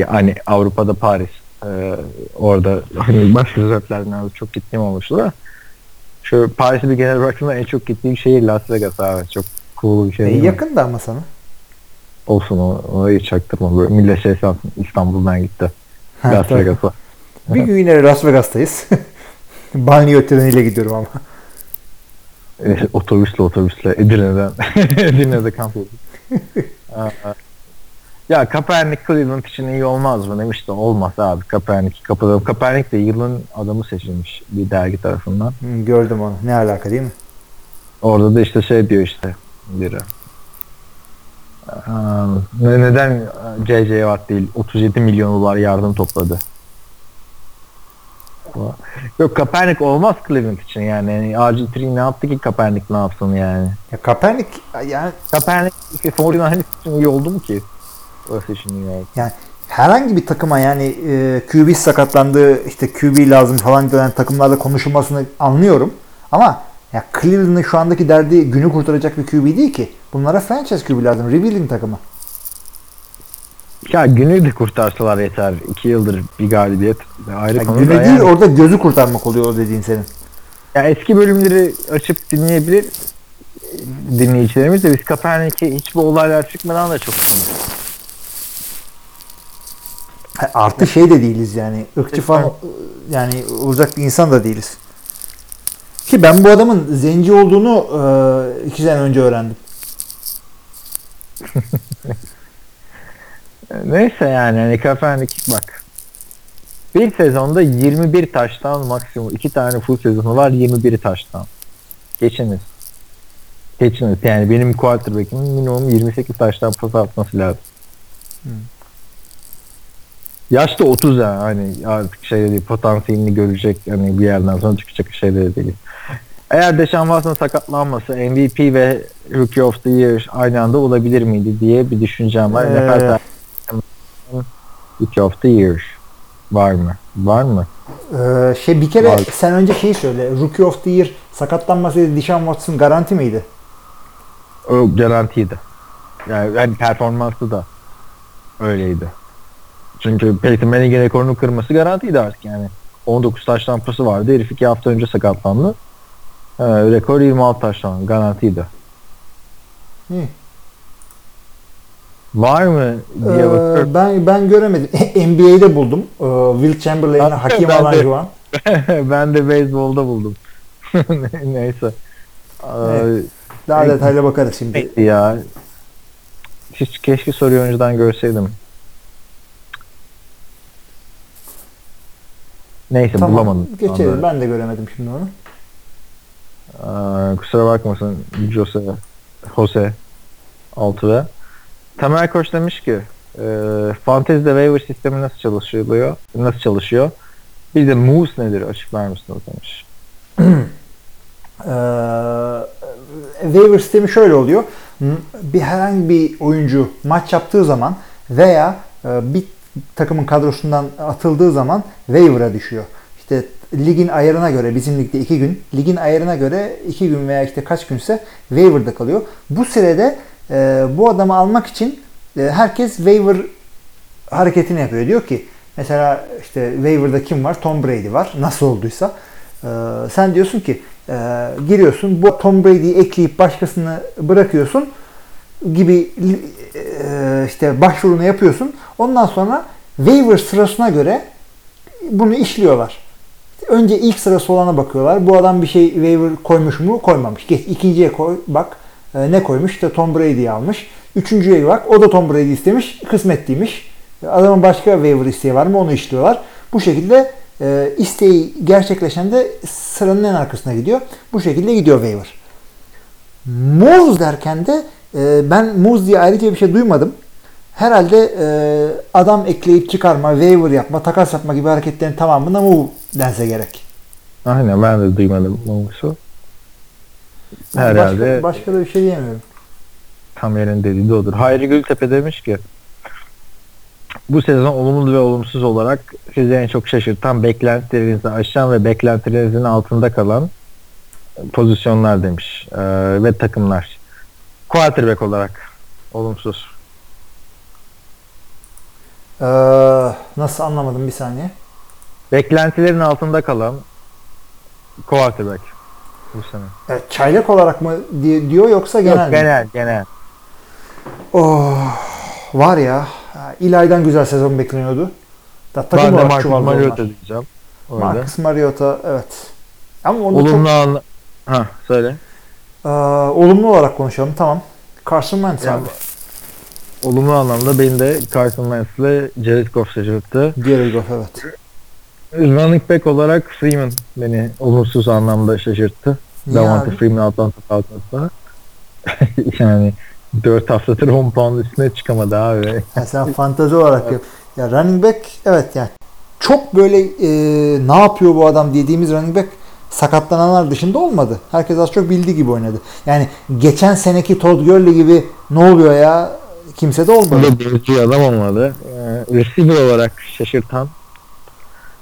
Hani Avrupa'da Paris. Ee, orada hani başka sebeplerden çok gittiğim olmuştu da. Şöyle Paris'e bir genel baktığımda en çok gittiğim şehir Las Vegas abi. Çok cool bir şey. E, yakın da ama sana. Olsun o. Orayı çaktırma. Böyle millet şey sansın. İstanbul'dan gitti. Ha, Las tabii. Vegas'a. Bir gün yine Las Vegas'tayız. Banyo treniyle gidiyorum ama. E, otobüsle otobüsle Edirne'den Edirne'de kamp yapıyorum. Ya Kaepernick Cleveland için iyi olmaz mı demişti. Olmaz abi Kaepernick'i kapatalım. Kaepernick de yılın adamı seçilmiş bir dergi tarafından. Hı, gördüm onu. Ne alaka değil mi? Orada da işte şey diyor işte biri. Ne, neden C C Watt değil otuz yedi milyon dolar yardım topladı? Yok Kaepernick olmaz Cleveland için yani. Yani R G üç ne yaptı ki Kaepernick ne yapsın yani? Ya Kaepernick yani Kaepernick forty niners'ın için iyi oldu mu ki? Orası için yani. Yani herhangi bir takıma yani e, Q B sakatlandı işte Q B lazım falan denen takımlarla konuşulmasını anlıyorum ama ya Cleveland'ın şu andaki derdi günü kurtaracak bir Q B değil ki. Bunlara franchise Q B lazım. Rebuilding takımı. Ya günü de kurtarsalar yeter. İki yıldır bir galibiyet. Ayrı konu günü değil yani. Orada gözü kurtarmak oluyor o dediğin senin. Ya eski bölümleri açıp dinleyebilir dinleyicilerimiz de biz Kaepernick'e hiçbir olaylar çıkmadan da çok dinliyoruz. Artı evet. Şey de değiliz yani. Irkçı falan yani olacak bir insan da değiliz. Ki ben bu adamın zenci olduğunu e, iki sene önce öğrendim. Neyse yani hani Kaepernick bak. Bir sezonda yirmi bir taştan maksimum iki tane full sezonu var yirmi bir taştan. Geçiniz. Geçiniz yani benim quarterback'im minimum yirmi sekiz taştan pas atması lazım. Hmm. Yaş da otuz yani hani artık şey değil potansiyelini görecek hani bir yerden sonra çıkacak şeyleri değil. Eğer Deshaun Watson sakatlanmasa M V P ve Rookie of the Year aynı anda olabilir miydi diye bir düşüncem var. Ee, Rookie of the Year var mı? Var mı? Ee, şey bir kere var. Sen önce şeyi söyle. Rookie of the Year sakatlanmasaydı Deshaun Watson garanti miydi? O garantiydi. Yani, yani performansı da öyleydi. Çünkü Peyton Manning'in rekorunu kırması garantiydi artık yani. on dokuz taş tampası vardı. Herif iki hafta önce sakatlandı. Ee, rekor yirmi altı taş tampası garantiydi. Hı. Var mı diye ee, bakıyorum. Ben, ben göremedim. N B A'de buldum. Ee, Will Chamberlain'e hakim alan Juan. Ben de beyzbolda buldum. Neyse. Evet. Daha ee, detaylı bakarız şimdi. Ya. Hiç keşke soruyu önceden görseydim. Neyse tamam, bulamadım. Geçelim. Ben de göremedim şimdi onu. Ee, Ee, kusura bakmasın Jose, Jose Altuve. Tamer Koç demiş ki e, Fantasy'de waiver sistemi nasıl çalışıyor? Nasıl çalışıyor? Bir de Moose nedir? Açıklar mısınız demiş. Ee, waiver sistemi şöyle oluyor. Bir herhangi bir oyuncu maç yaptığı zaman veya e, bir takımın kadrosundan atıldığı zaman waiver'a düşüyor. İşte ligin ayarına göre, bizim ligde iki gün, ligin ayarına göre iki gün veya işte kaç günse waiver'da kalıyor. Bu sürede e, bu adamı almak için e, herkes waiver hareketini yapıyor. Diyor ki mesela işte waiver'da kim var? Tom Brady var. Nasıl olduysa. E, sen diyorsun ki e, giriyorsun, bu Tom Brady'yi ekleyip başkasını bırakıyorsun gibi e, işte başvurunu yapıyorsun. Ondan sonra waiver sırasına göre bunu işliyorlar. Önce ilk sırası olana bakıyorlar. Bu adam bir şey waiver koymuş mu? Koymamış. Geç ikinciye koy bak. E, ne koymuş? İşte Tom Brady'yi almış. Üçüncüye bak. O da Tom Brady istemiş. Kısmetliymiş. Adamın başka waiver isteği var mı? Onu işliyorlar. Bu şekilde e, isteği gerçekleşen de sıranın en arkasına gidiyor. Bu şekilde gidiyor waiver. Moose derken de e, ben Moose diye ayrıca bir şey duymadım. Herhalde e, adam ekleyip çıkarma, waiver yapma, takas yapma gibi hareketlerin tamamına move dense gerek. Aynen, ben de duymadım move'su. Herhalde. Başka, başka da bir şey diyemiyorum. Tam yerin dediği de odur. Hayri Gültepe demiş ki bu sezon olumlu ve olumsuz olarak sizi en çok şaşırtan, beklentilerinizi aşan ve beklentilerinizin altında kalan pozisyonlar demiş e, ve takımlar. Quarterback olarak olumsuz. Ee, nasıl anlamadım bir saniye. Beklentilerin altında kalan quarterback bu sene. Evet, çaylak olarak mı diyor yoksa genel Yok, mi? Genel, genel. Oh, var ya, İlay'dan güzel sezon bekleniyordu. Da, takım ben de Marcus Mariota diyeceğim. Marcus Mariota, evet. Ama onu olumlu çok... an... Ha, söyle. Ee, olumlu olarak konuşalım, tamam. Carson Wentz yani... abi. Olumlu anlamda beni de Carson Wentz ile Jared Goff şaşırttı. Jared Goff, evet. Running back olarak Freeman beni olumsuz anlamda şaşırttı. Davante Freeman Atlanta Falcons'ta. Yani dört haftadır on pound üstüne çıkamadı abi. Ya sen fantezi olarak yap. Ya running back, evet yani çok böyle e, ne yapıyor bu adam dediğimiz running back sakatlananlar dışında olmadı. Herkes az çok bildiği gibi oynadı. Yani geçen seneki Todd Gurley gibi ne oluyor ya? Kimse de olmadı. Dürüstçü adam olmadı. Ee, receiver olarak şaşırtan.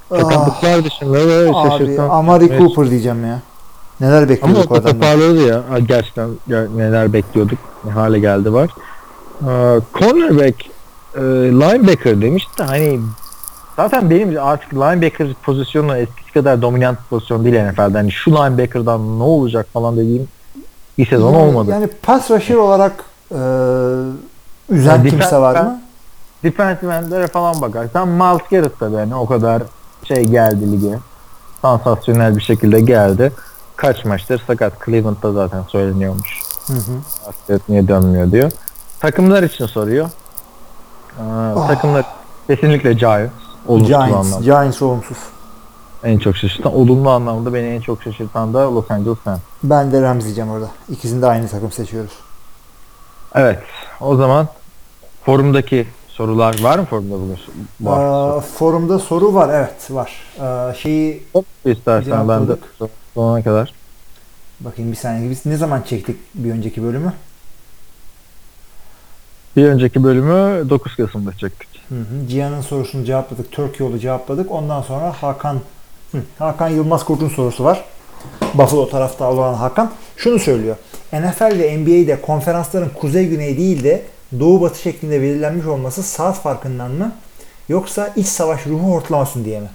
Sakatlıklar ah, dışında da şaşırtan. Abi Amari evet. Cooper diyeceğim ya. Neler bekliyorduk o adamdan. Ama o toparladı ya. Gerçekten neler bekliyorduk. Ne hale geldi var. Ee, cornerback, e, linebacker demişti de hani zaten benim artık linebacker pozisyonu eskisi kadar dominant bir pozisyon değil N F L'de. Hani şu linebacker'dan ne olacak falan dediğim bir sezon yani, olmadı. Yani pass rusher olarak e, üzen yani kimse defense, var mı? Defensive endlere falan bakarsan Miles Garrett tabii yani o kadar şey geldi lige. Sansasyonel bir şekilde geldi. Kaç maçtır sakat. Cleveland'da zaten söyleniyormuş. Hı hı. Garrett niye dönmüyor diyor. Takımlar için soruyor. Ee, oh. Takımlar kesinlikle Giants. Olumsuz Giants, anlamda. Giants olumsuz. En çok şaşırtan. Olumlu anlamda beni en çok şaşırtan da Los Angeles Rams. Ben de Rams diyeceğim orada. İkisini de aynı takım seçiyoruz. Evet. O zaman forumdaki sorular var mı forumda bugün? Var. Ee, forumda soru var. Evet, var. Ee, şeyi Hop, istersen ben de sonuna kadar. Bakayım bir saniye. Biz ne zaman çektik bir önceki bölümü? Bir önceki bölümü dokuz Kasım'da çektik. Hı hı. Cihan'ın sorusunu cevapladık. Türkiye yolu cevapladık. Ondan sonra Hakan hı, Hakan Yılmaz Kurt'un sorusu var. Buffalo tarafta olan Hakan şunu söylüyor. N F L ve N B A'de konferansların kuzey-güney değil de doğu-batı şeklinde belirlenmiş olması saat farkından mı? Yoksa iç savaş ruhu hortlamasın diye mi?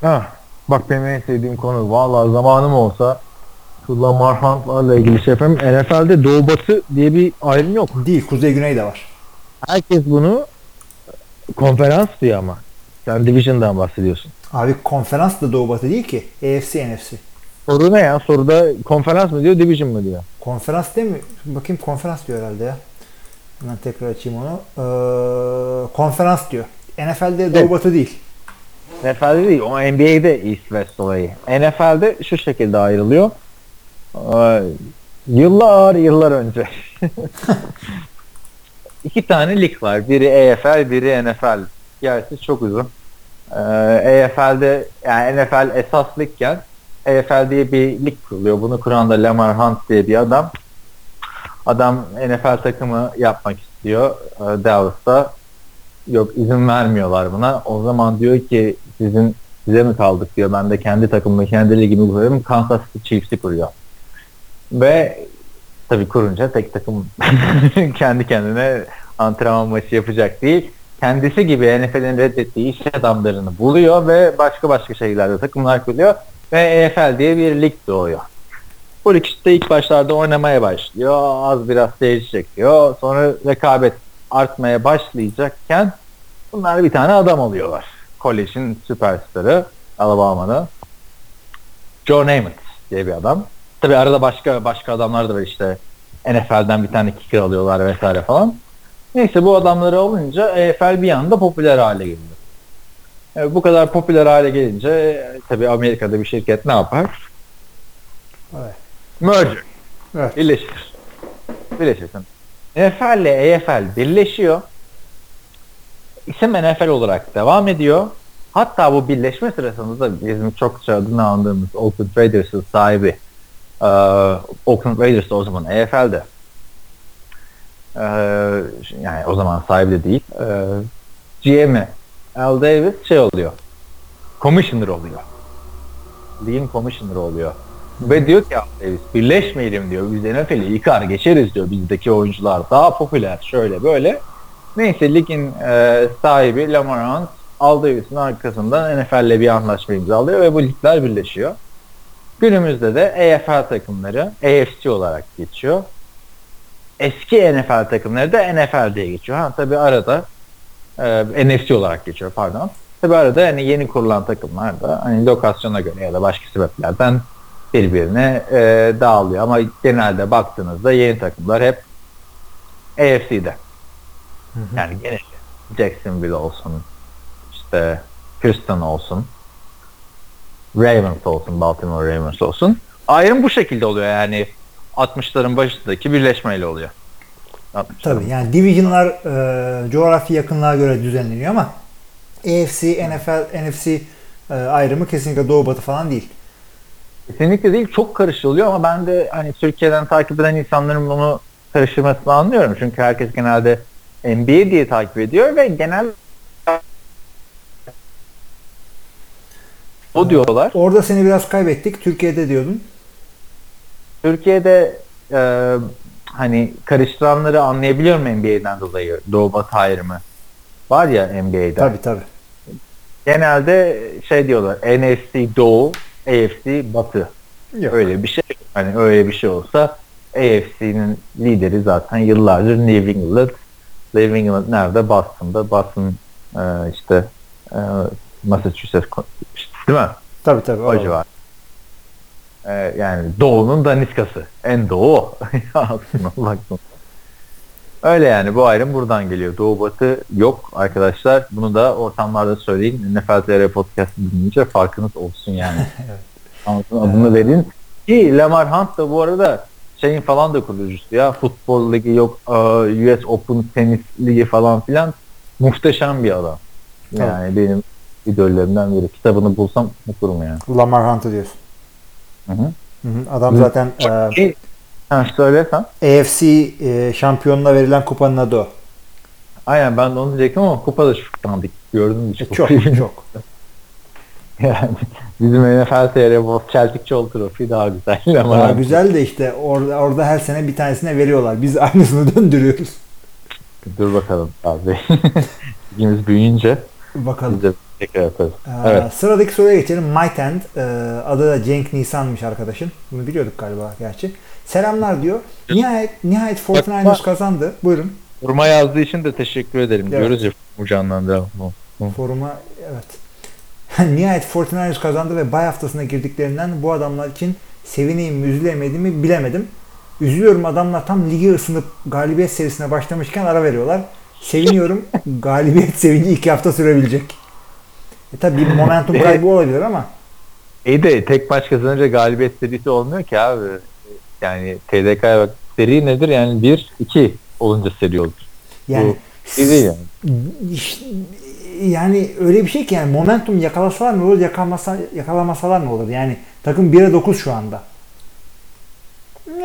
Heh, bak benim en sevdiğim konu. Vallahi zamanım olsa şu Lamar Hunt'larla ilgili şey yapayım. N F L'de doğu-batı diye bir ayrım yok. Değil, kuzey-güney de var. Herkes bunu konferans diyor ama. Sen Division'dan bahsediyorsun. Abi konferans da doğu-batı değil ki. A F C, N F C. Soru ne ya? Soruda konferans mı diyor, division mı diyor? Konferans değil mi? Bakayım konferans diyor herhalde ya. Ben tekrar açayım onu. Ee, konferans diyor. N F L'de evet. Doğu batı değil. N F L'de değil. O N B A'de East West olayı. N F L'de şu şekilde ayrılıyor. Ay, yıllar yıllar önce. İki tane lig var. Biri E F L, biri N F L. Gerçi çok uzun. Ee, E F L'de, yani N F L esas ligken E F L diye bir lig kuruluyor. Bunu kuran da Lamar Hunt diye bir adam. Adam N F L takımı yapmak istiyor ee, Dallas'ta. Yok, izin vermiyorlar buna. O zaman diyor ki sizin size mi kaldık diyor. Ben de kendi takımımı, kendi ligimi kurarım. Kansas City Chiefs'i kuruyor. Ve tabii kurunca tek takım kendi kendine antrenman maçı yapacak değil. Kendisi gibi N F L'in reddettiği iş adamlarını buluyor ve başka başka şehirlerde takımlar kuruyor. Ve E F L diye bir lig doğuyor. Bu lig işte ilk başlarda oynamaya başlıyor. Az biraz seyirci çekiyor. Sonra rekabet artmaya başlayacakken bunlar bir tane adam oluyorlar. College'in süperstarı Alabama'da Joe Namath diye bir adam. Tabii arada başka başka adamlar da var, işte N F L'den bir tane kicker alıyorlar vesaire falan. Neyse, bu adamları olunca E F L bir anda popüler hale geliyor. Yani bu kadar popüler hale gelince tabii Amerika'da bir şirket ne yapar? Evet. Merger. Evet. Birleşir. Birleşirsin. N F L ile E F L birleşiyor. İsim N F L olarak devam ediyor. Hatta bu birleşme sırasında bizim çokça adını andığımız Oakland Raiders'ın sahibi ee, Oakland Raiders o zaman E F L'de ee, yani o zaman sahibi de değil ee, G M'i Al Davis şey oluyor, Commissioner oluyor. Ligin Commissioner oluyor. Ve diyor ki Davis, birleşmeyelim diyor. Biz N F L'i yıkar geçeriz diyor. Bizdeki oyuncular daha popüler. Şöyle böyle. Neyse ligin e, sahibi Lamar Hunt Al Davis'in arkasından N F L'le bir anlaşma imzalıyor ve bu ligler birleşiyor. Günümüzde de E F L takımları A F C olarak geçiyor. Eski N F L takımları da N F L diye geçiyor. Ha, tabii arada e, N F C olarak geçiyor pardon. Tabii arada hani yeni kurulan takımlar da hani lokasyona göre ya da başka sebeplerden birbirine e, dağılıyor. Ama genelde baktığınızda yeni takımlar hep A F C'de. Hı hı. Yani genelde Jacksonville olsun, işte Houston olsun, Ravens olsun, Baltimore Ravens olsun. Ayrım bu şekilde oluyor, yani altmışların başındaki birleşmeyle oluyor. Tabii yani divisionlar e, coğrafi yakınlığa göre düzenleniyor ama A F C, N F L, N F C e, ayrımı kesinlikle doğu batı falan değil. Kesinlikle değil. Çok karışılıyor ama ben de hani Türkiye'den takip eden insanların bunu karıştırmasını anlıyorum. Çünkü herkes genelde N B A diye takip ediyor ve genel o diyorlar. Orada seni biraz kaybettik. Türkiye'de diyordun. Türkiye'de e, hani karıştıranları anlayabiliyorum N B A'den dolayı. Doğu Batı ayrımı var ya N B A'de. Tabii tabii. Genelde şey diyorlar. N F C Doğu, A F C Batı. Yok. Öyle bir şey. Hani öyle bir şey olsa A F C'nin lideri zaten yıllardır New England. New England nerede? Boston'da. Boston e, işte e, Massachusetts işte, değil mi? Tabii tabii. O civar. E, yani Doğu'nun daniskası. En Doğu. Öyle yani, bu ayrım buradan geliyor. Doğu Batı yok arkadaşlar. Bunu da ortamlarda söyleyin. N F L T R podcast'ı dinleyince farkınız olsun yani. Evet. Adını verin. Ki Lamar Hunt da bu arada şeyin falan da kurucusu ya. Futbol ligi yok, U S Open tenis ligi falan filan. Muhteşem bir adam. Yani evet, benim idollerimden biri. Kitabını bulsam okurum yani. Lamar Hunt'ı diyorsun. Hı hı. Hı hı. Adam hı. zaten... E- Ha, söylesen. A F C e, şampiyonuna verilen kupanın adı o. Aynen, ben de onu diyecektim ama kupada şıklandık. Gördün mü? E, çok çok. Yani bizim N F L T R Çeltikçoğlu trofi daha güzel. Daha yani güzel de işte orada orada her sene bir tanesine veriyorlar. Biz aynısını döndürüyoruz. Dur bakalım abi. İkimiz büyüyünce. Bakalım. Tekrar yaparız. Ee, evet. Sıradaki soruya geçelim. Might End. Ee, adı da Cenk Nisan'mış arkadaşım. Bunu biliyorduk galiba gerçi. Selamlar diyor. Nihayet nihayet kırk dokuzlar kazandı. Buyurun. Foruma yazdığı için de teşekkür ederim. Evet. Diyoruz ya, forumu canlandıralım. Foruma evet. Nihayet kırk dokuzlar kazandı ve bay haftasına girdiklerinden bu adamlar için sevineyim, üzülemedim mi bilemedim. Üzülüyorum, adamlar tam ligi ısınıp galibiyet serisine başlamışken ara veriyorlar. Seviniyorum. Galibiyet sevinci iki hafta sürebilecek. E tabii bir momentum kaybı olabilir ama. İyi de tek maç kazanınca galibiyet serisi olmuyor ki abi. Yani T D K'ya bak, seri nedir? Yani bir iki olunca seri olur. Yani bu, değil yani. Yani öyle bir şey ki yani momentum yakalasalar ne olur, yakalamasa, yakalamasalar ne olur? Yani takım bire dokuz şu anda.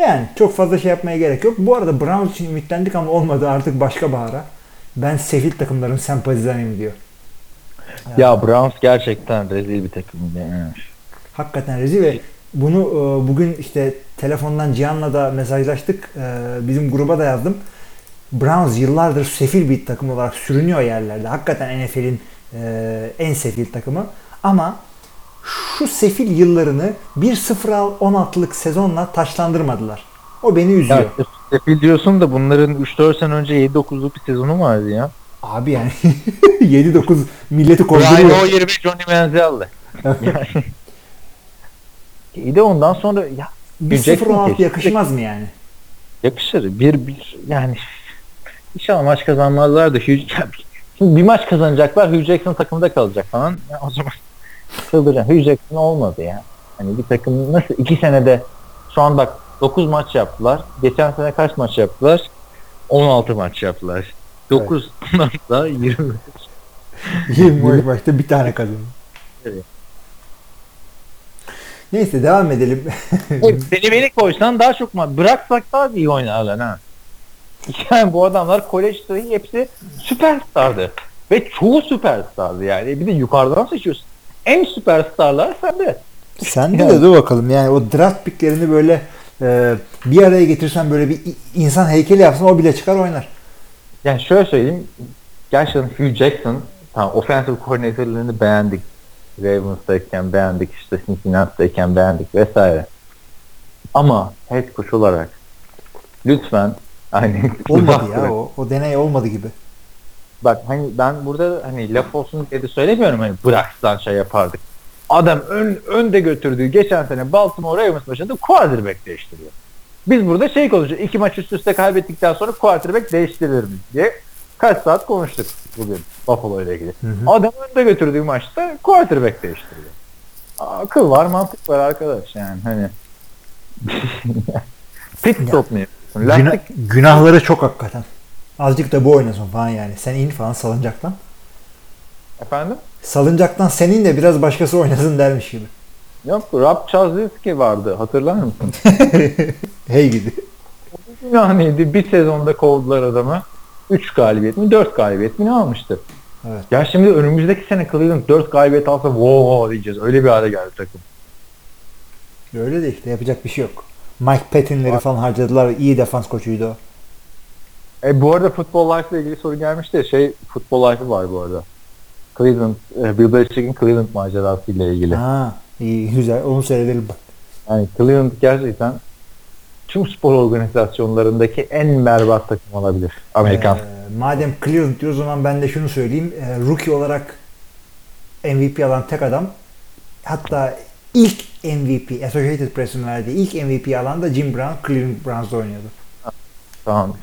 Yani çok fazla şey yapmaya gerek yok. Bu arada Browns için ümitlendik ama olmadı, artık başka bahara. Ben sefil takımların sempatizanıyım diyor. Yani. Ya Browns gerçekten rezil bir takım. Yani. Hakikaten rezil ve bunu bugün işte telefondan Cihan'la da mesajlaştık. Bizim gruba da yazdım. Browns yıllardır sefil bir takım olarak sürünüyor yerlerde. Hakikaten N F L'in en sefil takımı. Ama şu sefil yıllarını bir sıfır on altılık sezonla taçlandırmadılar. O beni üzüyor. Ya, sefil diyorsun da bunların üç dört sene önce yedi dokuzluk bir sezonu vardı ya. Abi yani yedi dokuz milleti korkutuyor. Yani o yirmi Johnny Manziel'le. Yani. İyi de ondan sonra ya bir sıfır on altı yakışmaz mı yani? Yakışır. bir bir yani inşallah maç kazanmazlar da Hugh, şimdi bir maç kazanacaklar, Hugh Jackson takımda kalacak falan. Ya, o zaman çıldıracağım. Hugh Jackson olmadı ya. Hani bir takım nasıl iki senede, şu an bak dokuz maç yaptılar. Geçen sene kaç maç yaptılar? on altı maç yaptılar. dokuz evet. Hatta yirmi. yirmi maçta bir tane kazandı. Evet. Neyse devam edelim. Seni beni koysan daha çok mu? Bıraksak daha iyi oynarlar ha. Yani bu adamlar kolejde hepsi süperstardı. Ve çoğu süperstardı yani. Bir de yukarıdan seçiyorsun. En süperstarlar sende. Sende de dur bakalım. Yani o draft picklerini böyle e, bir araya getirsen, böyle bir insan heykeli yapsan, o bile çıkar oynar. Yani şöyle söyleyeyim. Gerçekten Hugh Jackson, tamam, offensive koordinatörlerini beğendik. Ravens'tayken beğendik, işte Cincinnati'deyken beğendik vesaire. Ama head coach olarak lütfen hani olmadı ya o. O deney olmadı gibi. Bak hani ben burada hani laf olsun diye de söylemiyorum, hani bıraksan şey yapardık. Adam ön önde götürdüğü geçen sene Baltimore Ravens maçında quarterback değiştiriyor. Biz burada şey konuşuyoruz. İki maç üst üste kaybettikten sonra quarterback değiştirilir mi diye kaç saat konuştuk bugün Buffalo ile ilgili. Hı hı. Adam önde götürdüğü maçta quarterback değiştiriyor. Akıl var, mantık var arkadaş yani hani. Pik topmuyor. Günah, günahları çok hakikaten. Azıcık da bu oynasın falan yani. Sen in falan salıncaktan. Efendim? Salıncaktan senin de biraz başkası oynasın dermiş gibi. Yok, Rob Chazlewski vardı. Hatırlar mısın? Hey gidi. Yani bir sezonda kovdular adamı. üç galibiyet mi, dört galibiyet mi ne almıştı? Evet. Ya şimdi önümüzdeki sene Cleveland dört galibiyet alsa wow diyeceğiz. Öyle bir hale geldi takım. Öyle de işte yapacak bir şey yok. Mike Patton'leri falan harcadılar. İyi defans koçuydu o. E, bu arada Football Life ile ilgili soru gelmişti ya, şey Football Life'ı var bu arada. Cleveland, e, Bill Belichick'in Cleveland macerası ile ilgili. Ha, iyi, güzel. Onu seyredelim bak. Yani Cleveland gerçekten tüm spor organizasyonlarındaki en berbat takım olabilir. Amerikan. Ee, madem Cleveland diyor, o zaman ben de şunu söyleyeyim. E, rookie olarak M V P alan tek adam, hatta ilk M V P, Associated Press'in verdiği ilk M V P alan da Jim Brown, Cleveland Browns'da oynuyordu. Tamam.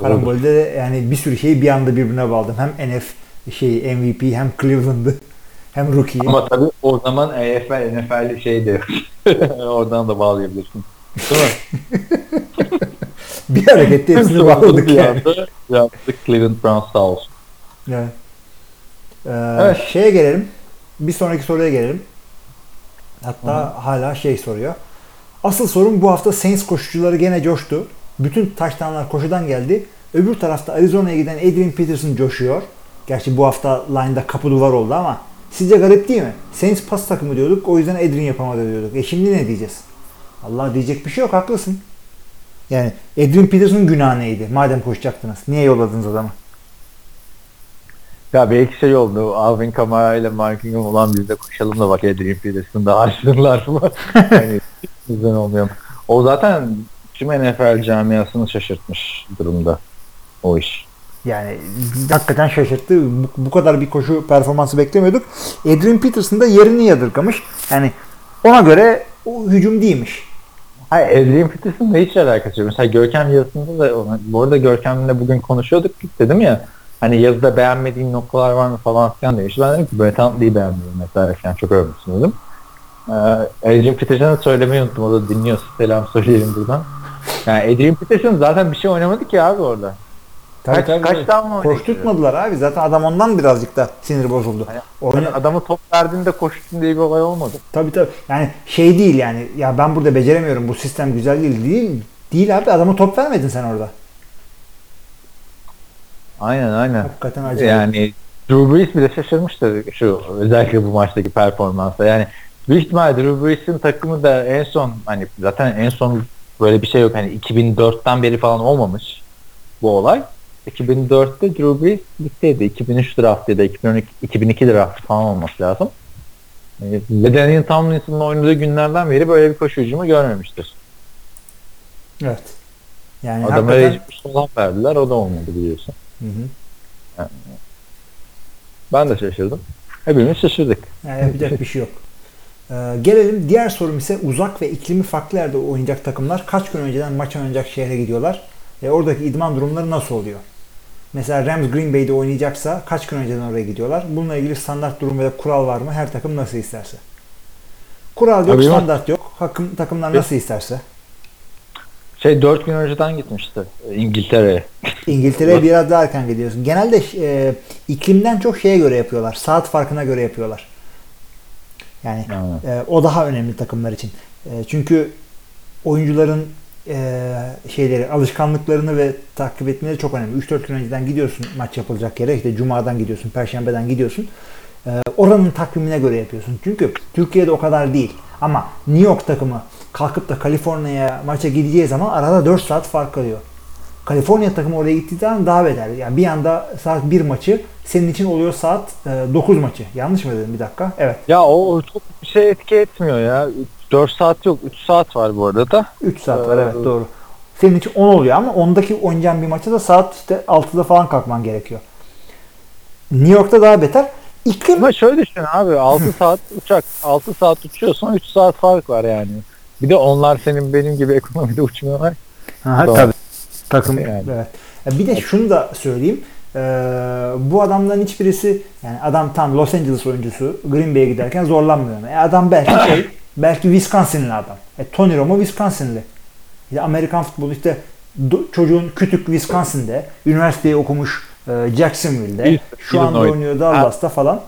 Karambol'de yani bir sürü şeyi bir anda birbirine bağladım. Hem N F şeyi M V P, hem Cleveland'ı, hem rookie'yi. Ama tabii o zaman A F L, N F L şeydi. Oradan da bağlayabilirsin. Değil mi? Bir harekette hepsini bağladık yani. Yaptık. Cleveland Browns sağ olsun. Evet. Ee, evet. Şeye gelelim. Bir sonraki soruya gelelim. Hatta Hı-hı. hala şey soruyor. Asıl sorun bu hafta Saints koşucuları gene coştu. Bütün touchdownlar koşudan geldi. Öbür tarafta Arizona'ya giden Adrian Peterson coşuyor. Gerçi bu hafta line'da kapı duvar oldu ama sizce garip değil mi? Saints pas takımı diyorduk, o yüzden Adrian yapamadı diyorduk. E şimdi ne diyeceğiz? Allah, diyecek bir şey yok, haklısın. Yani Adrian Peterson'un günahı neydi? Madem koşacaktınız, niye yolladınız adamı? Ya belki şey oldu, Alvin Kamara ile Mark Ingram olan biz de koşalım da bak Adrian Peterson'da açtırlar mı? Yani bizden olmuyor. O zaten tüm N F L camiasını şaşırtmış durumda o iş. Yani hakikaten şaşırttı. Bu, bu kadar bir koşu performansı beklemiyorduk. Adrian Peterson da yerini yadırgamış. Yani ona göre o hücum değilmiş. Hayır, Adrian Peterson'la hiç alakası yok. Mesela Görkem yazısında da, bu arada Görkem'le bugün konuşuyorduk dedim ya, hani yazıda beğenmediğin noktalar var mı falan filan demiş. Ben dedim ki böyle tam değil, beğenmiyorum mesela. Yani çok övmüşsün dedim. Adrian Peterson'a söylemeyi unuttum. O da dinliyorsa selam söyleyelim buradan. Yani Adrian Peterson zaten bir şey oynamadı ki abi orada. Tabii, kaç, tabii. Kaç tane mi koşturtmadılar abi. Zaten adam ondan birazcık da sinir bozuldu. Yani, Oyun... Adamı top verdiğinde koştun diye bir olay olmadı. Tabii tabii. Yani şey değil yani. Ya ben burada beceremiyorum. Bu sistem güzel değil. Değil, değil abi. Adama top vermedin sen orada. Aynen aynen. Hakikaten acayip. Yani Drew Brees bile şaşırmıştı şu özellikle bu maçtaki performansa. Yani büyük ihtimalle Drew Brees'in takımı da en son hani zaten en son böyle bir şey yok. Hani iki bin dörtten beri falan olmamış bu olay. iki bin dörtte Drew Brees ligdeydi. iki bin üç draftı ya da iki bin iki draftı falan olması lazım. Ve Daniel Tomlinson'un oynadığı günlerden beri böyle bir koşucumu görmemiştir. Evet. Yani adamı hakikaten... solan verdiler. O da olmadı biliyorsun. Hı hı. Yani. Ben de şaşırdım. Hepimiz şaşırdık. Yani yapacak bir şey yok. Ee, gelelim diğer sorum ise uzak ve iklimi farklı yerde oynayacak takımlar kaç gün önceden maç oynayacak şehre gidiyorlar? E, oradaki idman durumları nasıl oluyor? Mesela Rams Green Bay'de oynayacaksa kaç gün önceden oraya gidiyorlar? Bununla ilgili standart durum veya kural var mı? Her takım nasıl isterse. Kural yok, abi standart yok. yok. Hakkım, takımlar Biz, nasıl isterse. Şey dört gün önceden gitmişti İngiltere'ye. İngiltere'ye biraz daha erken gidiyorsun. Genelde e, iklimden çok şeye göre yapıyorlar. Saat farkına göre yapıyorlar. Yani e, o daha önemli takımlar için. E, çünkü oyuncuların Ee, şeyleri, alışkanlıklarını ve takip etmeleri çok önemli. üç dört gün önceden gidiyorsun maç yapılacak yere. İşte cumadan gidiyorsun, perşembeden gidiyorsun. Ee, oranın takvimine göre yapıyorsun. Çünkü Türkiye'de o kadar değil. Ama New York takımı kalkıp da Kaliforniya'ya maça gideceği zaman arada dört saat fark kalıyor. Kaliforniya takımı oraya gittiği zaman daha beter. Yani bir anda saat bir maçı senin için oluyor saat dokuz maçı. Yanlış mı dedim bir dakika? Evet. Ya o çok bir şey etki etmiyor ya. dört saat yok, üç saat var bu arada da. üç saat var, evet, doğru. Senin için on oluyor ama ondaki oynayacağın bir maçta da saat işte altıda falan kalkman gerekiyor. New York'ta daha beter. İklim... Ama şöyle düşün abi, altı saat uçak, altı saat uçuyorsan üç saat fark var yani. Bir de onlar senin benim gibi ekonomide uçmuyorlar. Ha, tabii. Takım yani. Evet. Bir de şunu da söyleyeyim. Ee, bu adamların hiçbirisi, yani adam tam Los Angeles oyuncusu, Green Bay'e giderken zorlanmıyor. E adam belki şey, belki Wisconsin'li adam. E, Tony Romo Wisconsin'li. İşte Amerikan futbolu işte do- çocuğun kütük Wisconsin'de, üniversiteyi okumuş e, Jacksonville'de, şu anda oynuyor Dallas'ta falan.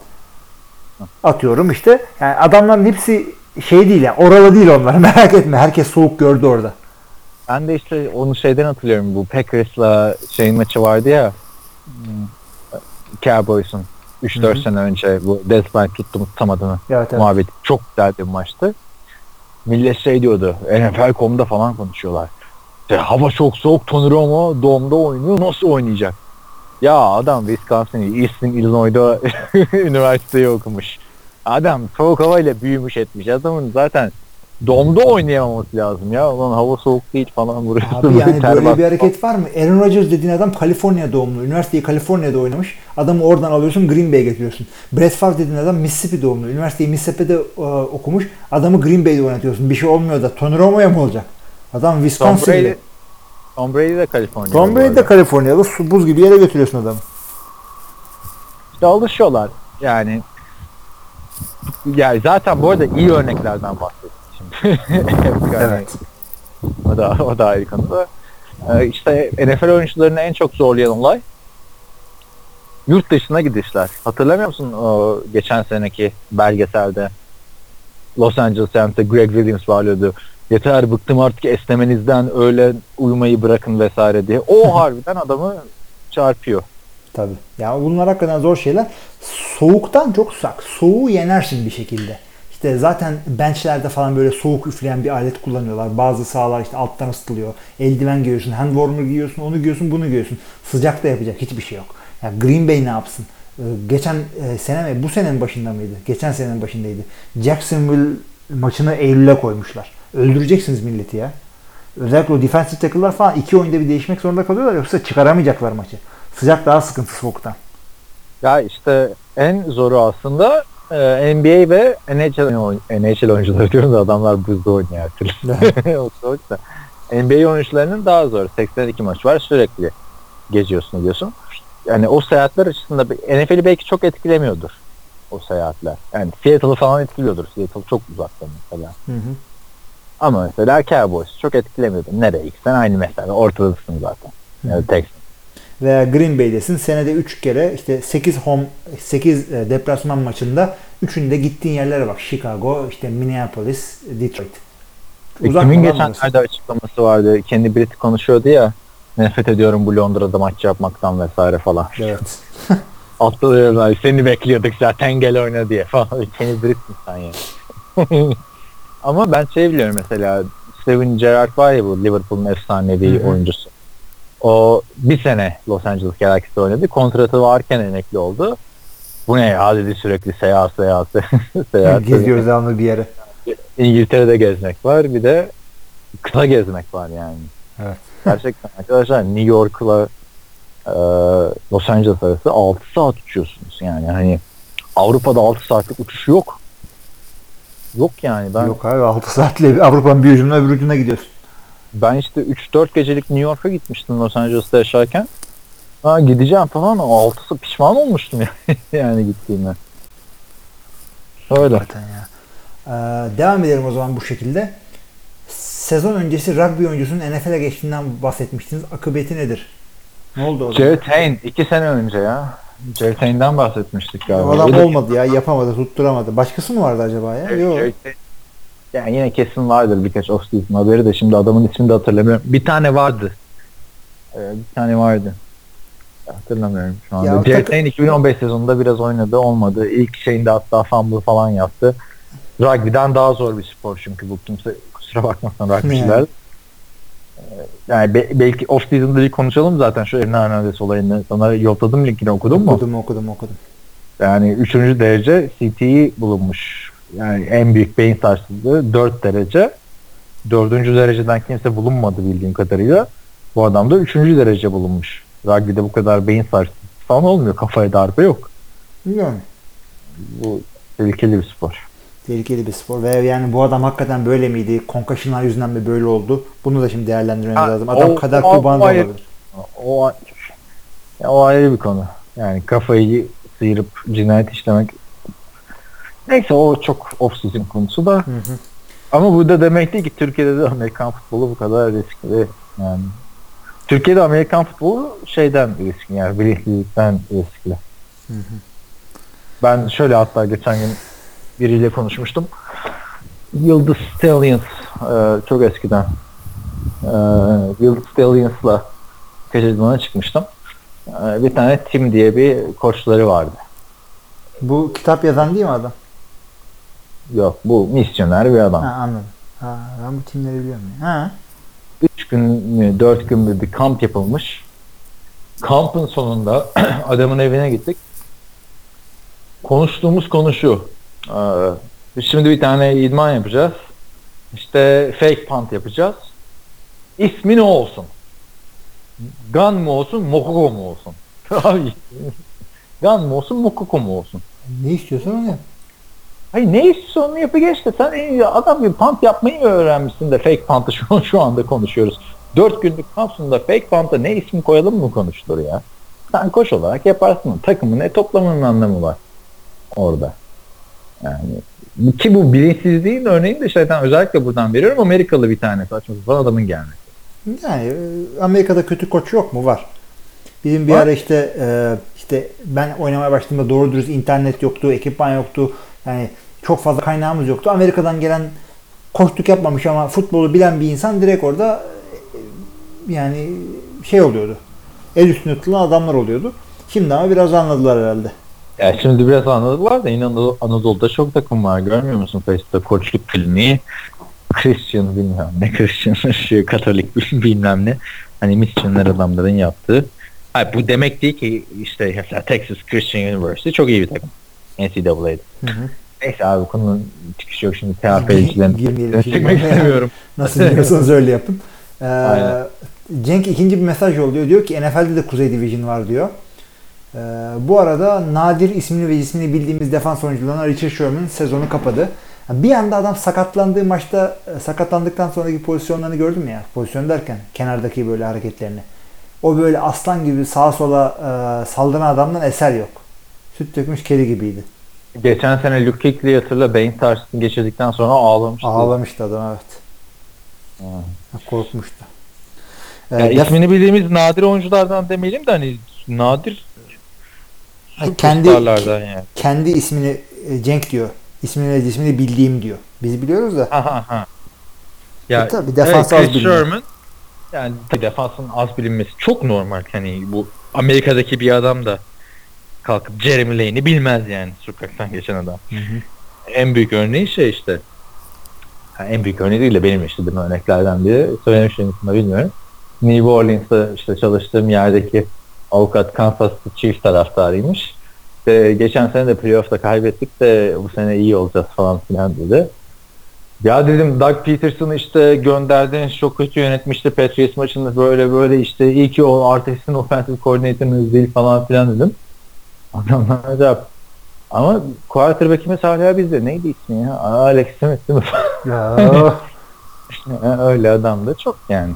Atıyorum işte. Yani adamların hepsi şey değil ya, yani, oralı değil onlar. Merak etme, herkes soğuk gördü orada. Ben de işte onu şeyden hatırlıyorum, bu Packers'la şeyin maçı vardı ya, Cowboys'un üç dört sene önce bu Death By tuttum tam adını, evet, evet. Muhabbeti çok güzeldi bir maçtı. Millet şey diyordu, N F L nokta com'da falan konuşuyorlar. İşte, hava çok soğuk, Tony Romo doğumda oynuyor, nasıl oynayacak? Ya adam Wisconsin'ı, Eastern Illinois'da üniversiteyi okumuş. Adam soğuk havayla büyümüş etmiş, adamın zaten domda oynayamaması lazım ya. Ulan hava soğuk değil falan burası. Abi yani böyle bir hareket var mı? Aaron Rodgers dediğin adam Kaliforniya doğumlu. Üniversiteyi Kaliforniya'da oynamış. Adamı oradan alıyorsun, Green Bay'e getiriyorsun. Brett Favre dediğin adam Mississippi doğumlu. Üniversiteyi Mississippi'de uh, okumuş. Adamı Green Bay'de oynatıyorsun. Bir şey olmuyor da Tony Romo'ya mı olacak? Adam Wisconsin'li. Tom Brady de Kaliforniya'da. Tom Brady de Kaliforniya'da. Su buz gibi yere götürüyorsun adamı. İşte alışıyorlar. Yani yani zaten bu arada iyi örneklerden bahsediyorum. Evet. O da o da ayrı konuda. Ee, işte N F L oyuncularını en çok zorlayan olay yurt dışına gidişler. Hatırlamıyor musun o geçen seneki belgeselde Los Angeles'ta Greg Williams varlıyordu. Yeter bıktım artık esnemenizden, öyle uyumayı bırakın vesaire diye. O harbiden adamı çarpıyor. Tabii. Ya bunlar hakikaten zor şeyler. Soğuktan çok uzak. Soğuğu yenersin bir şekilde. İşte zaten bench'lerde falan böyle soğuk üfleyen bir alet kullanıyorlar. Bazı sahalar işte alttan ısıtılıyor. Eldiven giyiyorsun, hand warmer giyiyorsun, onu giyiyorsun, bunu giyiyorsun. Sıcak da yapacak hiçbir şey yok. Ya Green Bay ne yapsın? Ee, geçen e, sene mi? Bu senenin başında mıydı? Geçen senenin başındaydı. Jacksonville maçını Eylül'e koymuşlar. Öldüreceksiniz milleti ya. Özellikle o defensive tackle'lar falan iki oyunda bir değişmek zorunda kalıyorlar. Yoksa çıkaramayacaklar maçı. Sıcak daha sıkıntı soğuktan. Ya işte en zoru aslında N B A ve N H L oyuncuları diyorum da adamlar buzda oynuyor. N B A oyuncularının daha zor. seksen iki maç var, sürekli geziyorsun diyorsun. Yani o seyahatler açısından N F L'i belki çok etkilemiyordur. o seyahatler. Yani Seattle'ı falan etkiliyordur. Seattle çok uzakta mesela. Hı hı. Ama mesela Cowboys çok etkilemiyordur. Nereye gitsen aynı mesela. Ortadasın zaten. Yani Texas. Veya Green Bay'desin. Senede üç kere işte sekiz home, sekiz deplasman maçında üçünde gittiğin yerlere bak. Chicago, işte Minneapolis, Detroit. Uzak e, kimin geçenlerde açıklaması vardı. Kendi Brit konuşuyordu ya. Nefret ediyorum bu Londra'da maç yapmaktan vesaire falan. Evet. Atladılar. Seni bekliyorduk zaten gel oyna diye falan. Kendi Brit insan ya. Ama ben şey biliyorum mesela. Steven Gerrard var ya bu Liverpool'un efsanevi oyuncusu. O bir sene Los Angeles Galaxy'de oynadı. Kontratı varken emekli oldu. Bu ne ya dedi sürekli seyahat seyahat seyahat. Geziyoruz ama bir yere. İngiltere'de gezmek var. Bir de kıta gezmek var yani. Evet. Gerçekten arkadaşlar New York'la e, Los Angeles arası altı saat uçuyorsunuz. Yani hani Avrupa'da altı saatlik uçuş yok. Yok yani. Ben, yok abi altı saatle Avrupa'nın bir ucuna bir ucuna gidiyorsun. Ben işte üç dört gecelik New York'a gitmiştim Los Angeles'ta yaşarken. Ha gideceğim falan altısı pişman olmuştum yani, yani gittiğime. Öyle. Zaten ya. Ee, devam edelim o zaman bu şekilde. Sezon öncesi rugby oyuncusunun N F L'e geçtiğinden bahsetmiştiniz. Akıbeti nedir? Ne oldu o zaman? Jarrett Hayne. iki sene önce ya. Jarrett Hayne'den bahsetmiştik galiba. O adam öyle olmadı ya. Yapamadı, tutturamadı. Başkası mı vardı acaba ya? Evet, yok. Jarrett... Yani yine kesin vardır birkaç off-season haberi de şimdi adamın ismini de hatırlamıyorum. Bir tane vardı. Ee, bir tane vardı. Hatırlamıyorum şu anda. Jarrett Hayne iki bin on beş sezonunda biraz oynadı, olmadı. İlk şeyinde hatta fumble falan yaptı. Rugby'den daha zor bir spor çünkü bu kimse kusura bakmasın rugby'ciler. Yani, yani be- belki off-season'da bir konuşalım zaten şu Emre Hernandez olayını. Sana yolladım linkini okudun mu? Okudum okudum okudum. Yani üçüncü derece C T'yi bulunmuş. Yani en büyük beyin sarsıntısı dört derece. dördüncü dereceden kimse bulunmadı bildiğim kadarıyla. Bu adam da üçüncü derece bulunmuş. Rugby'de bu kadar beyin sarsıntısı falan olmuyor. Kafaya darbe yok. Yani. Bu tehlikeli bir spor. Tehlikeli bir spor. Ve yani bu adam hakikaten böyle miydi? Concussion'lar yüzünden mi böyle oldu? Bunu da şimdi değerlendirmemiz yani, lazım. Adam o, kadar kurban da olabilir. O, o ayrı bir konu. Yani kafayı sıyırıp cinayet işlemek. Neyse o çok off-season konusu da. Hı hı. Ama bu da demek değil ki Türkiye'de de Amerikan futbolu bu kadar riskli. Yani Türkiye'de Amerikan futbolu şeyden riskli yani bilinçlilikten riskli. Hı hı. Ben şöyle hatta geçen gün biriyle konuşmuştum. Yıldız Stallions e, çok eskiden e, Yıldız Stallions'la Kaçırdan'a çıkmıştım. E, bir tane Tim diye bir koçları vardı. Bu kitap yazan değil mi adam? Yok bu misyoner bir adam. Ha, anladım. Ha, ben bu timleri biliyorum ya. Ha. Üç gün mü, dört gün mü bir kamp yapılmış. Kampın sonunda adamın evine gittik. Konuştuğumuz konu şu. Ee, şimdi bir tane idman yapacağız. İşte fake punt yapacağız. İsmi ne olsun? Gun mu olsun, Mokoko mu olsun? Abi Gun mu olsun, Mokoko mu olsun? Ne istiyorsan onu yap. Hayır ne istiyorsan onu yapı geç de sen adam gibi punt yapmayı mı öğrenmişsin de fake punt'ı şu, şu anda konuşuyoruz. dört günlük kamp sonunda fake punt'a ne isim koyalım mı konuşulur ya? Sen koç olarak yaparsın. Takımın ne toplamanın anlamı var orada. Yani ki bu bilinçsizliğin örneğini de şeyden özellikle buradan veriyorum. Amerikalı bir tane saçma sapan adamın gelmesi. Yani Amerika'da kötü koç yok mu? Var. Bizim bir var. Ara işte işte ben oynamaya başladığımda doğru dürüst internet yoktu, ekipman yoktu. Yani çok fazla kaynağımız yoktu. Amerika'dan gelen koçluk yapmamış ama futbolu bilen bir insan direkt orada yani şey oluyordu. El üstüne tutulan adamlar oluyordu. Şimdi ama biraz anladılar herhalde. Ya şimdi biraz anladılar da yine Anadolu'da çok takım var. Görmüyor musun? Facebook'ta koçluk kliniği. Christian bilmem ne. Christian şey, Katolik bilmem ne. Hani misyoner adamların yaptığı. Hayır, bu demek değil ki işte Texas Christian University çok iyi bir takım. N C A A'de. Hı hı. Neyse abi konunun çıkışı yok şimdi T H P'cilerin çıkmak istemiyorum. Nasıl biliyorsanız öyle yapın. Ee, Cenk ikinci bir mesaj yolluyor. Diyor ki N F L'de de Kuzey Division var diyor. Ee, bu arada Nadir ismini ve cismini bildiğimiz defans oyuncularından Richard Sherman sezonu kapadı. Bir anda adam sakatlandığı maçta sakatlandıktan sonraki pozisyonlarını gördün mü ya? Pozisyon derken kenardaki böyle hareketlerini. O böyle aslan gibi sağa sola e, saldıran adamdan eser yok. Süt dökmüş kedi gibiydi. Geçen sene Luke Kuechly'yi hatırla, beyin sarsıntısını geçirdikten sonra ağlamıştı. Ağlamıştı adam, evet. Hmm. Korkmuştu. Ee, yani ismini bildiğimiz nadir oyunculardan demeyelim de hani nadir kendi yani. Kendi ismini Cenk diyor. İsmini cismini bildiğim diyor. Biz biliyoruz da. Aha, aha. Ya tabii defans evet, az biliniyor. Yani defansın az bilinmesi çok normal. Hani bu Amerika'daki bir adam da kalkıp Jeremy Lane'i bilmez yani, sokaktan geçen adam. Hı hı. En büyük örneği şey işte. Yani en büyük örneği değil de benim işlediğim örneklerden biri. Söylemiştim mi bilmiyorum. New Orleans'ta işte çalıştığım yerdeki avukat Kansas City Chiefs taraftarıymış. İşte geçen sene de playoff'ta kaybettik de bu sene iyi olacağız falan filan dedi. Ya dedim, Doug Peterson'ı işte gönderdiniz, çok kötü yönetmişti Patriots maçında, böyle böyle işte iyi ki o artık sizin offensive coordinator'ınız değil falan filan dedim. Adamlar cevap. Ama quarterback'imiz hala bizde. Neydi ismi ya? Alex Smith değil mi? Öyle adam da çok yani.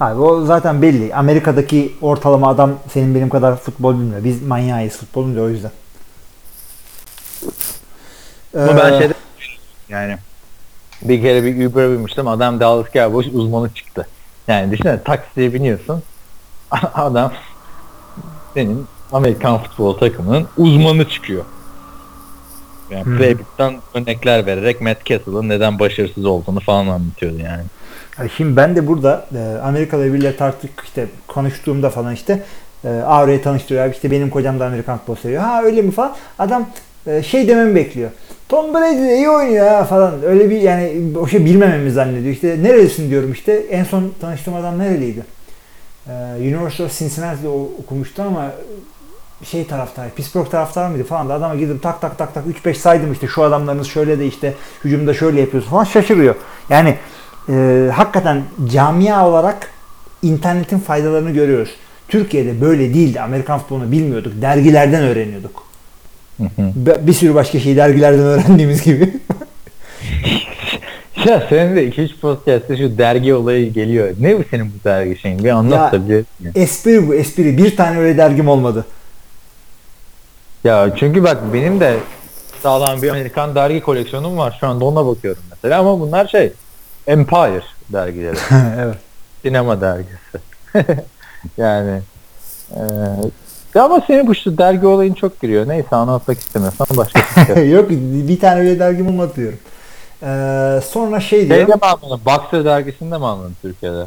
Abi o zaten belli. Amerika'daki ortalama adam senin benim kadar futbol bilmiyor. Biz manyağıyız futbol bilmiyor, o yüzden. Ama ee, ben şeyde yani bir kere bir Uber'a binmiştim. Adam Dallas Cowboys uzmanı çıktı. Yani düşünsene, taksiye biniyorsun. Adam senin Amerikan futbol takımının uzmanı çıkıyor. Yani hmm. Playbook'tan örnekler vererek Matt Castle'ın neden başarısız olduğunu falan anlatıyordu yani. Şimdi ben de burada e, Amerikalı biriyle tartıştık işte, konuştuğumda falan işte e, Avrupa'yı tanıştırıyor. İşte benim kocam da Amerikan futbolu seviyor. Ha öyle mi falan. Adam e, şey dememi bekliyor. Tom Brady de iyi oynuyor ha falan. Öyle bir yani o şey bilmememi zannediyor. İşte nerelisin diyorum işte. En son tanıştığım adam nereliydi? E, University of Cincinnati'de okumuştu ama şey taraftarı, Pittsburgh taraftarı mıydı falan da adama gidip tak tak tak tak üç beş saydım işte, şu adamlarınız şöyle de işte hücumda şöyle yapıyorsun falan, şaşırıyor. Yani Ee, hakikaten camia olarak internetin faydalarını görüyoruz. Türkiye'de böyle değildi. Amerikan futbolunu bilmiyorduk. Dergilerden öğreniyorduk. Hı hı. Bir, bir sürü başka şeyi dergilerden öğrendiğimiz gibi. Ya senin de iki üç podcast'te şu dergi olayı geliyor. Ne bu senin bu dergi şeyin? Bir anlat da bir. Espri bu, espri. Bir tane öyle dergim olmadı. Ya çünkü bak benim de sağlam bir Amerikan dergi koleksiyonum var. Şu anda ona bakıyorum mesela ama bunlar şey Empire dergileri. Evet. Sinema dergisi. Yani e, ama senin bu şu dergi olayın çok giriyor. Neyse, anlatmak istemiyorsan başka bir şey. Yok, bir tane öyle dergim olmadı diyorum. Ee, sonra şey diyorum. Şeyde mi anladın? Boxer dergisinde mi anladın Türkiye'de?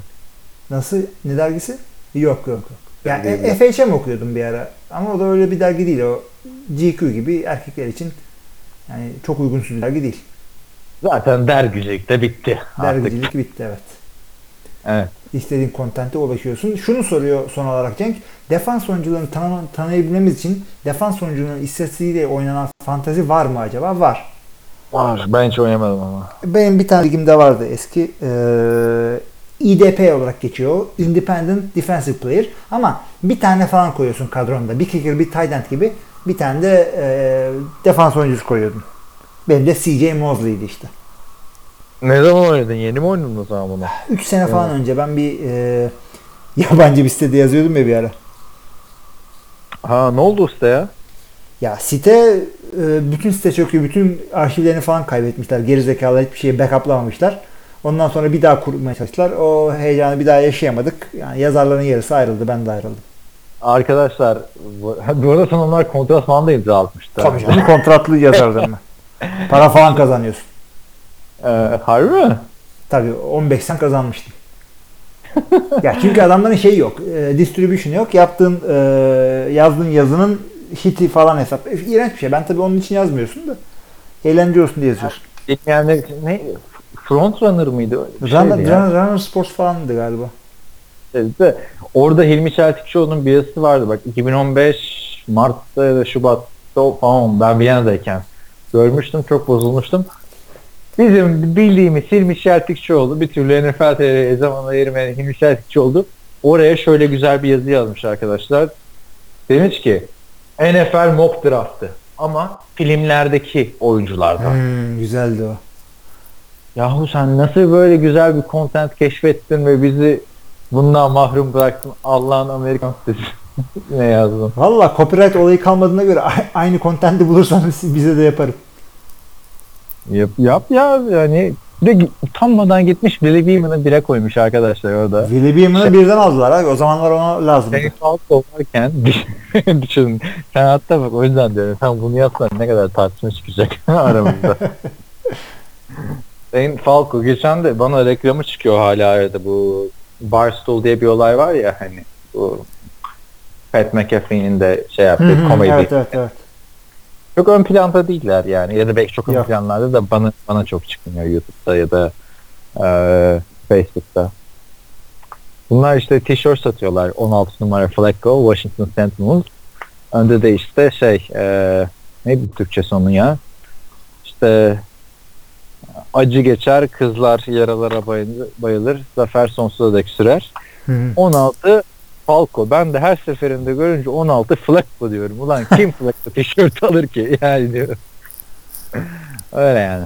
Nasıl? Ne dergisi? Yok yok yok. Yani e, F H M okuyordum bir ara. Ama o da öyle bir dergi değil. O G Q gibi erkekler için yani çok uygunsuz bir dergi değil. Zaten dergicilik de bitti. Dergicilik artık bitti, evet. Evet. İstediğin kontente ulaşıyorsun. Şunu soruyor son olarak Cenk. Defans oyuncularını tanı- tanıyabilmemiz için defans oyuncularının istatistiğiyle oynanan fantazi var mı acaba? Var. Var. Ben hiç oynamadım ama. Benim bir tane ligimde vardı eski. Ee, I D P olarak geçiyor. Independent Defensive Player. Ama bir tane falan koyuyorsun kadronda. Bir kicker, bir tight end gibi. Bir tane de ee, defans oyuncusu koyuyordun. Benim de C J Mosley'di işte. Ne zaman oynadın? Yeni mi oynadın o zaman bunu? üç sene falan evet. Önce ben bir e, yabancı bir sitede yazıyordum ya bir ara. Ha, ne oldu usta ya? Ya site, e, bütün site çöküyor. Bütün arşivlerini falan kaybetmişler. Gerizekalılar hiçbir şeyi backuplamamışlar. Ondan sonra bir daha kurmaya çalıştılar. O heyecanı bir daha yaşayamadık. Yani yazarların yarısı ayrıldı. Ben de ayrıldım. Arkadaşlar, bu arada onlar kontrat falan da imza atmışlar. Tabii canım, kontratlı yazardım ben. Para falan kazanıyorsun. Ee, harbi mi? Tabii on beş sen kazanmıştın. Ya çünkü adamların şeyi yok. E, distribution yok. Yaptığın e, yazdığın yazının hiti falan hesap. E, iğrenç bir şey. Ben tabii onun için yazmıyorsun da eğleniyorsun diye yazıyorsun. Yani ne front runner mıydı? Runner, runner, runner Sports falandı galiba. Evet, orada Hilmi Çeltikçioğlu'nun bir yazısı vardı bak, iki bin on beş Mart'ta ya da Şubat'ta falan, ben Viyana'dayken görmüştüm, çok bozulmuştum. Bizim bildiğimiz Hilmi Çeltikçioğlu, bir türlü N F L T V'ye zaman ayırmayan Hilmi Çeltikçioğlu oraya şöyle güzel bir yazı yazmış arkadaşlar. Demiş ki N F L mock draftı ama filmlerdeki oyunculardan. Hmm, güzeldi o. Yahu sen nasıl böyle güzel bir content keşfettin ve bizi bundan mahrum bıraktın Allah'ın Amerikan sitesi. Ne yazdım? Valla copyright olayı kalmadığına göre aynı content'i bulursanız bize de yaparım. Yap yap ya yani. Bir utanmadan gitmiş Willy Beeman'ı bire koymuş arkadaşlar orada. Willy Beeman'ı şey, birden aldılar abi. O zamanlar ona lazımdı. Sen alt olarken düşünün. Sen hatta bak o yüzden diyorum. Sen bunu yapsan ne kadar tartışma çıkacak aramızda. Sayın Falco geçen de bana reklamı çıkıyor hala arada, bu Barstool diye bir olay var ya hani, bu Pat McAfee'nin de şey yaptığı komedi. Evet evet evet. Çok ön planda değiller yani, ya da belki çok ön Yok. planlarda da bana bana çok çıkmıyor YouTube'da ya da e, Facebook'ta. Bunlar işte tişört satıyorlar, on altı numara Flacco, Washington Sentinels. Önde de işte şey e, neydi Türkçesi onun ya? İşte acı geçer, kızlar yaralara bayılır, zafer sonsuza dek sürer. Hı-hı. on altı Falco. Ben de her seferinde görünce on altı Flacco diyorum. Ulan kim Flacco tişört alır ki? Yani diyorum. Öyle yani.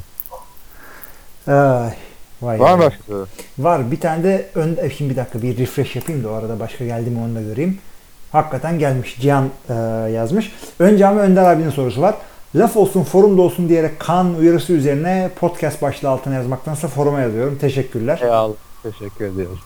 Ay, vay var mı? Var. Bir tane de ön... Şimdi bir dakika bir refresh yapayım da o arada başka geldi mi onu da göreyim. Hakikaten gelmiş. Cihan e, yazmış. Önce ama Önder abinin sorusu var. Laf olsun forumda olsun diyerek kan uyarısı üzerine podcast başlığı altına yazmaktansa foruma yazıyorum. Teşekkürler. Eyvallah. Teşekkür ediyorum.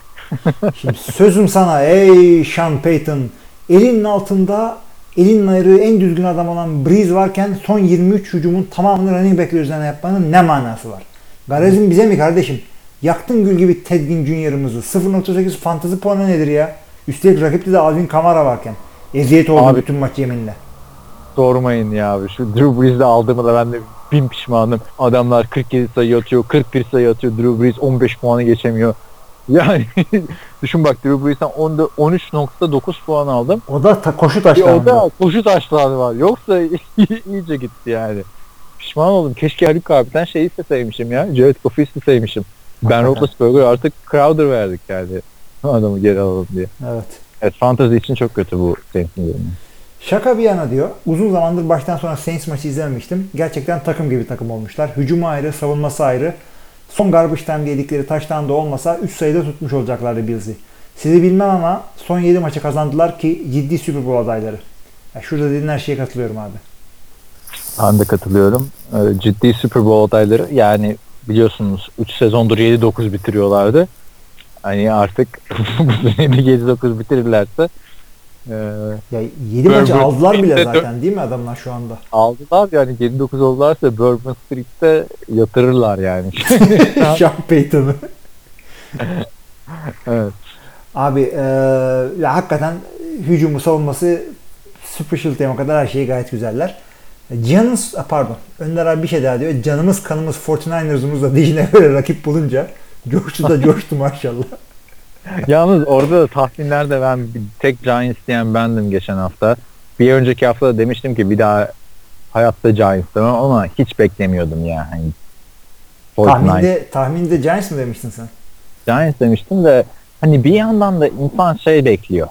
Şimdi sözüm sana ey Sean Payton. Elinin altında elinin ayrı en düzgün adam olan Breeze varken son yirmi üç hücumun tamamını running back'ler üzerine yapmanın ne manası var? Garezin bize mi kardeşim? Yaktın gül gibi Tedgin Junior'ımızı. sıfır nokta sekiz fantasy puanı nedir ya? Üstelik rakipte de Alvin Kamara varken. Eziyet oldu abi, bütün maç yeminle. Sormayın ya abi. Şu Drew Breeze'de aldığımı da ben de bin pişmanım. Adamlar kırk yedi sayı atıyor, kırk bir sayı atıyor. Drew Breeze on beş puanı geçemiyor. Yani düşün bak, Drew Brees'ten on üç nokta dokuz puan aldım. O da ta- koşu taşları. O da koşu taşları var. Yoksa iyice gitti yani. Pişman oldum. Keşke Haluk abiden şey isteseymişim ya. Jared Goff'u isteseymişim. Ben Roethlisberger artık Crowder verdik yani. Adamı geri alalım diye. Evet. Evet, fantasy için çok kötü bu Saints'in durumu. Şaka bir yana diyor. Uzun zamandır baştan sona Saints maçı izlememiştim. Gerçekten takım gibi takım olmuşlar. Hücumu ayrı, savunması ayrı. Son garbage time yedikleri taştan da olmasa üç sayıda tutmuş olacaklardı Bills'i. Sizi bilmem ama son yedi maçı kazandılar ki ciddi Super Bowl adayları. Yani şurada dediğin her şeye katılıyorum abi. Ben de katılıyorum. Ciddi Super Bowl adayları yani biliyorsunuz üç sezondur yedi dokuz bitiriyorlardı. Hani artık yedi dokuz bitirirlerse Ee, ya yedi maçı aldılar Street'te bile zaten dön- değil mi adamlar şu anda? Aldılar yani yedi dokuz oldularsa Bourbon Street'te yatırırlar yani. Sean Payton'u. Evet. Abi e, ya hakikaten hücumu savunması special team'e kadar her şeyi gayet güzeller. Canımız pardon Önder abi bir şey daha diyor. Canımız kanımız kırk dokuzlarımızla Dijin'e böyle rakip bulunca coştu da coştu maşallah. Yalnız orada da tahminlerde ben tek Giants diyen bendim geçen hafta. Bir önceki hafta da demiştim ki bir daha hayatta Giants demem ama hiç beklemiyordum yani. Tahminde, tahminde Giants mı demiştin sen? Giants demiştim de hani bir yandan da insan şey bekliyor.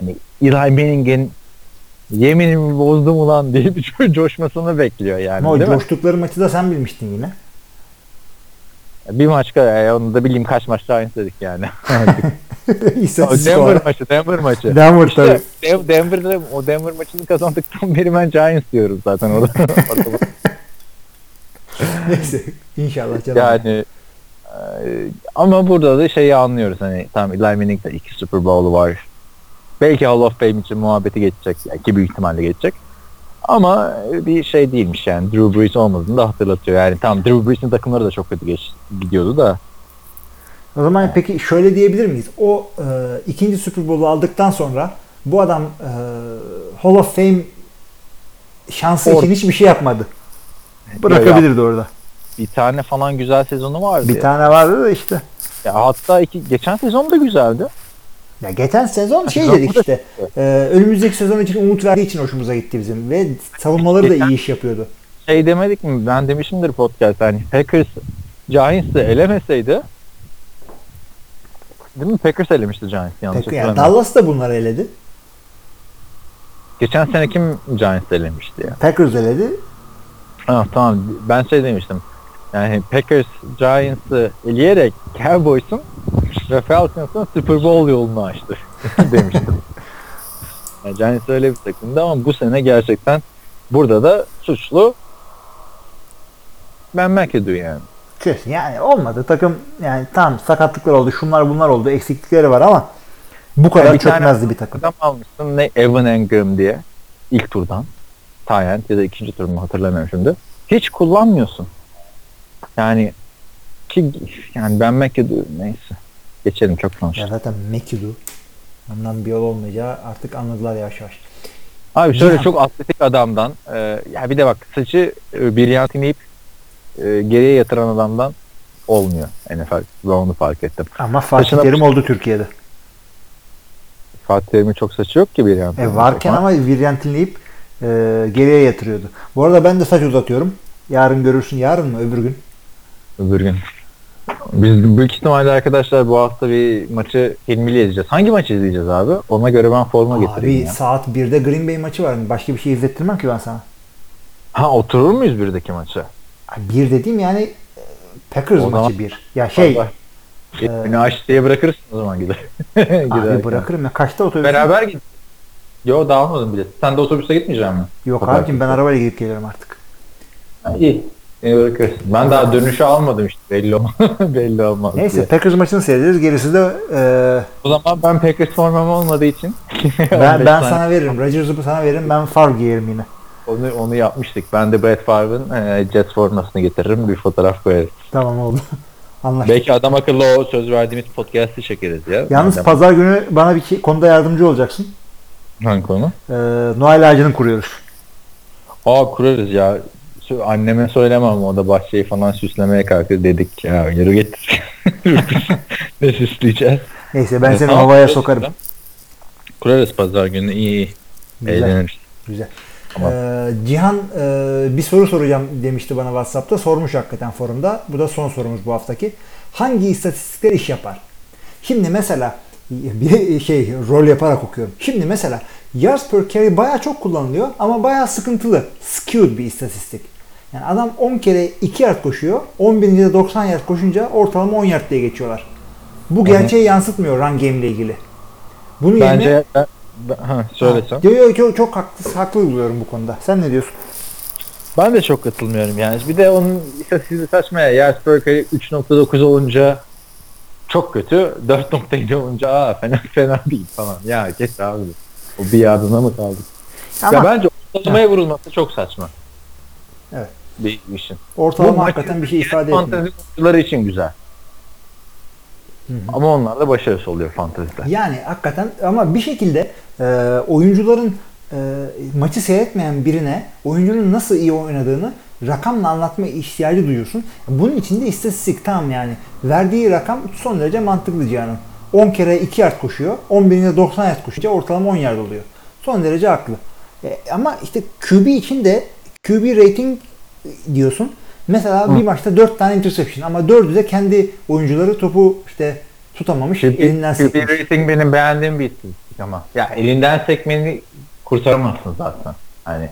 Hani Eli Manning'in yeminimi bozdum ulan diye bir coşmasını bekliyor yani. O coştukları maçı da sen bilmiştin yine. Bir maç kadar, onu da bileyim kaç maç daha dedik yani. Denver maçı, Denver maçı. Denver işte, tabii. Denver'da, o Denver maçını kazandıktan beri ben Giants diyorum zaten. O da. Neyse, inşallah canım. Yani, ama burada da şeyi anlıyoruz hani, tam Eli Manning'de iki Super Bowl'u var. Belki Hall of Fame için muhabbeti geçecek, yani ki büyük ihtimalle geçecek. Ama bir şey değilmiş yani. Drew Brees olmadığını da hatırlatıyor. Yani tam Drew Brees'in takımları da çok kötü geç, gidiyordu da. O zaman yani. Peki şöyle diyebilir miyiz? O e, ikinci Super Bowl'u aldıktan sonra bu adam e, Hall of Fame şansı Or- için hiçbir şey yapmadı. Bırakabilirdi ya, orada. Bir tane falan güzel sezonu vardı. Bir ya. tane vardı da işte. Ya hatta iki, geçen sezon da güzeldi. Ya geçen sezon şey dedik işte, e, önümüzdeki sezon için umut verdiği için hoşumuza gitti bizim ve savunmaları da iyi iş yapıyordu. Şey demedik mi, ben demişimdir podcast hani Packers Giants'ı elemeseydi, değil mi? Packers elemişti Giants'ı yanlış hatırlamıyorum. Yani Dallas da bunları eledi. Geçen sene kim Giants'ı elemişti ya? Packers eledi. Ah tamam, ben şey demiştim. Yani Packers Giants'ı eleyerek Cowboys'un ve Falcons'ın Super Bowl yolunu açtı demiştim. Yani Giants öyle bir takımdı ama bu sene gerçekten burada da suçlu Ben McAdoo yani. Kesin yani olmadı. Takım yani tam sakatlıklar oldu, şunlar bunlar oldu, eksiklikleri var ama bu kadar yani çökmezdi bir takım. Adam almışsın ne Evan Engram diye ilk turdan. Tayent ya da ikinci tur mu hatırlamıyorum şimdi. Hiç kullanmıyorsun. Yani ki yani ben McAdoo neyse. Geçelim çok konuşalım. Ya zaten McAdoo ondan bir yol olmayacağı artık anladılar yavaş yavaş. Abi şöyle çok atletik adamdan e, ya bir de bak saçı e, bir yan ineyip e, geriye yatıran adamdan olmuyor. N F L ben onu fark ettim. Ama Fatih Saçına Terim oldu Türkiye'de. Fatih Terim'in çok saçı yok ki bir yan. E, varken ama bir yan ineyip e, geriye yatırıyordu. Bu arada ben de saç uzatıyorum. Yarın görürsün. Yarın mı? Öbür gün. Öbür gün. Biz büyük ihtimalle arkadaşlar bu hafta bir maçı Hilmi'yle izleyeceğiz. Hangi maçı izleyeceğiz abi? Ona göre ben forma getireyim ya. Abi saat birde Green Bay maçı var mı? Başka bir şey izlettirmem ki ben sana. Ha oturur muyuz birdeki maça? bir dediğim yani Packers o maçı bir. Ya şey. Beni aç diye bırakırsın o zaman gider. Abi bırakırım ya. Kaçta otobüs? Beraber git. Yo dağılmadım bile. Sen de otobüse gitmeyeceksin mi? Yok abicim ben arabayla gidip geliyorum artık. Ha, iyi. Ben daha dönüşü almadım işte belli olmaz. belli olmaz. Neyse diye. Packers maçını seyrederiz. Gerisi de e... o zaman ben Packers formam olmadığı için ben ben sana veririm. Rodgers'ı sana veririm. Ben Favre giyerim yine. Onu onu yapmıştık. Ben de Brett Favre'ın e, Jets formasını getiririm. Bir fotoğraf koyarız. Tamam oldu. Anlaştık. Belki adam akıllı o söz verdiğimiz podcast'ı çekeriz ya. Yalnız pazar günü bana bir konuda yardımcı olacaksın. Hangi konu? Eee Noel ağacını kuruyoruz. Aa kurarız ya. Anneme söylemem o da bahçeyi falan süslemeye kalktı dedik ya yürü git ne süsleyeceğiz. Neyse ben seni havaya sokarım. Kurarız pazar günü iyi iyi. Güzel. Eğlenir. Güzel. Tamam. Ee, Cihan e, bir soru soracağım demişti bana WhatsApp'ta sormuş hakikaten forumda. Bu da son sorumuz bu haftaki. Hangi istatistikler iş yapar? Şimdi mesela bir şey rol yaparak okuyorum. Şimdi mesela yards per carry bayağı çok kullanılıyor ama bayağı sıkıntılı. Skewed bir istatistik. Yani adam on kere iki yard koşuyor, on birinde doksan yard koşunca ortalama on yard diye geçiyorlar. Bu gerçeği yani, yansıtmıyor run game ile ilgili. Bunu bence yerine, ben, ben, ha, söylesem. Yo, yo, çok, çok haklı, haklı buluyorum bu konuda. Sen ne diyorsun? Ben de çok katılmıyorum yani. Bir de onun istatistiği saçma ya. Yards per carry üç nokta dokuz olunca çok kötü. dört nokta yedi olunca aa fena fena değil falan. Ya geç abi. O bir yardına mı kaldık? Ama, ya bence ortalamaya vurulması çok saçma. Evet. Bir işin. Ortalama bu hakikaten bir şey ifade etmiyor. Fantezi oyuncuları için güzel. Hı-hı. Ama onlar da başarısız oluyor fantezide. Yani hakikaten ama bir şekilde e, oyuncuların e, maçı seyretmeyen birine oyuncunun nasıl iyi oynadığını rakamla anlatma ihtiyacı duyuyorsun. Bunun için de istatistik tam yani. Verdiği rakam son derece mantıklı Cihan'ın. on kere iki yard koşuyor. on birinde doksan yard koşunca ortalama on yard oluyor. Son derece haklı. E, ama işte Q B için de Q B rating diyorsun. Mesela Hı. bir maçta dört tane interception ama dördü de kendi oyuncuları topu işte tutamamış, Q B, elinden sekmiş. Q B rating benim beğendiğim bir istatistik ama ya elinden sekmeni kurtaramazsın zaten. Hani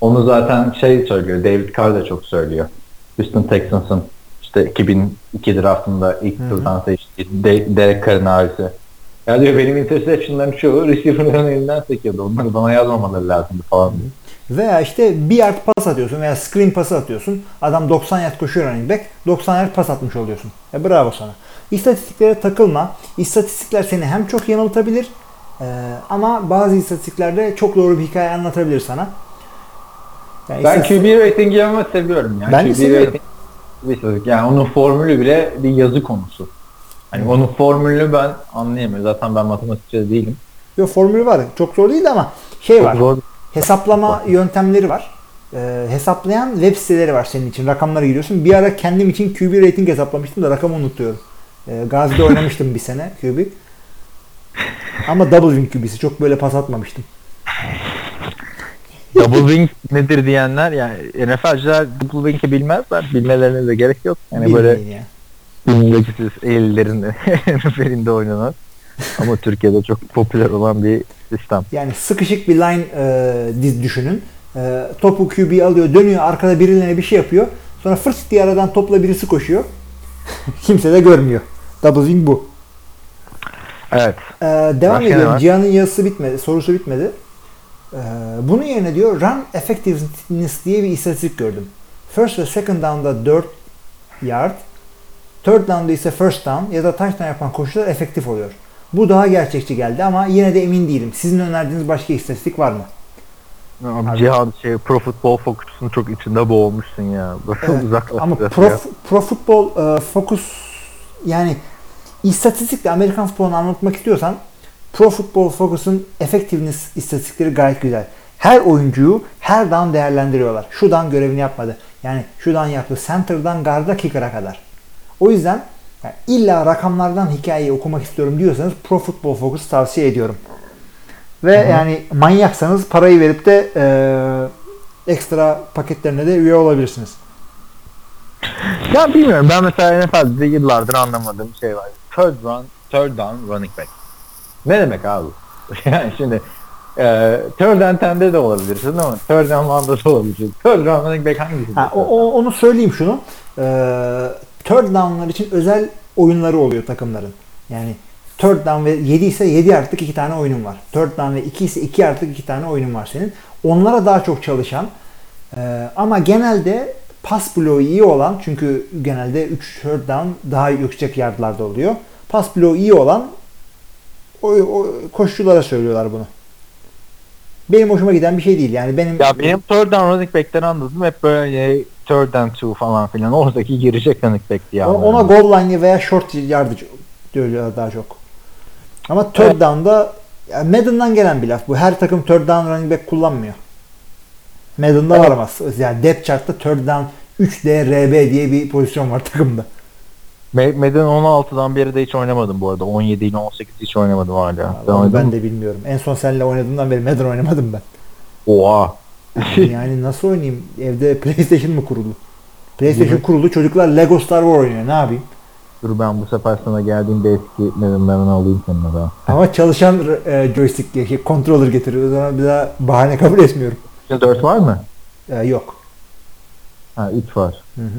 onu zaten şey söylüyor. David Carr da çok söylüyor. Houston Texans'ın işte iki bin iki draftında ilk turdan seçtiği Derek Carr'ın abisi. Ya diyor benim interception'larım şu, receiver'ların elinden sekiyordu. Onları bana yazmamaları lazımdı falan diyor. Veya işte bir yard pas atıyorsun veya screen pası atıyorsun. Adam doksan yard koşuyor running back. doksan yard pas atmış oluyorsun. E bravo sana. İstatistiklere takılma. İstatistikler seni hem çok yanıltabilir e, ama bazı istatistiklerde çok doğru bir hikaye anlatabilir sana. Yani ben istatistik... Q B rating'i ama seviyorum. Yani. Ben de seviyorum. Rating... Yani onun formülü bile bir yazı konusu. Yani onun formülünü ben anlayamıyorum. Zaten ben matematikçi değilim. Yok formülü var. Çok zor değil ama şey çok var. Zor. Hesaplama yöntemleri var. E, hesaplayan web siteleri var senin için. Rakamlara giriyorsun. Bir ara kendim için Q B rating hesaplamıştım da rakamı unutuyorum. E, Gazi'de oynamıştım bir sene Q B. Ama double wing Q B'si. Çok böyle pas atmamıştım. Double wing nedir diyenler yani N F L'ciler double wing'i bilmezler. Bilmelerine de gerek yok. Yani bilmeyin böyle ya. İngilizsiz ellerinde N F L'inde oynanan ama Türkiye'de çok popüler olan bir sistem. Yani sıkışık bir line e, düşünün. E, topu Q B alıyor, dönüyor, arkada birilerine bir şey yapıyor. Sonra fırt diye aradan topla birisi koşuyor. Kimse de görmüyor. Double wing bu. Evet. E, devam ediyorum. Cihan'ın yazısı bitmedi, sorusu bitmedi. Ee, bunun yerine diyor run effectiveness diye bir istatistik gördüm. First ve second down'da dört yard, third down'da ise first down ya da touchdown yapan koşular efektif oluyor. Bu daha gerçekçi geldi ama yine de emin değilim. Sizin önerdiğiniz başka istatistik var mı? Abi, Cihan şey Pro Football Focus'un çok içinde boğulmuşsun ya. Evet, ama pro, ya. pro Football e, Focus yani istatistikle Amerikan futbolunu anlatmak istiyorsan Pro Football Focus'un effectiveness istatistikleri gayet güzel. Her oyuncuyu her down değerlendiriyorlar. Şu down görevini yapmadı. Yani şu down yaptı. Center'dan guard'a kicker'a kadar. O yüzden yani illa rakamlardan hikayeyi okumak istiyorum diyorsanız Pro Football Focus tavsiye ediyorum. Ve Hı-hı. yani manyaksanız parayı verip de e, ekstra paketlerine de üye olabilirsiniz. Ya bilmiyorum. Ben mesela N F L'de yıllardır anlamadığım şey var. Third run, third down running back. Ne demek abi? Yani şimdi e, third and ten'de de olabilirsin ama third and one'da da olabilirsin. Third down running back hangisi? Ha, o, o, onu söyleyeyim şunu. E, third down'lar için özel oyunları oluyor takımların. Yani third down ve yedi ise yedi yardlık iki tane oyunun var. Third down ve iki ise iki yardlık iki tane oyunun var senin. Onlara daha çok çalışan e, ama genelde pas bloğu iyi olan, çünkü genelde üç third down daha yüksek yardlarda oluyor. Pas bloğu iyi olan o, o koşuculara söylüyorlar bunu. Benim hoşuma giden bir şey değil. Yani benim Ya benim third down running back'ten anladım. Hep böyle third and two falan filan oradaki girecek running back'ti ya. Ona yani goal line veya short yard diyorlar daha çok. Ama third evet. down'da Madden'dan gelen bir laf bu. Her takım third down running back kullanmıyor. Madden'da evet. varamaz. Yani depth chart'ta third down üç D R B diye bir pozisyon var takımda. Madden on altıdan beri de hiç oynamadım bu arada. on yediyle on sekiz hiç oynamadım hala. Ben, ben de bilmiyorum. En son seninle oynadığımdan beri Madden oynamadım ben. Oha. Yani, yani nasıl oynayayım? Evde PlayStation mı kuruldu? PlayStation kuruldu. Çocuklar Lego Star Wars oynuyor. Ne yapayım? Dur ben bu sefer sana geldiğimde eski Madden'larını alayım seninle daha. Ama çalışan e, joystick, şey, controller getiriyor. O zaman bir daha bahane kabul etmiyorum. Şimdi dört var mı? E, yok. Ha üç var. Hı hı.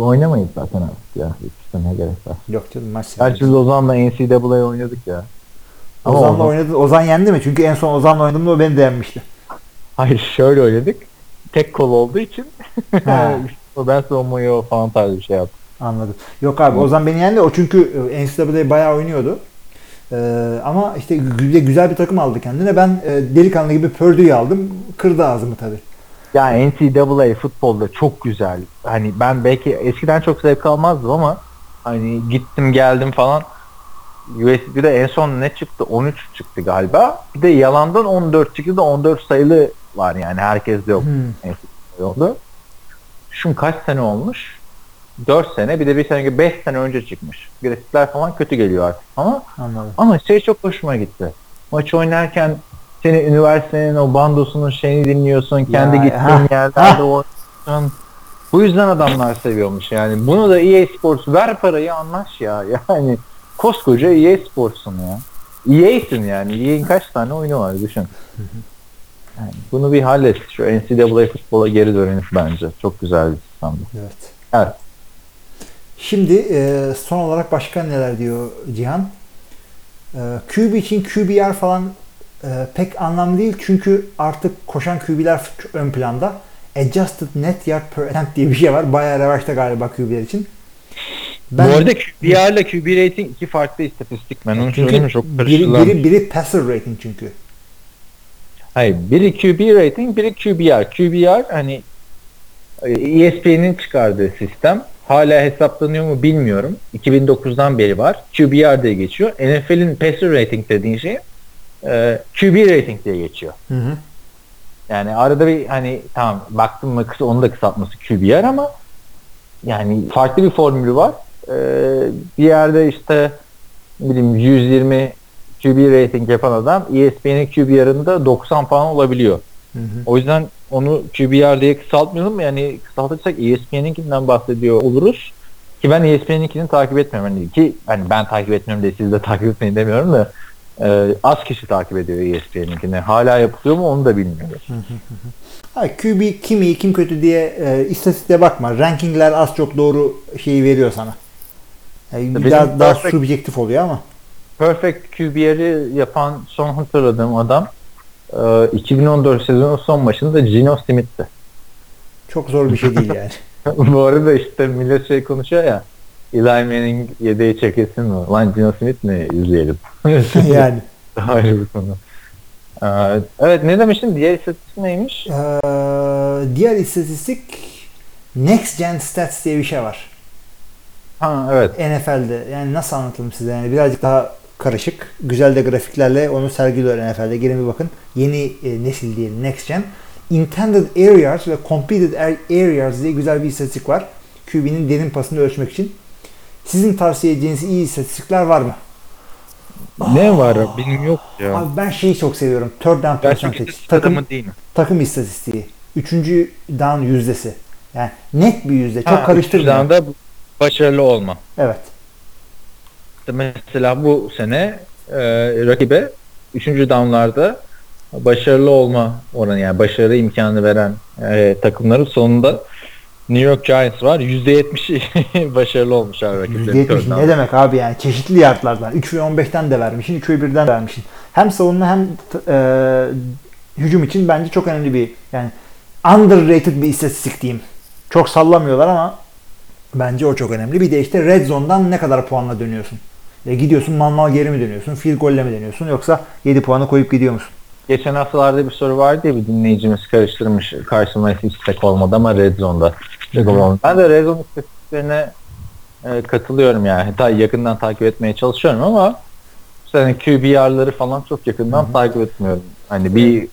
Oynamayız zaten artık ya. Hiç ne gerek var. Yok canım maç. Her türlü Ozan'la N C A A'yı oynadık ya. Ama Ozan'la oynadı. Ozan yendi mi? Çünkü en son Ozan'la oynadım da o beni de yenmişti. Hayır şöyle oynadık. Tek kol olduğu için. Ben savunmayı o falan tarzı bir şey yaptım. Anladım. Yok abi Ozan beni yendi. O çünkü N C A A'yı bayağı oynuyordu. Ee, ama işte güzel bir takım aldı kendine. Ben delikanlı gibi Purdue'yu aldım. Kırdı ağzımı tabii. Yani N C A A futbolda çok güzel. Hani ben belki eskiden çok zevk almazdım ama hani gittim geldim falan. U S B'de en son ne çıktı? on üç çıktı galiba. Bir de yalandan on dört çıktı da on dört sayılı var yani. Herkes de yok. Hmm. Şun kaç sene olmuş? dört sene. Bir de bir sene beş sene önce çıkmış. Grafikler falan kötü geliyor artık ama. Anladım. Ama şey çok hoşuma gitti. Maç oynarken seni üniversitenin o bandosunun şeyini dinliyorsun, kendi ya, gittiğin yerlerde oynuyorsun. Bu yüzden adamlar seviyormuş yani. Bunu da E A Sports ver parayı anlaş ya. Yani koskoca E A Sports'un ya. E A'sin yani. E A'nin kaç tane oyunu var düşün. Yani bunu bir hallet. Şu N C A A futbola geri dönüş bence. Çok güzel bir sistemdi. Evet. Evet. Şimdi son olarak başka neler diyor Cihan? Q B için Q B R falan Ee, pek anlamlı değil çünkü artık koşan Q B'ler ön planda. Adjusted net yard per attempt diye bir şey var. Bayağı revaçta galiba Q B'ler için. Ben, bu arada Q B R ile Q B rating iki farklı istatistik. Ben onu söyleyeyim çok karıştırılan. Biri, biri, biri passer rating çünkü. Hayır. Biri Q B rating, biri Q B R. Q B R hani E S P N'in çıkardığı sistem. Hala hesaplanıyor mu bilmiyorum. iki bin dokuzdan beri var. Q B R diye geçiyor. N F L'in passer rating dediğin şey Q B rating diye geçiyor. Hı hı. Yani arada bir hani tamam baktım mı kısa onu da kısaltması Q B R ama yani farklı bir formülü var. Ee, bir yerde işte ne bileyim yüz yirmi Q B rating yapan adam E S P N'in Q B R'ında doksan falan olabiliyor. Hı hı. O yüzden onu Q B R diye kısaltmayalım. Yani kısaltırsak E S P N'inkinden bahsediyor oluruz. Ki ben E S P N'ninkini takip etmiyorum. Yani ki hani ben takip etmiyorum diye siz de takip etmeyin demiyorum da Ee, az kişi takip ediyor E S P N'ninkini. Hala yapılıyor mu onu da bilmiyoruz. Hayır, Q B kim iyi kim kötü diye e, istatistiğe bakma. Rankingler az çok doğru şeyi veriyor sana. Yani bir daha, daha subjektif oluyor ama. Perfect Q B R'i yapan son hatırladığım adam e, iki bin on dört sezonun son maçında Geno Smith'ti. Çok zor bir şey değil yani. Bu arada işte millet şey konuşuyor ya, Eli Manning yedeği çekilsin mi? Lan Geno Smith mi izleyelim? Yani. Ayrı bir konu. Ee, evet, ne demiştin? Diğer istatistik neymiş? Ee, diğer istatistik Next Gen Stats diye bir şey var. Ha evet. N F L'de. Yani nasıl anlatayım size? Yani birazcık daha karışık. Güzel de grafiklerle onu sergiliyor N F L'de. Gelin bir bakın. Yeni e, nesil diyelim. Next Gen. Intended Areas ve Completed Areas diye güzel bir istatistik var. Q B'nin derin pasını ölçmek için. Sizin tavsiye edeceğiniz iyi istatistikler var mı? Ne Aa, var? Benim yok ya. Abi ben şeyi çok seviyorum. Third down percentage. Takım, takım istatistiği. Üçüncü down yüzdesi. Yani net bir yüzde. Çok karıştırmıyor. Üçüncü down'da başarılı olma. Evet. Mesela bu sene e, rakibe üçüncü down'larda başarılı olma oranı, yani başarı imkanı veren e, takımların sonunda New York Giants var. yüzde yetmişi başarılı olmuş abi rakiplerin. yüzde yetmiş ne demek abi yani? Çeşitli yardlardan. üç ve on beşten de vermişsin, üç ve birden de vermişsin. Hem savunma hem e, hücum için bence çok önemli bir, yani underrated bir istatistik diyeyim. Çok sallamıyorlar ama bence o çok önemli. Bir de işte red zone'dan ne kadar puanla dönüyorsun? E, gidiyorsun mal mal geri mi dönüyorsun? Field golle mi dönüyorsun? Yoksa yedi puanı koyup gidiyor musun? Geçen haftalarda bir soru vardı ya, bir dinleyicimiz karıştırmış, karşıma hiç istek olmadı ama Red Zone'da. Ben de Red Zone istatistiklerine e, katılıyorum yani. Ta, yakından takip etmeye çalışıyorum ama yani Q B R'ları falan çok yakından Hı-hı. takip etmiyorum. Hani bir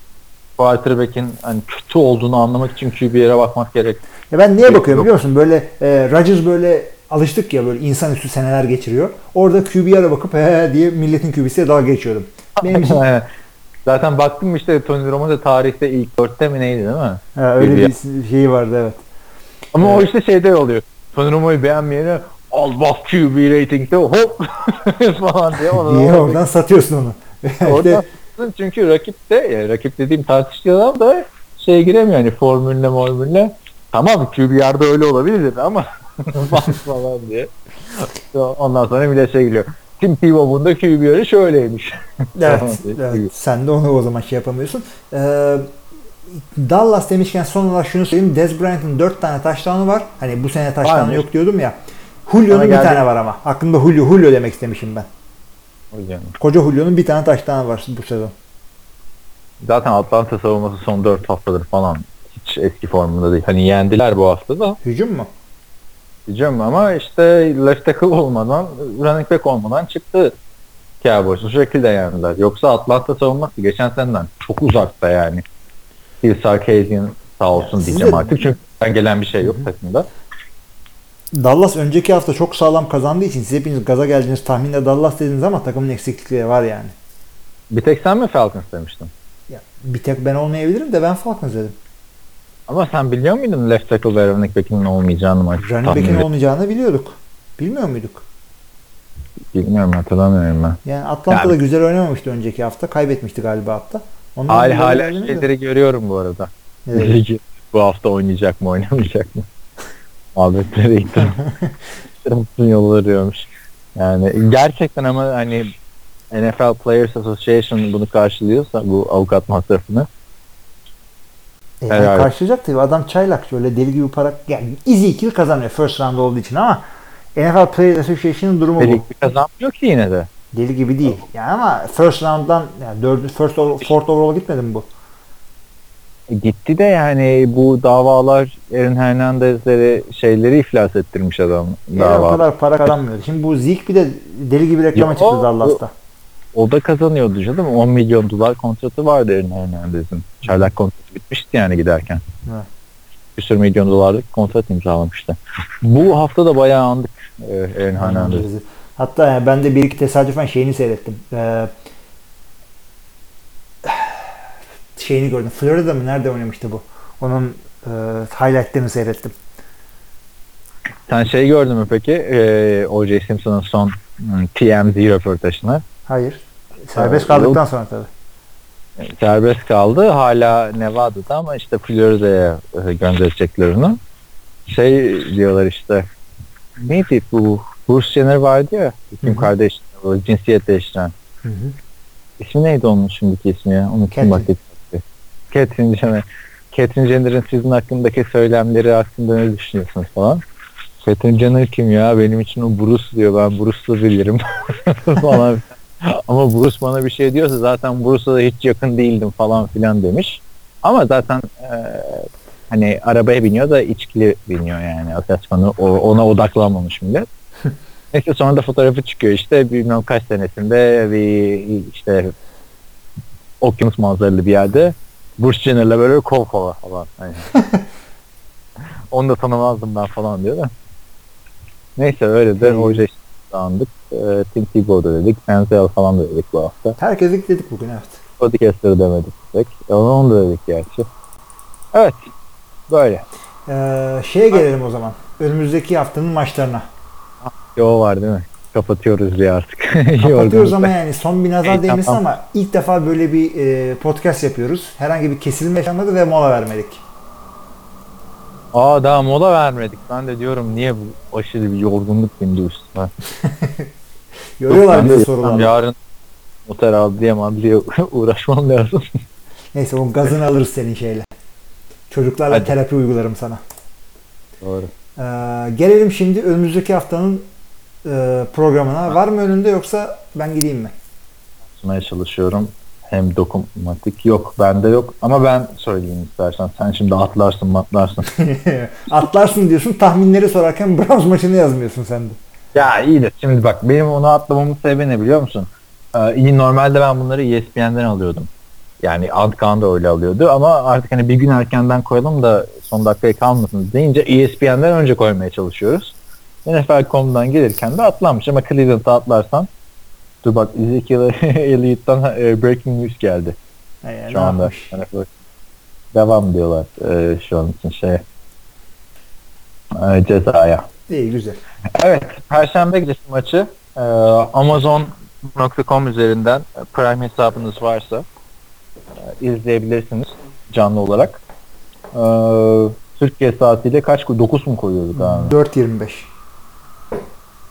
quarterback'in hani kötü olduğunu anlamak için Q B R'e bakmak gerek. Ya ben niye bakıyorum biliyor musun? Böyle e, Rodgers böyle alıştık ya, böyle insanüstü seneler geçiriyor. Orada Q B R'e bakıp he diye milletin Q B'siyle dalga geçiyordum. Benim için zaten baktım işte Tony Romo da tarihte ilk dörtte mi neydi değil mi? Ha, öyle bir, bir şeyi vardı evet. Ama evet. O işte şeyde oluyor. Tony Romo'yu beğenmeyene al bak Q B ratingde hop falan diye. Niye oradan satıyorsun onu? Oradan satıyorsun çünkü rakip de, yani rakip dediğim tartıştığı adam da şeye giremiyor hani formülle mormülle. Tamam Q B R'da öyle olabilir ama falan diye. Ondan sonra bir de şey geliyor. Tim Tebow'un da Q B'leri şöyleymiş. Evet, evet. Sen de onu o zaman şey yapamıyorsun. Ee, Dallas demişken son olarak şunu söyleyeyim. Dez Bryant'ın dört tane touchdown'u var. Hani bu sene touchdown'u yok diyordum ya. Julio'nun bir tane var ama. Aklımda Julio, Julio demek istemişim ben. Hocam. Koca Julio'nun bir tane touchdown'u var bu sezon. Zaten Atlanta savunması son dört haftadır falan hiç eski formunda değil. Hani yendiler bu hafta da. Hücum mu? Diyeceğim ama işte left tackle olmadan, running back olmadan çıktı Cowboys. Bu şekilde yendiler. Yoksa Atlanta savunması geçen seneden çok uzakta yani. Bir Sarkisian sağ olsun yani diyeceğim artık. Çünkü gelen bir şey yok takımda. Dallas önceki hafta çok sağlam kazandığı için siz hepiniz gaza geldiniz, tahminle Dallas dediniz ama takımın eksiklikleri var yani. Bir tek sen mi Falcons demiştin? Ya, bir tek ben olmayabilirim de ben Falcons dedim. Ama sen biliyor muydun left tackle ve running back'in olmayacağını mı? Running back'in olmayacağını biliyorduk. Bilmiyor muyduk? Bilmiyorum, hatırlamıyorum ben. Yani Atlanta yani, da güzel oynamamıştı önceki hafta. Kaybetmişti galiba hafta. Hal hala şeyleri görüyorum bu arada. Evet. Bu hafta oynayacak mı oynamayacak mı? Muhabbetlere gittim. Bütün yolları diyormuş. Yani gerçekten ama hani N F L Players Association bunu karşılıyorsa bu avukat masrafını. E, yani karşılayacak tabii. Adam çaylak şöyle deli gibi para, yani easy kill kazanıyor first round olduğu için ama N F L Players Association'ın durumu deli bu. Deli gibi kazanmıyor ki yine de. Deli gibi değil. Yani ama first round'dan yani dördüncü first fourth overall'a gitmedi mi bu? Gitti de yani bu davalar Aaron Hernandez'leri şeyleri iflas ettirmiş adam dava. Yani o kadar para kazanmıyordu. Şimdi bu Zeke bir de deli gibi reklama çıktı Dallas'ta. O da kazanıyordu canım. on milyon dolar kontratı vardı Aaron Hernandez'in. Çaylak kontratı bitmişti yani giderken. Evet. Bir sürü milyon dolarlık kontrat imzalamıştı. Bu hafta da bayağı andık Aaron Hernandez'i. Hatta yani ben de bir iki tesadüfen şeyini seyrettim. Ee, şeyini gördüm. Florida mı? Nerede oynamıştı bu? Onun e, highlight'lerini seyrettim. Sen şey gördün mü peki? E, O J Simpson'ın son T M Z röportajını. Hayır. Serbest kaldıktan sonra tabii. Serbest kaldı. Hala Nevada'da ama işte Florida'ya gönderecekler onu. Şey diyorlar işte. Neydi bu? Bruce Jenner vardı ya. Kim kardeş? Cinsiyet değiştiren. Hı hı. İsmi neydi onun şimdiki ismi ya? Onu kim bahsediyor? Catherine Jenner, Catherine Jenner'ın sizin hakkındaki söylemleri hakkında ne düşünüyorsunuz falan. Catherine Jenner kim ya? Benim için o Bruce diyor. Ben Bruce'u bilirim falan. Ama Bruce bana bir şey diyorsa zaten Bruce'a da hiç yakın değildim falan filan demiş. Ama zaten e, hani arabaya biniyor da içkili biniyor yani. Asasmanı ona odaklanmamış millet. Neyse sonra da fotoğrafı çıkıyor işte bilmem kaç senesinde bir işte okyanus manzaralı bir yerde Bruce Jenner'la böyle kol kola falan. Yani. Onu da tanımazdım ben falan diyor da. Neyse öyle de hoca işte dağındık. E, Tim Tebow'da dedik. Denzel falan da dedik bu hafta. Herkesi dedik bugün evet. Podcast'ları demedik pek. Onu da dedik gerçi. Evet. Böyle. Ee, şeye gelelim o zaman. Önümüzdeki haftanın maçlarına. Yo var değil mi? Kapatıyoruz diye artık. Kapatıyoruz ama yani son bir nazar değmesin tamam. Ama ilk defa böyle bir e, podcast yapıyoruz. Herhangi bir kesilme yaşanmadı ve mola vermedik. Aa daha mola vermedik. Ben de diyorum niye bu aşırı bir yorgunluk bindi üstüne. Yoruyorlar bizi sorularla. Yarın motor adliye madliye uğraşmam lazım. Neyse o gazını alırız senin şeyle. Çocuklarla hadi. Terapi uygularım sana. Doğru. Ee, gelelim şimdi önümüzdeki haftanın e, programına. Ha. Var mı önünde yoksa ben gideyim mi? Açmaya çalışıyorum. Hem dokunmatik yok. Bende yok. Ama ben söyleyeyim istersen. Sen şimdi atlarsın matlarsın. Atlarsın diyorsun. Tahminleri sorarken Browns maçını yazmıyorsun sen de. Ya iyi de şimdi bak benim onu atlamamın sebebi ne biliyor musun? Ee, iyi normalde ben bunları E S P N'den alıyordum. Yani Antkan da öyle alıyordu ama artık hani bir gün erkenden koyalım da son dakikaya kalmasınız deyince E S P N'den önce koymaya çalışıyoruz. N F L nokta com'dan gelirken de atlanmış ama Cleveland'a atlarsan dur bak Ezekiel Elliott'tan breaking news geldi. Hayır, şu anda N F L devam diyorlar e, şu an için şey e, cezaya. İyi güzel. Evet Perşembe gecesi maçı e, Amazon nokta com üzerinden Prime hesabınız varsa izleyebilirsiniz canlı olarak. Ee, Türkiye saatiyle kaç dokuz mu koyuyorduk abi? dört yirmi beş.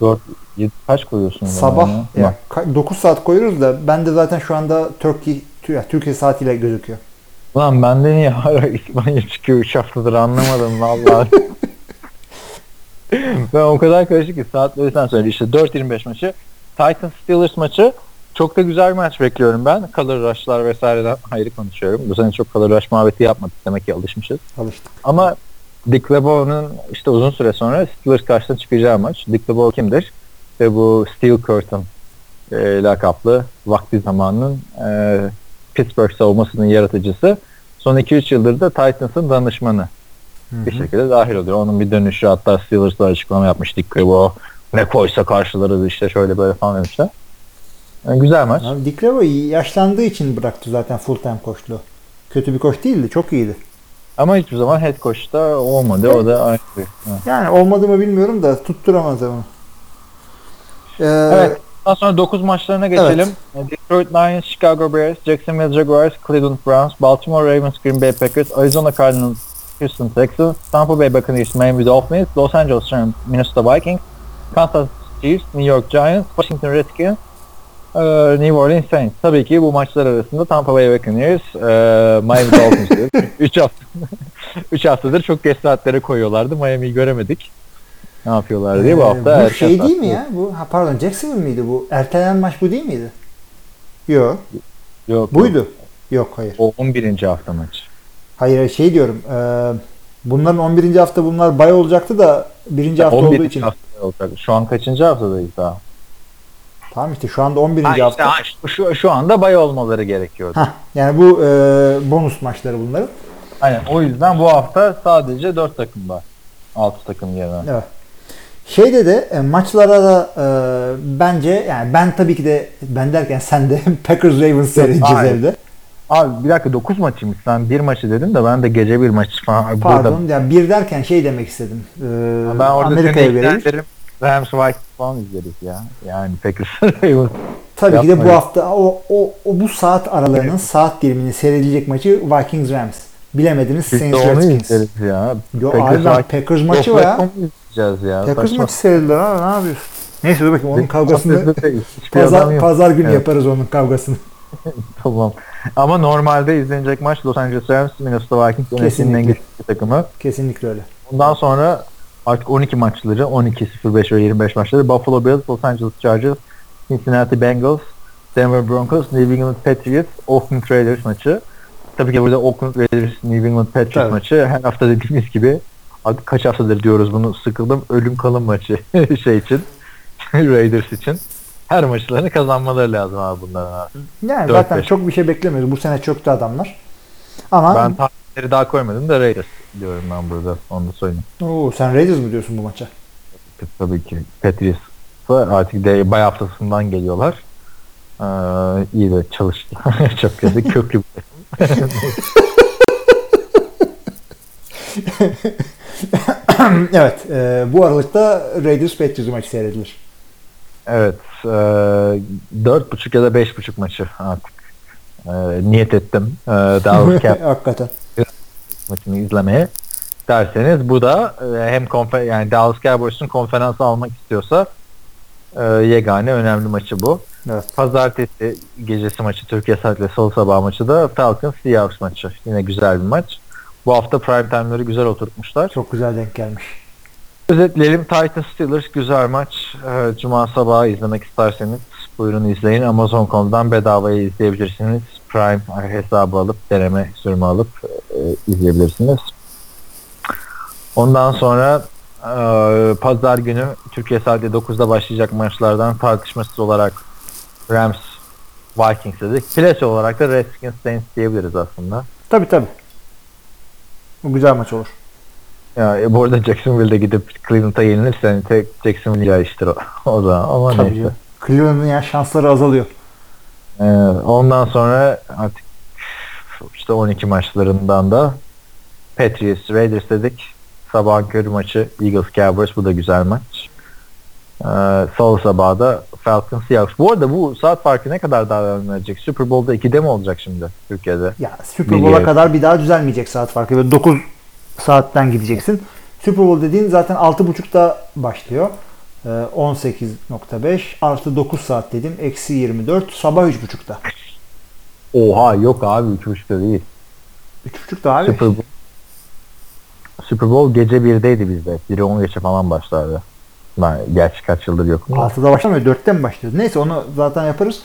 dört yedi kaç koyuyorsun? Sabah yani? Ya, dokuz saat koyuyoruz da ben de zaten şu anda Türkiye Türkiye saatiyle gözüküyor. Lan bende niye hala İspanya çıkıyor üç haftadır anlamadım vallahi. Ben o kadar karışık ki saatleri sen söyle. İşte dört yirmi beş maçı. Titans Steelers maçı. Çok da güzel bir maç bekliyorum ben. Color Rush'lar vesaireden hayır konuşuyorum. Bu sene çok Color Rush muhabbeti yapmadık. Demek ki alışmışız. Alıştık. Ama Dick LeBeau'nun işte uzun süre sonra Steelers karşısına çıkacağı maç. Dick LeBeau kimdir? İşte bu Steel Curtain e, lakaplı vakti zamanının e, Pittsburgh savunmasının yaratıcısı. Son iki üç yıldır da Titans'ın danışmanı. Hı-hı. Bir şekilde dahil oluyor. Onun bir dönüşü hatta Steelers'la açıklama yapmış Dick LeBeau. Ne koysa karşılarız işte şöyle böyle falan demişler. Yani güzel maç. Dick LeBeau yaşlandığı için bıraktı zaten full time koçluğu. Kötü bir koç değildi, çok iyiydi. Ama hiçbir zaman head coach da olmadı, evet. O da aynı. Yani olmadı mı bilmiyorum da tutturamaz onu. Ee, evet. Daha sonra dokuz maçlarına geçelim. Evet. Detroit Lions, Chicago Bears, Jacksonville Jaguars, Cleveland Browns, Baltimore Ravens, Green Bay Packers, Arizona Cardinals, Houston Texans, Tampa Bay Buccaneers, Miami Dolphins, Los Angeles Rams, Minnesota Vikings, Kansas Chiefs, New York Giants, Washington Redskins, New Orleans Saints. Tabii ki bu maçlar arasında Tampa Bay Buccaneers, e, Miami Dolphins. üç hafta, üç haftadır çok geç saatlere koyuyorlardı. Miami'yi göremedik. Ne yapıyorlar diye bu hafta. Ee, bu şey değil mi ya? Bu ha, pardon Jacksonville miydi bu? Ertelenen maç bu değil miydi? Yok. Yok. Buydu. Yok, yok hayır. O on birinci hafta maçı. Hayır şey diyorum. E, bunların on birinci hafta bunlar bay olacaktı da birinci hafta olduğu için. Hafta olacak. Şu an kaçıncı haftadayız daha? Tamam işte şu anda on birinci ha, hafta. Işte, şu, şu anda bay olmaları gerekiyordu. Heh, yani bu e, bonus maçları bunların. Aynen o yüzden bu hafta sadece dört takım var. altı takım yerine. Evet. Şeyde de e, maçlara da e, bence yani ben tabii ki de ben derken sen de Packers Ravens seyredeceğiz evde. Abi bir dakika dokuz maçıymış sen bir maçı dedin de ben de gece bir maç falan. Pardon burada... yani bir derken şey demek istedim. E, ben orada Amerika'ya vereyim. Rams White falan izleriz ya. Yani pek Ravens. Tabii ki de bu hafta o, o, o bu saat aralığının saat dilimini seyredilecek maçı Vikings Rams. Bilemediniz Saints Redskins. Ya. Yo abi ben Packers maçı var ya. ya. Packers maçı seyredilir abi ne yapıyorsun? Neyse dur bakayım onun kavgasını pazar, pazar günü evet. Yaparız onun kavgasını. Tamam. Ama normalde izlenecek maç Los Angeles Rams, Minnesota Vikings yönetiminden geçtiği takımı. Kesinlikle öyle. Bundan sonra artık on iki maçları, on iki sıfır beş ve yirmi beş maçları Buffalo Bills, Los Angeles Chargers, Cincinnati Bengals, Denver Broncos, New England Patriots, Oakland Raiders maçı. Tabii ki burada Oakland Raiders, New England Patriots evet. maçı her hafta dediğimiz gibi, kaç haftadır diyoruz bunu, sıkıldım, ölüm kalım maçı şey için, Raiders için. Her maçlarını kazanmaları lazım abi bunlara. Yani dört, zaten beş. Çok bir şey beklemiyoruz. Bu sene çöktü adamlar. Ama ben tahminleri daha koymadım da Raiders diyorum ben burada. Onu da söyleyeyim. Oo, sen Raiders mi diyorsun bu maça? Tabii ki. Patriots artık de bay haftasından geliyorlar. Ee, iyi de çalıştılar. Çok güzel. Köklü bir takım. Evet. E, bu aralıkta Raiders Patriots maçı seyredilir. Evet, e, dört buçuk ya da beş buçuk maçı artık e, niyet ettim. E, Dallas Cap hakikaten maçını izlemeye derseniz bu da e, hem konfer- yani Dallas Cowboys'un konferansı almak istiyorsa e, yegane önemli maçı bu. Evet. Pazartesi gecesi maçı Türkiye saatiyle Salı sabah maçı da Falcons Seahawks maçı. Yine güzel bir maç. Bu hafta prime time'ları güzel oturtmuşlar. Çok güzel denk gelmiş. Özetleyelim. Titans Steelers güzel maç. Cuma sabahı izlemek isterseniz buyurun izleyin. Amazon nokta com'dan bedavaya izleyebilirsiniz. Prime hesabı alıp, deneme sürümü alıp e, izleyebilirsiniz. Ondan sonra e, pazar günü Türkiye saati dokuzda başlayacak maçlardan tartışmasız olarak Rams Vikings dedik. Flash olarak da Redskins Saints diyebiliriz aslında. Tabii tabii. Bu güzel maç olur. Ya e, bu arada Jacksonville'de gidip Cleveland'a yenilirsen tek Jacksonville ya işte o, o zaman. Ama tabii neyse. Cleveland'ın yani şansları azalıyor. Ee, ondan sonra artık işte on iki maçlarından da Patriots, Raiders dedik. Sabahın körü maçı Eagles, Cowboys. Bu da güzel maç. Ee, Salı sabahı da Falcons, Seahawks. Bu arada bu saat farkı ne kadar daha devam edecek? Super Bowl'da ikide mi olacak şimdi Türkiye'de? Ya Super Bowl'a kadar bir daha düzelmeyecek saat farkı. Böyle dokuz saatten gideceksin. Super Bowl dediğin zaten altı buçukta başlıyor. Ee, on sekiz nokta beş artı dokuz saat dedim. Eksi yirmi dört sabah üç buçukta. Oha yok abi üç buçukta değil. üç buçukta abi. Super Bowl, Super Bowl gece birdeydi bizde. bire on geçe falan başlardı. Yani gerçi kaç yıldır yok. altıda başlamıyor. dörtte mi başlıyor? Neyse onu zaten yaparız.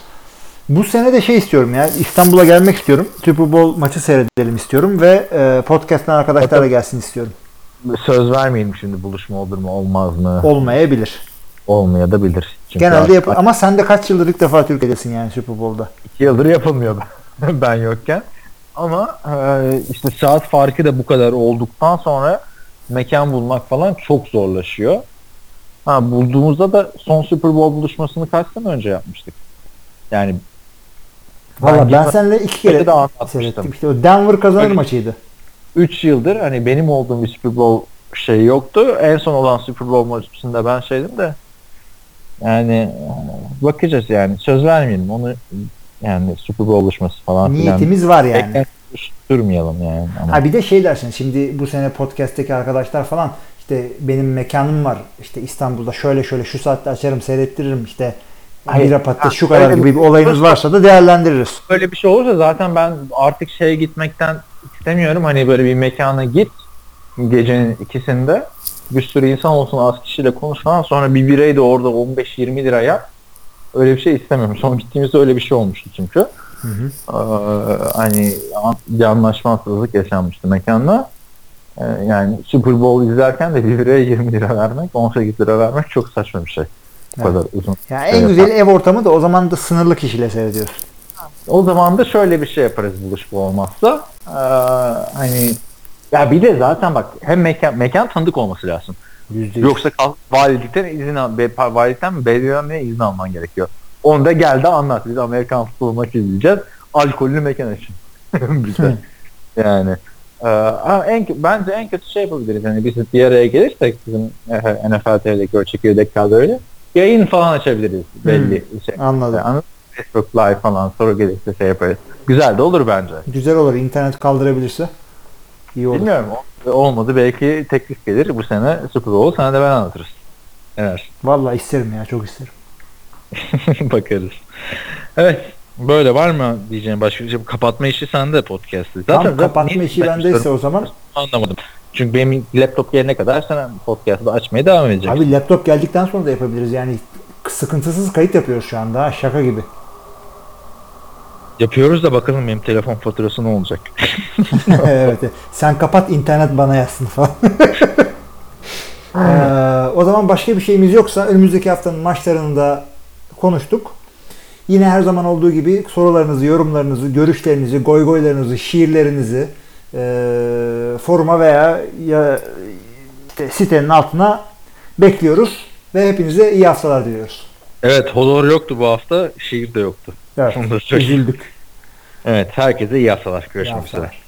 Bu sene de şey istiyorum ya, İstanbul'a gelmek istiyorum. Super Bowl maçı seyredelim istiyorum ve e, podcast'ten arkadaşlar da gelsin istiyorum. Söz vermeyelim şimdi buluşma olur mu olmaz mı? Olmayabilir. Olmaya da bilir. Çünkü genelde yap- ama sen de kaç yıldır ilk defa Türkiye'desin yani Super Bowl'da? iki yıldır yapılmıyor ben, ben yokken. Ama e, işte saat farkı da bu kadar olduktan sonra mekan bulmak falan çok zorlaşıyor. Ha, bulduğumuzda da son Super Bowl buluşmasını kaç sene önce yapmıştık? Yani valla ben seninle iki kere daha seyrettim. İşte o Denver kazanır öyle maçıydı. üç yıldır hani benim olduğum bir Super Bowl şey yoktu. En son olan Super Bowl maçında ben şeydim de yani bakacağız yani. Söz vermeyelim. Onu yani Super Bowl buluşması falan niyetimiz filan var yani. Bekler durmayalım yani. Ama. Ha bir de şey dersin. Şimdi bu sene podcast'teki arkadaşlar falan işte benim mekanım var. İşte İstanbul'da şöyle şöyle şu saatte açarım seyrettiririm işte. Ayrapatta şu kadar gibi bir olayınız varsa da değerlendiririz. Böyle bir şey olursa zaten ben artık şeye gitmekten istemiyorum. Hani böyle bir mekana git gecenin ikisinde bir sürü insan olsun az kişiyle konuşan sonra bir birey de orada on beş yirmi lira yap. Öyle bir şey istemiyorum. Son gittiğimizde öyle bir şey olmuştu çünkü. Hı hı. Ee, hani anlaşmazlık yaşanmıştı mekanla. Ee, yani Super Bowl izlerken de bir bireye yirmi lira vermek, on sekiz lira vermek çok saçma bir şey. Evet. Yani en güzel ev ortamı da o zaman da sınırlı kişiyle seyrediyorsun. O zaman da şöyle bir şey yaparız buluşma olmazsa. Ee, hani ya bir de zaten bak hem mekan mekan tanıdık olması lazım. yüzde yüz. Yoksa kalk, valilikten izin al, valilikten mi belediyeden izin alman gerekiyor. Onu da gel de anlat. Biz Amerikan futbol maçı izleyeceğiz. Alkollü mekan için. Bize. Yani ee, en, bence en kötü şey yapabiliriz. Yani biz bir araya gelirsek bizim N F L'deki o çekirdek kadroyla yayın falan açabiliriz belli. Hmm, şey. Anladım. Yani Facebook Live falan soru gelirse şey yaparız. Güzel de olur bence. Güzel olur. İnternet kaldırabilirse iyi olur. Bilmiyorum. Olmadı. Belki teklif gelir. Bu sene Super Bowl sana da ben anlatırız. Evet. Vallahi isterim ya. Çok isterim. Bakarız. Evet. Böyle var mı diyeceğim başka bir şey? Kapatma işi sende podcast'ı. Zaten tam kapatma işi bendeyse o zaman. Anlamadım. Çünkü benim laptop gelene kadar sen podcast'ı açmaya devam edeceksin. Abi laptop geldikten sonra da yapabiliriz. Yani sıkıntısız kayıt yapıyoruz şu anda. Şaka gibi. Yapıyoruz da bakalım benim telefon faturası ne olacak? Evet. Sen kapat, internet bana yazsın falan. ee, o zaman başka bir şeyimiz yoksa önümüzdeki haftanın maçlarını da konuştuk. Yine her zaman olduğu gibi sorularınızı, yorumlarınızı, görüşlerinizi, goygoylarınızı, şiirlerinizi e, foruma veya ya, işte sitenin altına bekliyoruz ve hepinize iyi haftalar diliyoruz. Evet, horror yoktu bu hafta, şiir de yoktu. Evet, üzüldük. Evet, herkese iyi haftalar. Görüşmek üzere.